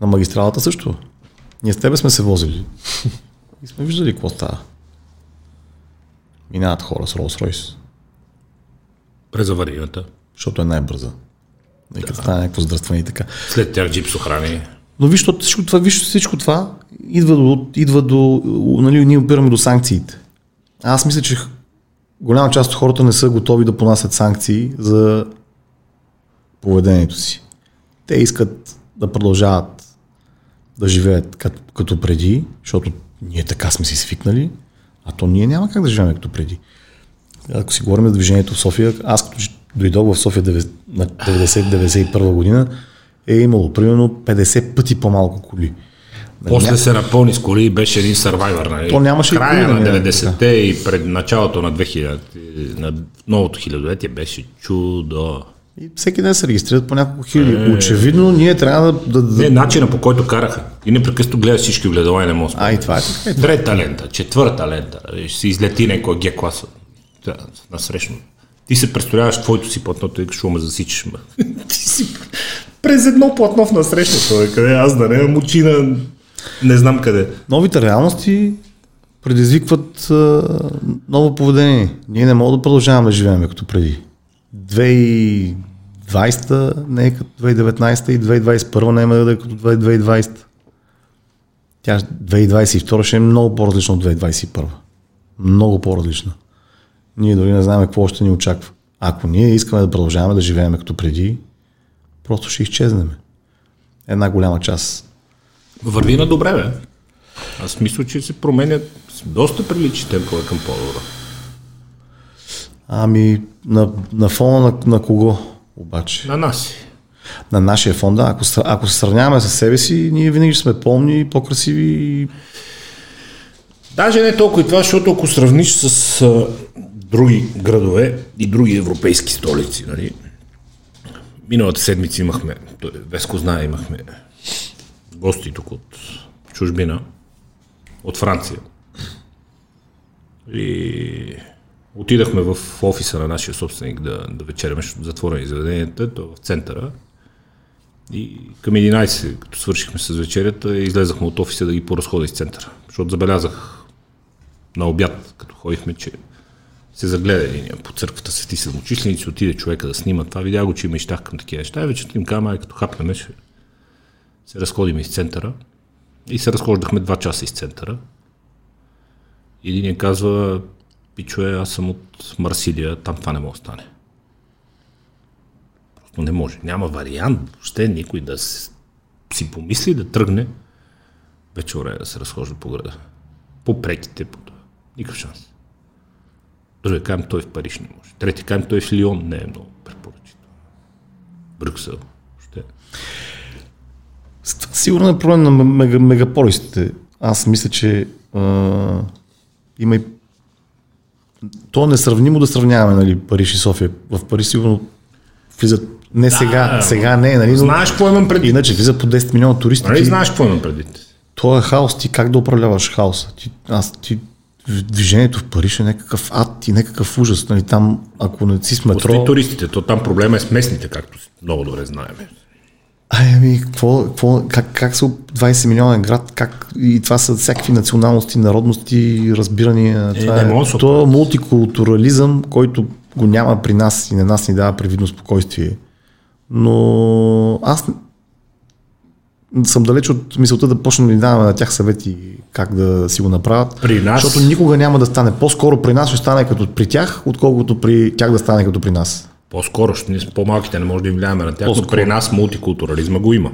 на магистралата също. Ние с тебе сме се возили. И сме виждали какво става. Минават хора с Rolls-Royce. През аварията. Защото е най-бърза. И да. Като стане някакво здръстване и така. След тях джип с охрани. Но виж, всичко това, виж, всичко това идва до, идва до нали, ние опираме до санкциите. Аз мисля, че голяма част от хората не са готови да понасят санкции за поведението си. Те искат да продължават да живеят като, като преди, защото ние така сме си свикнали, а то ние няма как да живеем като преди. Ако си говорим за движението в София, аз като дойдох в София на деветдесет деветдесет и първа година, е имало примерно петдесет пъти по-малко коли. После Няко... се напълни с коли и беше един сървайвър. Нали? То нямаше края на деветдесетте и пред началото на две хиляди, на новото хилядолетие беше чудо. И всеки ден се регистрират по няколко хиляди. Е... Очевидно ние трябва да... да... Не, начина по който караха. И непрекъснато гледа всички гледала и не може. А, и това е така. Трета лента, четвърта лента. Ще се излети някой Г-класа. Да, насрещно. Ти се представляваш твоето си платно, тъй като шума засичаш. Ти си... През едно платно в насрещното, къде аз да не имам очи на... Не знам къде. Новите реалности предизвикват а, ново поведение. Ние не можем да продължаваме да живеем като преди. две хиляди и двадесета не е като две хиляди и деветнадесета и две хиляди и двадесет и първа не е да е като две хиляди и двадесета. Тя две хиляди и двадесет и втора ще е много по-различна от две хиляди и двадесет и първа. Много по-различна. Ние дори не знаем какво още ни очаква. Ако ние искаме да продължаваме да живеем като преди, просто ще изчезнем. Една голяма част. Върви на добре, бе. Аз мисля, че се променят доста прилични темпове към по-добро. Ами, на, на фона на, на кого обаче? На нас. На нашия фон, да. Ако, ако се сравняваме с себе си, ние винаги сме помни, по-красиви. Даже не толкова и това, защото ако сравниш с а, други градове и други европейски столици, нали? Миналата седмица имахме, Веско знае, имахме гости тук от чужбина, от Франция. И отидахме в офиса на нашия собственик да, да вечеряме, затворени заведенията, то в центъра. И към единадесет, като свършихме с вечерята, излезахме от офиса да ги поразхода из центъра. Защото забелязах на обяд, като ходихме, че се загледа един по църквата Свети Седмочисленици, отиде човека да снима това, видя го, че има ищах към такива неща. И вечерта им казвам, като хапнем, ще се разходим из центъра. И се разхождахме два часа из центъра. Единият казва, пичове, аз съм от Марсилия, там това не мога да стане. Просто не може. Няма вариант въобще никой да си помисли да тръгне вечора да се разхожда по града. По преките, по това. Никакъв шанс. Другия казвам, той в Париж не може. Трети казвам, той в Лион не е много препоръчително. Брюксел. Въобще. Сигурно е проблем на мега, мегаполисите. Аз мисля, че а, има и... То е несравнимо да сравняваме, нали, Париж и София. В Париж сигурно влизат... Не да, сега, сега не, нали? Но... Знаеш какво имам предвид? Иначе влизат по десет милиона туристи. Нали, ти... знаеш какво имам предвид? То е хаос. Ти как да управляваш хаоса? Ти, аз, ти... Движението в Париж е някакъв ад и някакъв ужас. Нали? Там, ако не си с метро... Освен туристите, то там проблема е с местните, както много добре знаем. Ами, какво, какво, как, как са двадесет милиона град, как и това са всякакви националности, народности, разбирания. Е, това е, е това мултикултурализъм, който го няма при нас и на нас ни дава привидно спокойствие. Но аз съм далеч от мисълта да почнем да ни даваме на тях съвети как да си го направят. При нас? Защото никога няма да стане. По-скоро при нас ще стане като при тях, отколкото при тях да стане като при нас. По-скоро, ще ние сме по-малките, не може да им влияме на тях, но при нас мултикултурализма го има.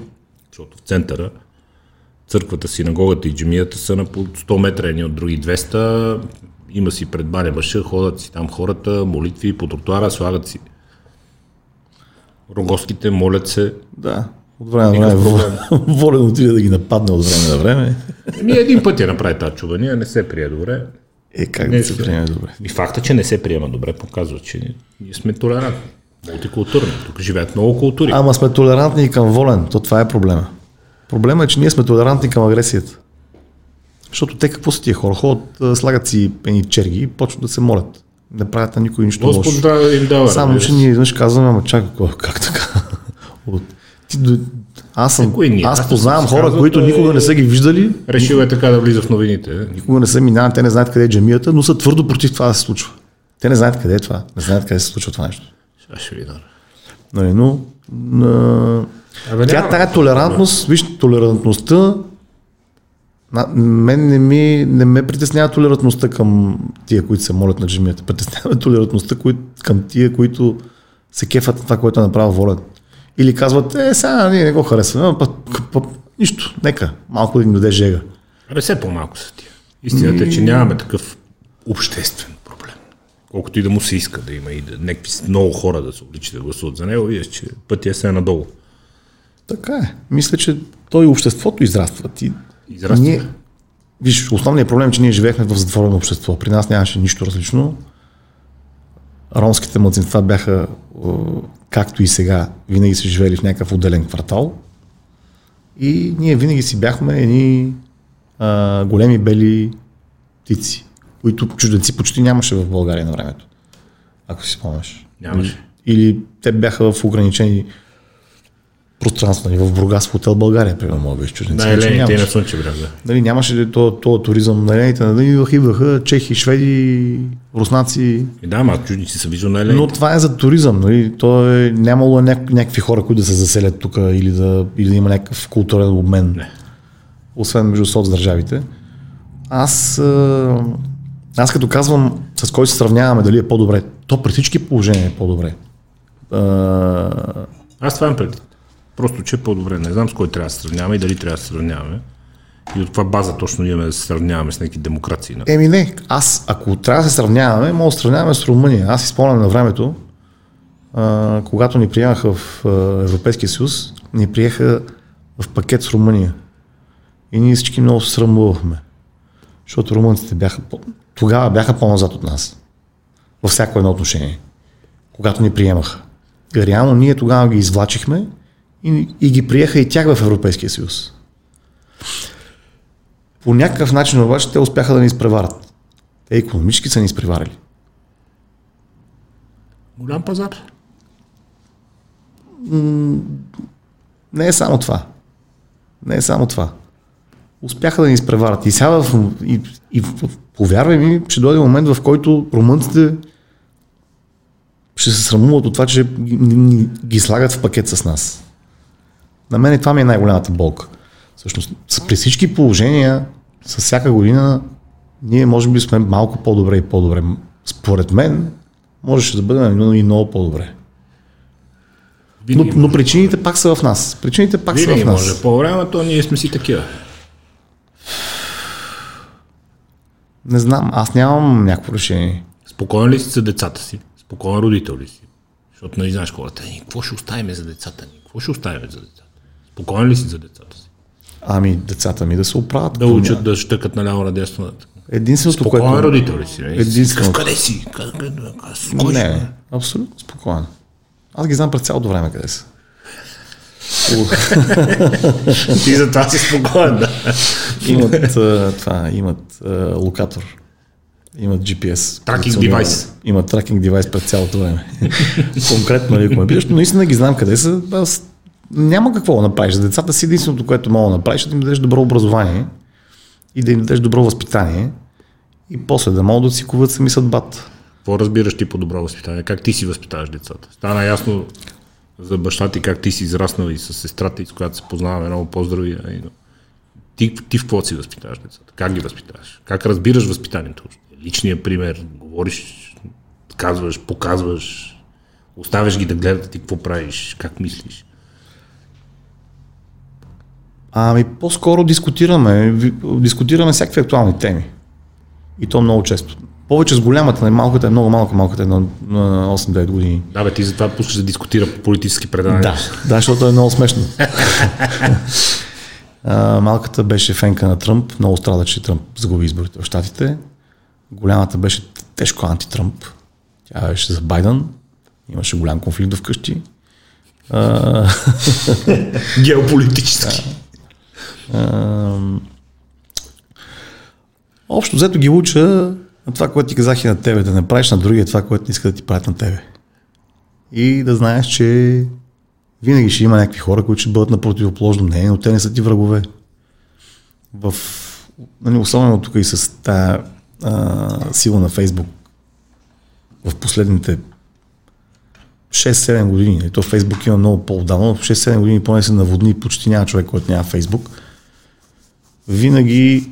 Защото в центъра църквата, синагогата и джемията са на по сто метра едни от други двеста. Има си пред баня баша, ходят си там хората, молитви по тротуара, слагат си. Рогоските молят се. Да, от време на време. Волен отиде да ги нападне от време на време. Ние един път я направи тази чувания, не се прие добре. Е, как не да се приема добре? И факта, че не се приема добре, показва, че ние сме толерантни, мултикултурни. Тук живеят много култури. Ама сме толерантни и към Волен, то това е проблема. Проблема е, че ние сме толерантни към агресията. Защото те какво са тия хора? Ходят, слагат си пени черги и почват да се молят. Не правят на никой нищо лошо. Само, че ние еднъж казваме, ама чакай, как така? От... Ти до... Аз, съм, е, аз познавам хора, казват, които никога не са ги виждали. Решил е така да влиза в новините. Никога не са минавали, те не знаят къде е джамията, но са твърдо против това да се случва. Те не знаят къде е това, не знаят къде се случва това нещо. Ще, ще ви дам. Нали, но... На... Абе, тя няма, тая толерантност, виж, толерантността, на, мен не, ми, не ме притеснява толерантността към тия, които се молят на джамията. Притеснява толерантността кои, към тия, които се кефат на това, което направи Волен. Или казват, е, сега ние не го харесваме, пък нищо, нека, малко да им даде жега. Абе, все по-малко са тия. Истината е, че нямаме такъв обществен проблем. Колкото и да му се иска да има и да, някакви много хора да се обличат да гласуват за него, виждаш, че пътя се е надолу. Така е. Мисля, че той обществото израства. И... Израства. Ние... Виж, основният проблем е, че ние живеехме в затворено общество. При нас нямаше нищо различно. Ромските младсинства бяха, както и сега, винаги са живели в някакъв отделен квартал и ние винаги си бяхме едни а, големи бели птици, които чужденци почти нямаше в България на времето, ако си спомняш. Нямаше. Или те бяха в ограничени пространства, в Бургас, в Хотел България, примерно, може би с чужденци. Да, елените и на Слънчев бряг, да. Нали, нямаше този туризъм на елените, нали, идваха чехи, шведи, руснаци. И да, ма чужденци са виждали на елените. Но това е за туризъм, нали, то е нямало няк- някакви хора, които да се заселят тук или да, или да има някакъв културен обмен. Не. Освен между соцдържавите. Аз, аз като казвам с кой се сравняваме, дали е по-добре, то при всички положения е по-добре. А... Аз това имам предвид. Просто, че е по-добре. Не знам с кой трябва да се сравняваме и дали трябва да се сравняваме. И от каква база точно имаме да се сравняваме с някакви демокрации. Еми не, аз ако трябва да се сравняваме, мога да се сравняваме с Румъния. Аз изпомням на времето, а, когато ни приемаха в а, Европейския съюз, ни приеха в пакет с Румъния. И ние всички много се срамувахме. Защото румънците бяха по... тогава бяха по-назад от нас. Във всяко едно отношение. Когато ни приемаха. И реално ние тогава ги извлачихме И, и ги приеха и тях в Европейския съюз. По някакъв начин обаче те успяха да ни изпреварат. Те икономически са ни изпреварили. Голям пазар. М- не е само това. Не е само това. Успяха да ни изпреварат. И сега в, и, и, повярвай ми, ще дойде момент, в който румънците ще се срамуват от това, че ги, ги слагат в пакет с нас. На мен това ми е най-голямата болка. Всъщност, при всички положения, с всяка година, ние може би сме малко по-добре и по-добре. Според мен, можеше да бъдем и много по-добре. Но, но причините пак са в нас. Причините пак са в нас. Може по времето, ние сме си такива. Не знам, аз нямам някакво решение. Спокоен ли си за децата си? Спокоен родител ли си? Защото не знаеш хората. Какво ще оставим за децата ни? Какво ще оставим за децата? Спокоен ли си за децата си? Ами, децата ми да се оправят. Да учат, да щъкат наляво на дясно. Единственото, спокоен което... Спокоен родител ли си? Единственото... Къде си? Къде... Къде... Не, не, абсолютно спокоен. Аз ги знам през цялото време къде са. Ти за това си спокоен, да. Имат това, имат локатор. Имат джи пи ес. Тракинг девайс. Имат тракинг девайс през цялото време. Конкретно ли, ако ме питаш, но наистина ги знам къде са. Аз няма какво да направиш. За децата си единственото, което мога да направиш, да им дадеш добро образование и да им дадеш добро възпитание и после да могат да си куват сами съдбата. Какво разбираш ти по добро възпитание? Как ти си възпитаваш децата? Стана ясно за баща ти, как ти си израснал и с сестрата, и с която се познаваме, много поздрави. Ти, ти в какво си възпитаваш децата? Как ги възпитаваш? Как разбираш възпитанието? Личният пример, говориш, казваш, показваш, оставяш ги да гледат ти какво правиш, как мислиш? Ами по-скоро дискутираме, дискутираме всякакви актуални теми. И то много често. Повече с голямата, не малката е много малка, малката е на осем-девет години. Да бе, ти затова пускаш да дискутира по политически предания. Да, да, защото е много смешно. а, малката беше фенка на Тръмп, много страда, че Тръмп загуби изборите в щатите. Голямата беше тежко анти-Тръмп. Тя беше за Байден. Имаше голям конфликт вкъщи. А... Геополитически. А... А... Общо взето ги уча на това, което ти казах и на тебе, да не правиш на другия това, което не иска да ти правят на тебе. И да знаеш, че винаги ще има някакви хора, които ще бъдат на противоположно мнение, но те не са ти врагове. В... Особено тук и с тая а... сила на Фейсбук в последните шест-седем години. И то Фейсбук има много по-давно. В шест-седем години поне се наводни почти няма човек, който няма Фейсбук. Винаги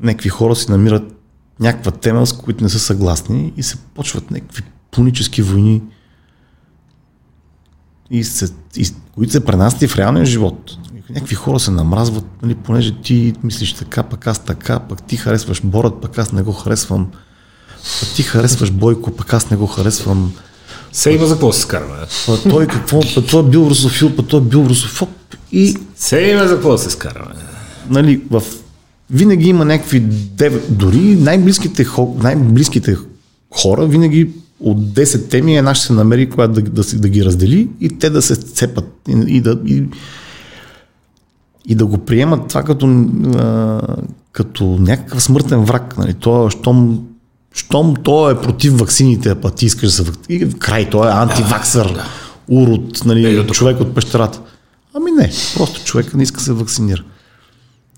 някакви хора си намират някаква тема, с които не са съгласни и се почват някакви пунически войни, и се, и, които се пренасят и в реалния живот. Някакви хора се намразват, нали, понеже ти мислиш така, пък аз така, пък ти харесваш Борът, пък аз не го харесвам, пък ти харесваш Бойко, пък аз не го харесвам. Се има за какво се скараме. Па той какво, па той бил русофил, па той бил русофоб и... Се има за какво се скараме. Нали, в... Винаги има някакви... Дори най-близките, хо... най-близките хора, винаги от десет теми една ще се намери, която да, да, да ги раздели и те да се цепат и, и, да, и, и да го приемат това като, а, като някакъв смъртен враг. Нали, то, щом... Щом той е против ваксините, а ти искаш да се вакцини. Край, той е антиваксър, да, урод, нали, е, човек от пещерата. Ами не, просто човек не иска да се вакцинира.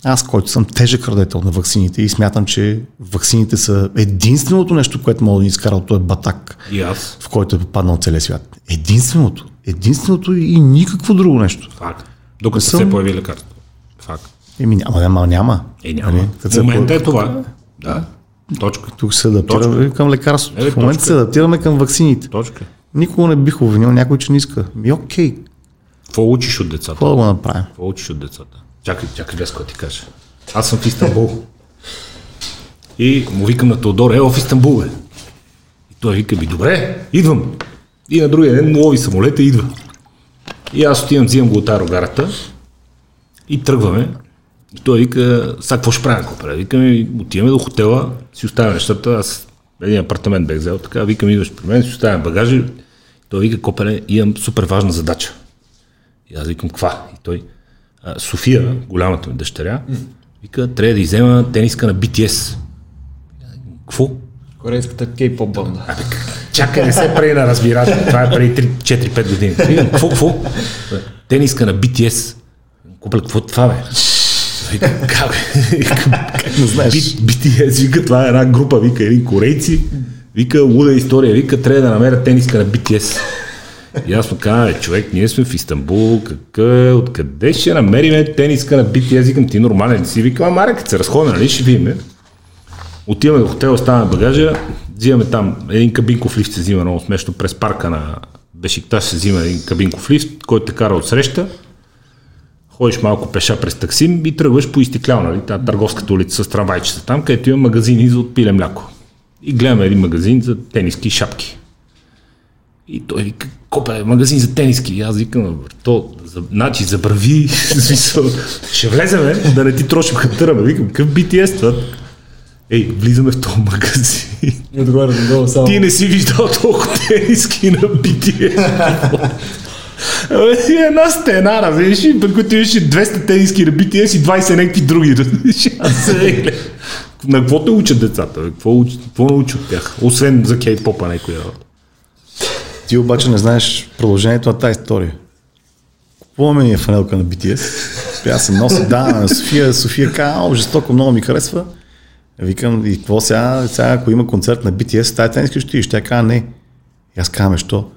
Аз, който съм тежък радетел на ваксините и смятам, че ваксините са единственото нещо, което мога да ни изкара от този батак, yes, в който е попаднал целия свят. Единственото. Единственото и никакво друго нещо. Факт. Докато съм... се появи лекарство. Факт. Еми няма, няма, няма. Е, няма. Нали? В момента е по... това. Да. Точка. Тук се адаптираме към лекарството. Е, в момента точка. се адаптираме към ваксините. Точка. Никога не бих обвинил някой, че не иска. Ми окей. Какво учиш от децата? Какво да го направим? Какво учиш от децата? Чакай, чакай, без кой ти кажа. Аз съм в Истанбул. И му викам на Теодор, ело в Истанбул, бе. И той вика, би, добре, идвам. И на другия ден му лови самолета и идва. И аз отивам, взимам го от аерогарата и тръгваме. И той вика, сега какво ще правим, какво правим? Викаме, отиваме до хотела, си оставяме нещата, аз един апартамент бях взел, така, викам, идваш при мен, си оставям багажи. Той вика, копеле, имам супер важна задача. И аз викам, каква? И той, а, София, голямата ми дъщеря, вика, трябва да иззема тениска на би ти ес. Какво? Корейската кей-поп банда. А, вика, чакай, не се прави на разбирателя, това е преди четири-пет години. Какво, какво? Тениска на би ти ес. Копеле, какво е това, бе? Вика, как, как не знаеш? би ти ес, вика, това е една група, вика, един корейци, вика, луда история, вика, трябва да намеря тениска на би ти ес. И аз му казвам, човек, ние сме в Истанбул, какъв, откъде ще намерим тениска на би ти ес? Викам, ти нормален си, вика, а Мария, като се разходим, нали, ще видим. Отиваме до хотела, оставяме багажа, взимаме там, един кабинков лифт се взима, много смешно, през парка на Бешикташ се взима един кабинков лифт, който те кара от среща. Ходиш малко пеша през Таксим и тръгваш по Изтиклял, нали, тази търговската улица с трамвайчета там, където има магазини за отпиле мляко. И гледаме един магазин за тениски и шапки. И той вика, копе, магазин за тениски. И аз викам, то, значи, забрави, смисъл, ще влеземе, да не ти трошим хатъра, бе. Викам, къв би ти ес това? Ей, влизаме в този магазин. Ти не си виждал толкова тениски на би ти ес. Една стена, разбираш, пред които имаше двеста тениски на би ти ес и двайсет някакви други. На какво те учат децата? Какво, какво научат тях? Освен за кей-попа някоя. Ти обаче не знаеш продължението на тази история. Купуваме ми е фанелка на би ти ес. Аз се носи, да, София, София Као, жестоко много ми харесва. Викам, и какво сега, сега ако има концерт на би ти ес, тая тениска ще ти, ще я кажа не. И аз казваме, що?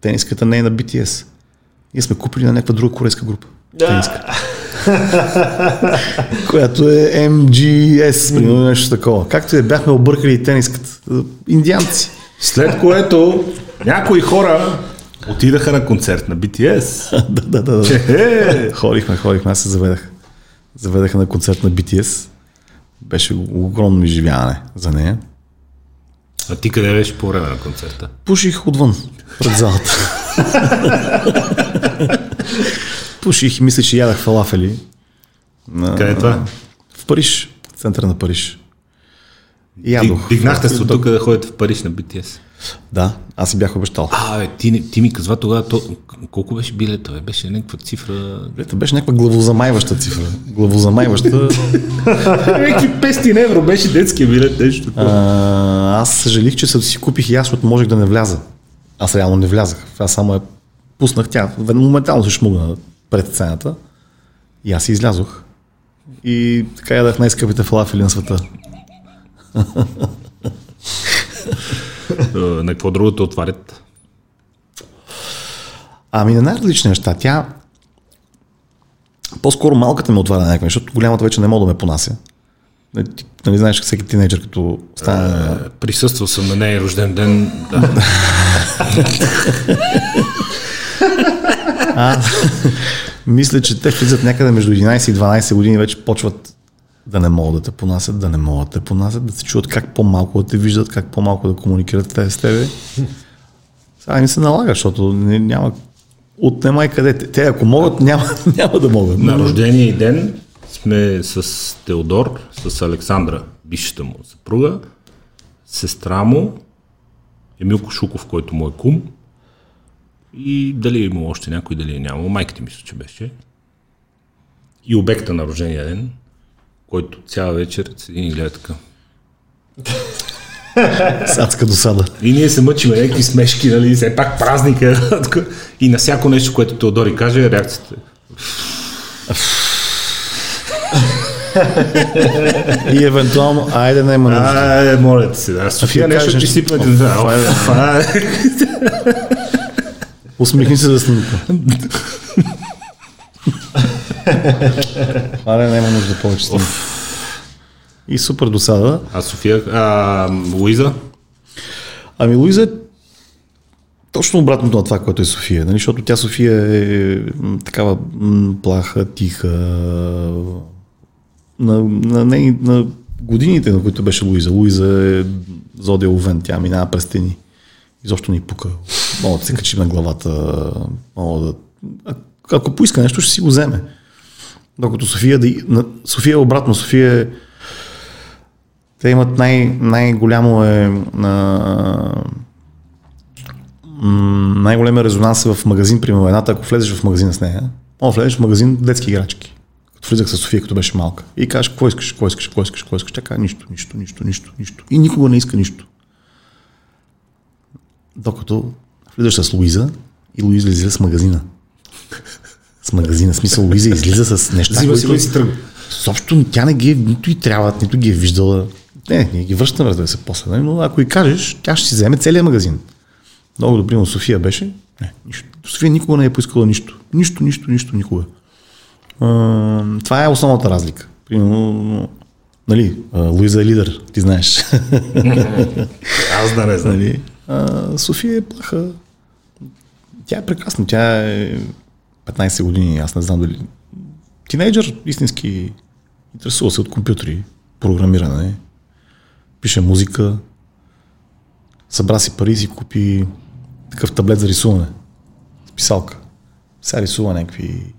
Тениската не е на би ти ес. Ние сме купили на някаква друга корейска група. Да. Тениска. Която е М Г С, примерно нещо такова. Както и бяхме объркали тениската. Индианци. След което някои хора отидаха на концерт на би ти ес. да, да, да. да. ходихме, ходихме, аз се заведах. Заведаха на концерт на би ти ес. Беше огромно изживяване за нея. А ти къде беше по време на концерта? Пуших отвън, пред залата. Пуших и мисля, че ядах фалафели. Къде е това? В Париж, центъра на Париж. Ядох. Дигнахте се от тук да ходите в Париж на би ти ес. Да, аз си бях обещал. А, бе, ти, ти ми казва тогава, то, колко беше билета? Бе? Беше някаква цифра... Билета беше някаква главозамайваща цифра. Главозамайваща... Някакви петстотин евро беше детския билет, нещо такова. А, аз съжалих, че си купих и аз от можех да не вляза. Аз реално не влязах. Аз само я пуснах тя. Моментално се шмугна пред сцената. И аз си излязох. И така ядах най-скъпите фалафели на света. На какво друго те отварят? Ами на най-различни неща. Тя по-скоро малката ме отваря на някакви, защото голямата вече не мога да ме понася. Ти, нали знаеш, всеки тинейджър като стане... Е, присъствал съм на нея рожден ден. Да. а, мисля, че те влизат някъде между единайсет и дванайсет години, вече почват да не могат да те понасят, да не могат да те понасят, да се чуват как по-малко да те виждат, как по-малко да комуникират те с тебе. Сега не се налага, защото няма... Отнема и къде. Те ако могат, няма, няма да могат. На рождения и ден сме с Теодор, с Александра, бившата му съпруга, сестра му, Емил Кошуков, който му е кум, и дали има още някой, дали няма. Майката мисля, че беше. И обекта на рождения ден, който цяла вечер седи и гледа така. Садска досада. И ние се мъчиме някакви смешки, нали, все пак празника. И на всяко нещо, което Теодори каже, реакцията е... И евентуално, айде не има нужда. Айде, моля ти се, да. София нещо, че сипнете. Усмихни се за снимка. Аре, няма нужда повече. И супер досада. А София, а, Луиза? Ами Луиза е точно обратното на това, което е София. Нали? Защото тя София е такава м- плаха, тиха. На, на, на, на годините, на които беше Луиза. Луиза е зодия Овен, тя минава през стени. Изобщо ни пука. Мога да се качи на главата. Да... Ако поиска нещо, ще си го вземе. Докато София, да, София обратно, София те имат най, най-голямо е а, най-голям е резонанс в магазин, примерно едната, ако влезеш в магазина с нея, о, влезеш в магазин детски играчки. Като влизах с София, като беше малка. И кажеш, какво искаш, какво искаш, какво искаш, какво искаш, така, нищо, нищо, нищо, нищо, нищо. И никога не иска нищо. Докато влизаш с Луиза и Луиза излиза с магазина. С магазина. В смисъл, Луиза излиза с неща, Зима, които... Си тръгва. Съобщо тя не ги е, нито и трябва, нито ги е виждала. Не, ние ги връщаме, разбира се, после. Но ако и кажеш, тя ще си вземе целия магазин. Много добре, но София беше. Не, нищо. София никога не е поискала нищо. Нищо, нищо, нищо, никога. А, това е основната разлика. Примерно, нали, Луиза е лидер, ти знаеш. Аз да не знам. Нали? А, София е плаха. Тя е прекрасна, тя е... петнайсет години, аз не знам дали... Тинейджър, истински, интересува се от компютри, програмиране, пише музика, събра си пари и си купи такъв таблет за рисуване, с писалка. Сега рисува някакви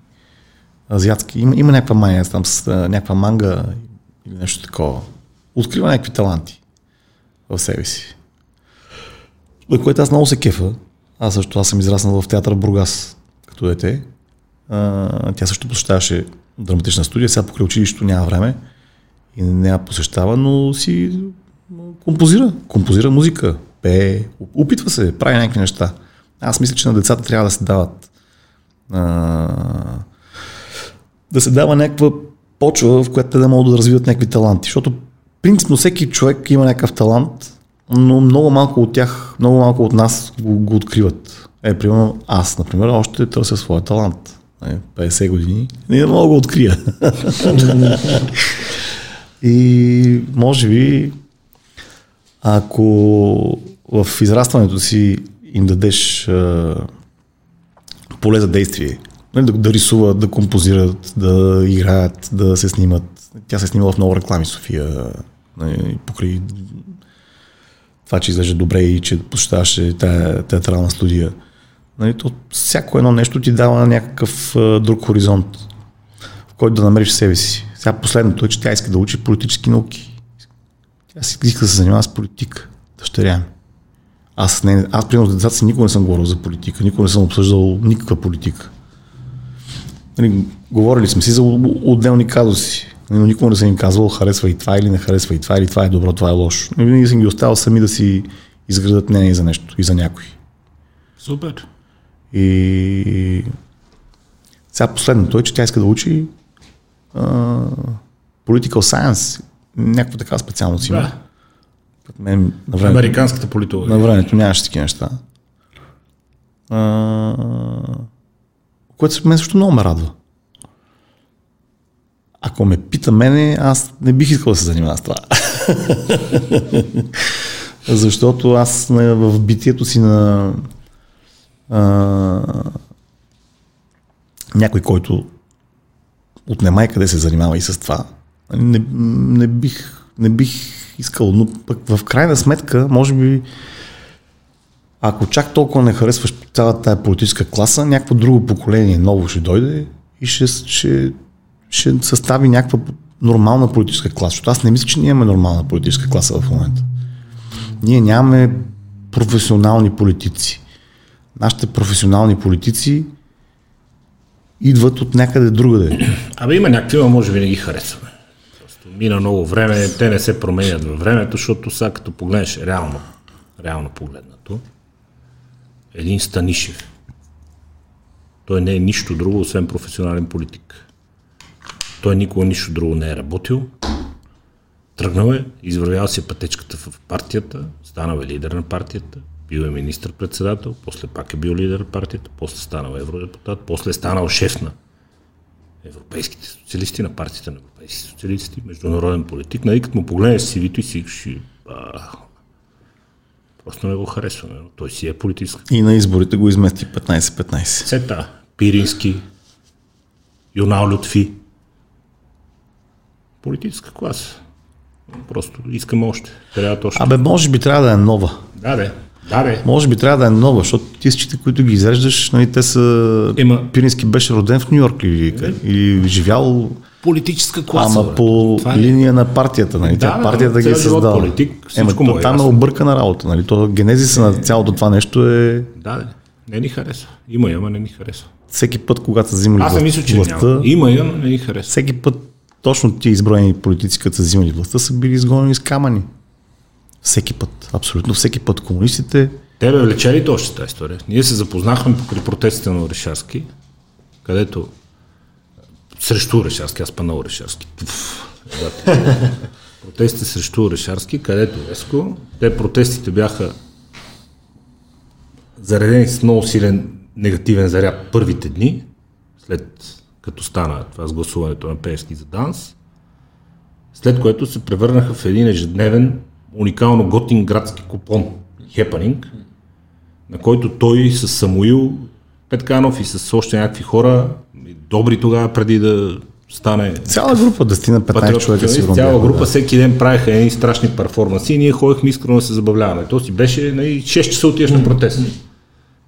азиатски... Има, има някаква мания, там с някаква манга или нещо такова. Открива някакви таланти в себе си. За което аз много се кефа. Аз също аз съм израснал в театър Бургас. Като дете. А, тя също посещаваше драматична студия, сега покрай училището няма време и не я посещава, но си композира. Композира музика, пее, опитва се, прави някакви неща. Аз мисля, че на децата трябва да се дават а, да се дава някаква почва, в която те да могат да развиват някакви таланти. Защото принципно всеки човек има някакъв талант, но много малко от тях, много малко от нас го, го откриват. Е, примерно аз, например, още търся своя талант. петдесет години. Не мога да го открия. И може би ако в израстването си им дадеш а, поле за действие, да, да рисуват, да композират, да играят, да се снимат. Тя се снимала в много реклами, София, покрай това, че изглежда добре и че посещаваше тая театрална студия. Нали, то всяко едно нещо ти дава на някакъв а, друг хоризонт, в който да намериш себе си. Сега последното е, че тя иска да учи политически науки. Тя си иска да се занимава с политика. Дъщеря ми. Аз, не, аз примерно с децата си никога не съм говорил за политика, никога не съм обсъждал никаква политика. Нали, говорили сме си за отделни казуси, но никога не съм им казвал харесва и това или не харесва и това, или това е добро, това е лошо. Но винаги съм ги оставил сами да си изградат мнение за нещо и за някой. Супер! И сега последното е, че тя иска да учи а, political science, някаква така специалност има. Да. Мен, на време, американската политология. На времето нямаше такива неща. А, което мен също много ме радва. Ако ме пита мене, аз не бих искал да се занимавам с това. Защото аз в битието си на Uh, някой, който отнема и къде се занимава и с това. Не, не, бих, не бих искал, но пък в крайна сметка, може би, ако чак толкова не харесваш цялата тая политическа класа, някакво друго поколение ново ще дойде и ще, ще, ще състави някаква нормална политическа класа. Защото аз не мисля, че ние имаме нормална политическа класа в момента. Ние нямаме професионални политици. Нашите професионални политици идват от някъде другаде. Абе има някакви, но може би не ги харесваме. Просто мина много време, те не се променят във времето, защото сега като погледнеш реално, реално погледнато, един Станишев, той не е нищо друго, освен професионален политик. Той никога нищо друго не е работил. Тръгнал е, извървял си пътечката в партията, станал е лидер на партията, бил е министър-председател, после пак е бил лидер на партията, после станал евродепутат, после е станал шеф на европейските социалисти, на партията на европейски социалисти, международен политик. Нали, като му погледнеш си ви-то и си ще... Просто не го харесваме, но той си е политически. И на изборите го измести петнайсет петнайсет. Сета, Пирински, Юнал Лютфи. Политическа класа. Просто искам още. Трябва точно. Абе, може би трябва да е нова. Да, бе. Да, бе. Може би трябва да е нова, защото тисчите, които ги изреждаш, нали, те са... Ема... Пирински беше роден в Нью-Йорк или, или живял... Политическа класа. Ама бе. По това линия е... на партията. Нали, да, бе, партията да ги е създала. Политик, ема, то, там е объркана работа. Нали, то генезиса е... на цялото това нещо е... Да, бе. Не ни харесва. Има я, ама не ни харесва. Всеки път, когато са взимали властта... Аз не мисля, че властта, няма. Има я, но не ни харесва. Всеки път точно тия изброени политици, като са взимали властта, са били изгонени с камъни. Всеки път, абсолютно всеки път комунистите. Тебе влече ли още тази история? Ние се запознахме при протестите на Орешарски, където срещу Орешарски, аз пана Орешарски. Протестите срещу Орешарски, където резко. Те протестите бяха заредени с много силен негативен заряд първите дни, след като стана това с гласуването на Пеевски за ДАНС, след което се превърнаха в един ежедневен уникално готин градски купон хепанинг, на който той с Самуил Петканов и с още някакви хора, добри тогава преди да стане... Цяла група, да стина петнайсет човека сигурно. Цяла група, да. Всеки ден правиха едни страшни перформанси и ние ходихме искрено да се забавляваме. То си беше на шест часа отиваш на протест.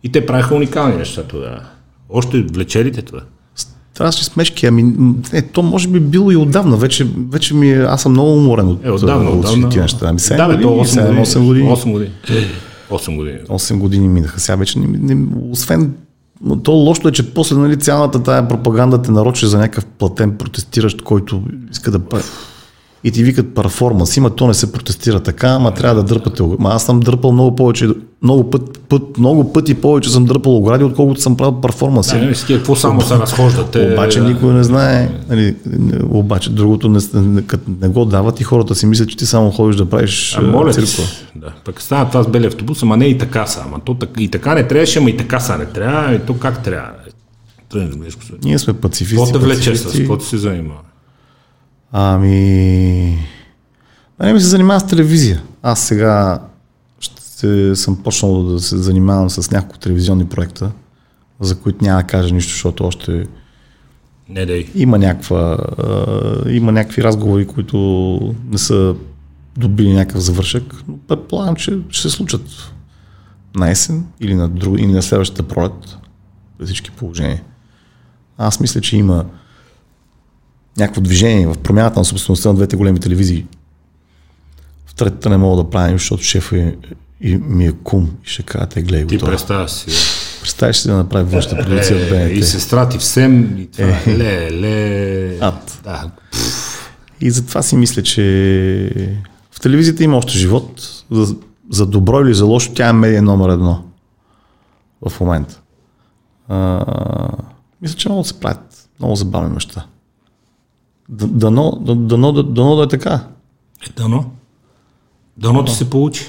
И те правиха уникални неща тогава. Още влечелите това. Страшни смешки, ами не, то може би било и отдавна, вече, вече ми аз съм много уморен от, е, отдавна, от, отдавна, от тези неща. Ами седем да, години, осем години. осем години. осем години минаха, сега вече не, не, освен, то лошо е, че после нали, цялата тая пропаганда те нарочи за някакъв платен протестиращ, който иска да прави. и ти викат перформанс, има, то не се протестира така, ама трябва да дърпате. Ма аз съм дърпал много повече, много път, път, много пъти повече съм дърпал огради, отколкото съм правил перформанс. Да, не мисля, ти какво само се разхождате. Обаче никой не знае. Нали, обаче другото не, не го дават и хората си мислят, че ти само ходиш да правиш циркула. Да, пък стана това с бели автобус, ама не и така са. Ама то, и така не трябваше, ама и така са не трябва, и то как трябва. Ние сме пацифисти. Какво те влече с каквото се занимава? Ами... А не ми се занимава с телевизия. Аз сега ще съм почнал да се занимавам с няколко телевизионни проекта, за които няма да кажа нищо, защото още не дай. Има, някаква, а, има някакви разговори, които не са добили някакъв завършък, но предполагам, че ще се случат на есен или на, друг, или на следващата пролет. За всички положения. Аз мисля, че има някакво движение в промяната на собствеността на двете големи телевизии. В третата не мога да правим, защото шефът е, е, ми е кум и ще кажете, гледай го това. Ти представяш си. Представяш си да направи външна продукция в БНТ. И се страти всем и това. Е, ле, ле. Ад. Да. И затова си мисля, че в телевизията има още живот. За, за добро или за лошо, тя е медия номер едно. В момента. А, мисля, че много се правят. Много забавни неща. Дано да, да, да, да, да е така. Дано. Дано ти се получи.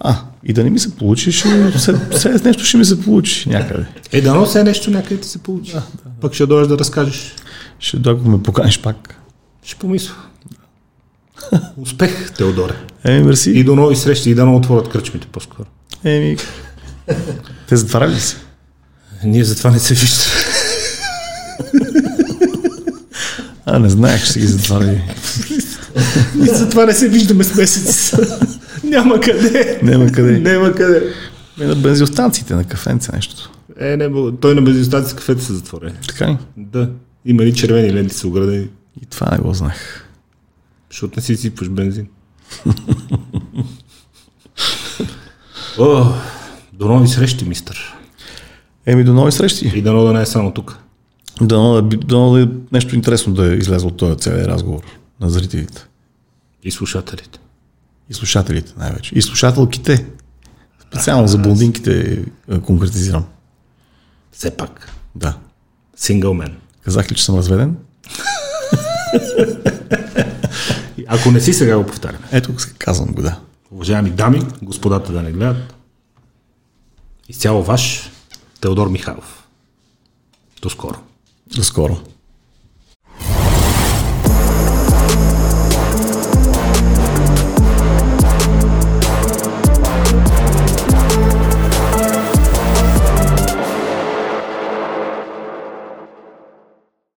А, и да не ми се получи, ще, все нещо ще ми се получи някъде. Е, дано все нещо някъде ти се получи. Да, да. Пък ще дойдеш да разкажеш. Ще дойдеш да ме поканиш пак. Ще помисля. Успех, Теодоре. Еми, мерси. И до нови срещи, и дано отворят кръчмите по-скоро. Еми, те затваряли ли си? Ние затова не се виждаме. А, не знаех, ще ги затваря. Ние затова не се виждаме с месец. Няма къде. Няма къде. Няма къде. На бензиостанциите, на кафенце нещо. Е, не, той на бензиостанцията кафето се затвори. Така ли? Да. Има ли червени ленти са оградени? И това не го знаех. Защото не си сипваш бензин. О, до нови срещи, мистър. Еми, до нови срещи. И дано да не е само тук. Дано да, да е нещо интересно да излезе от този целия разговор на зрителите. И слушателите. И слушателите най-вече. И слушателките. Специално а, за блондинките конкретизирам. Все пак. Да. Сингъл мен. Казах ли, че съм разведен? Ако не си, сега го повтарям. Ето, казвам го, да. Уважаеми дами, господата да не гледат. Изцяло ваш... Теодор Михайлов. До скоро. До скоро.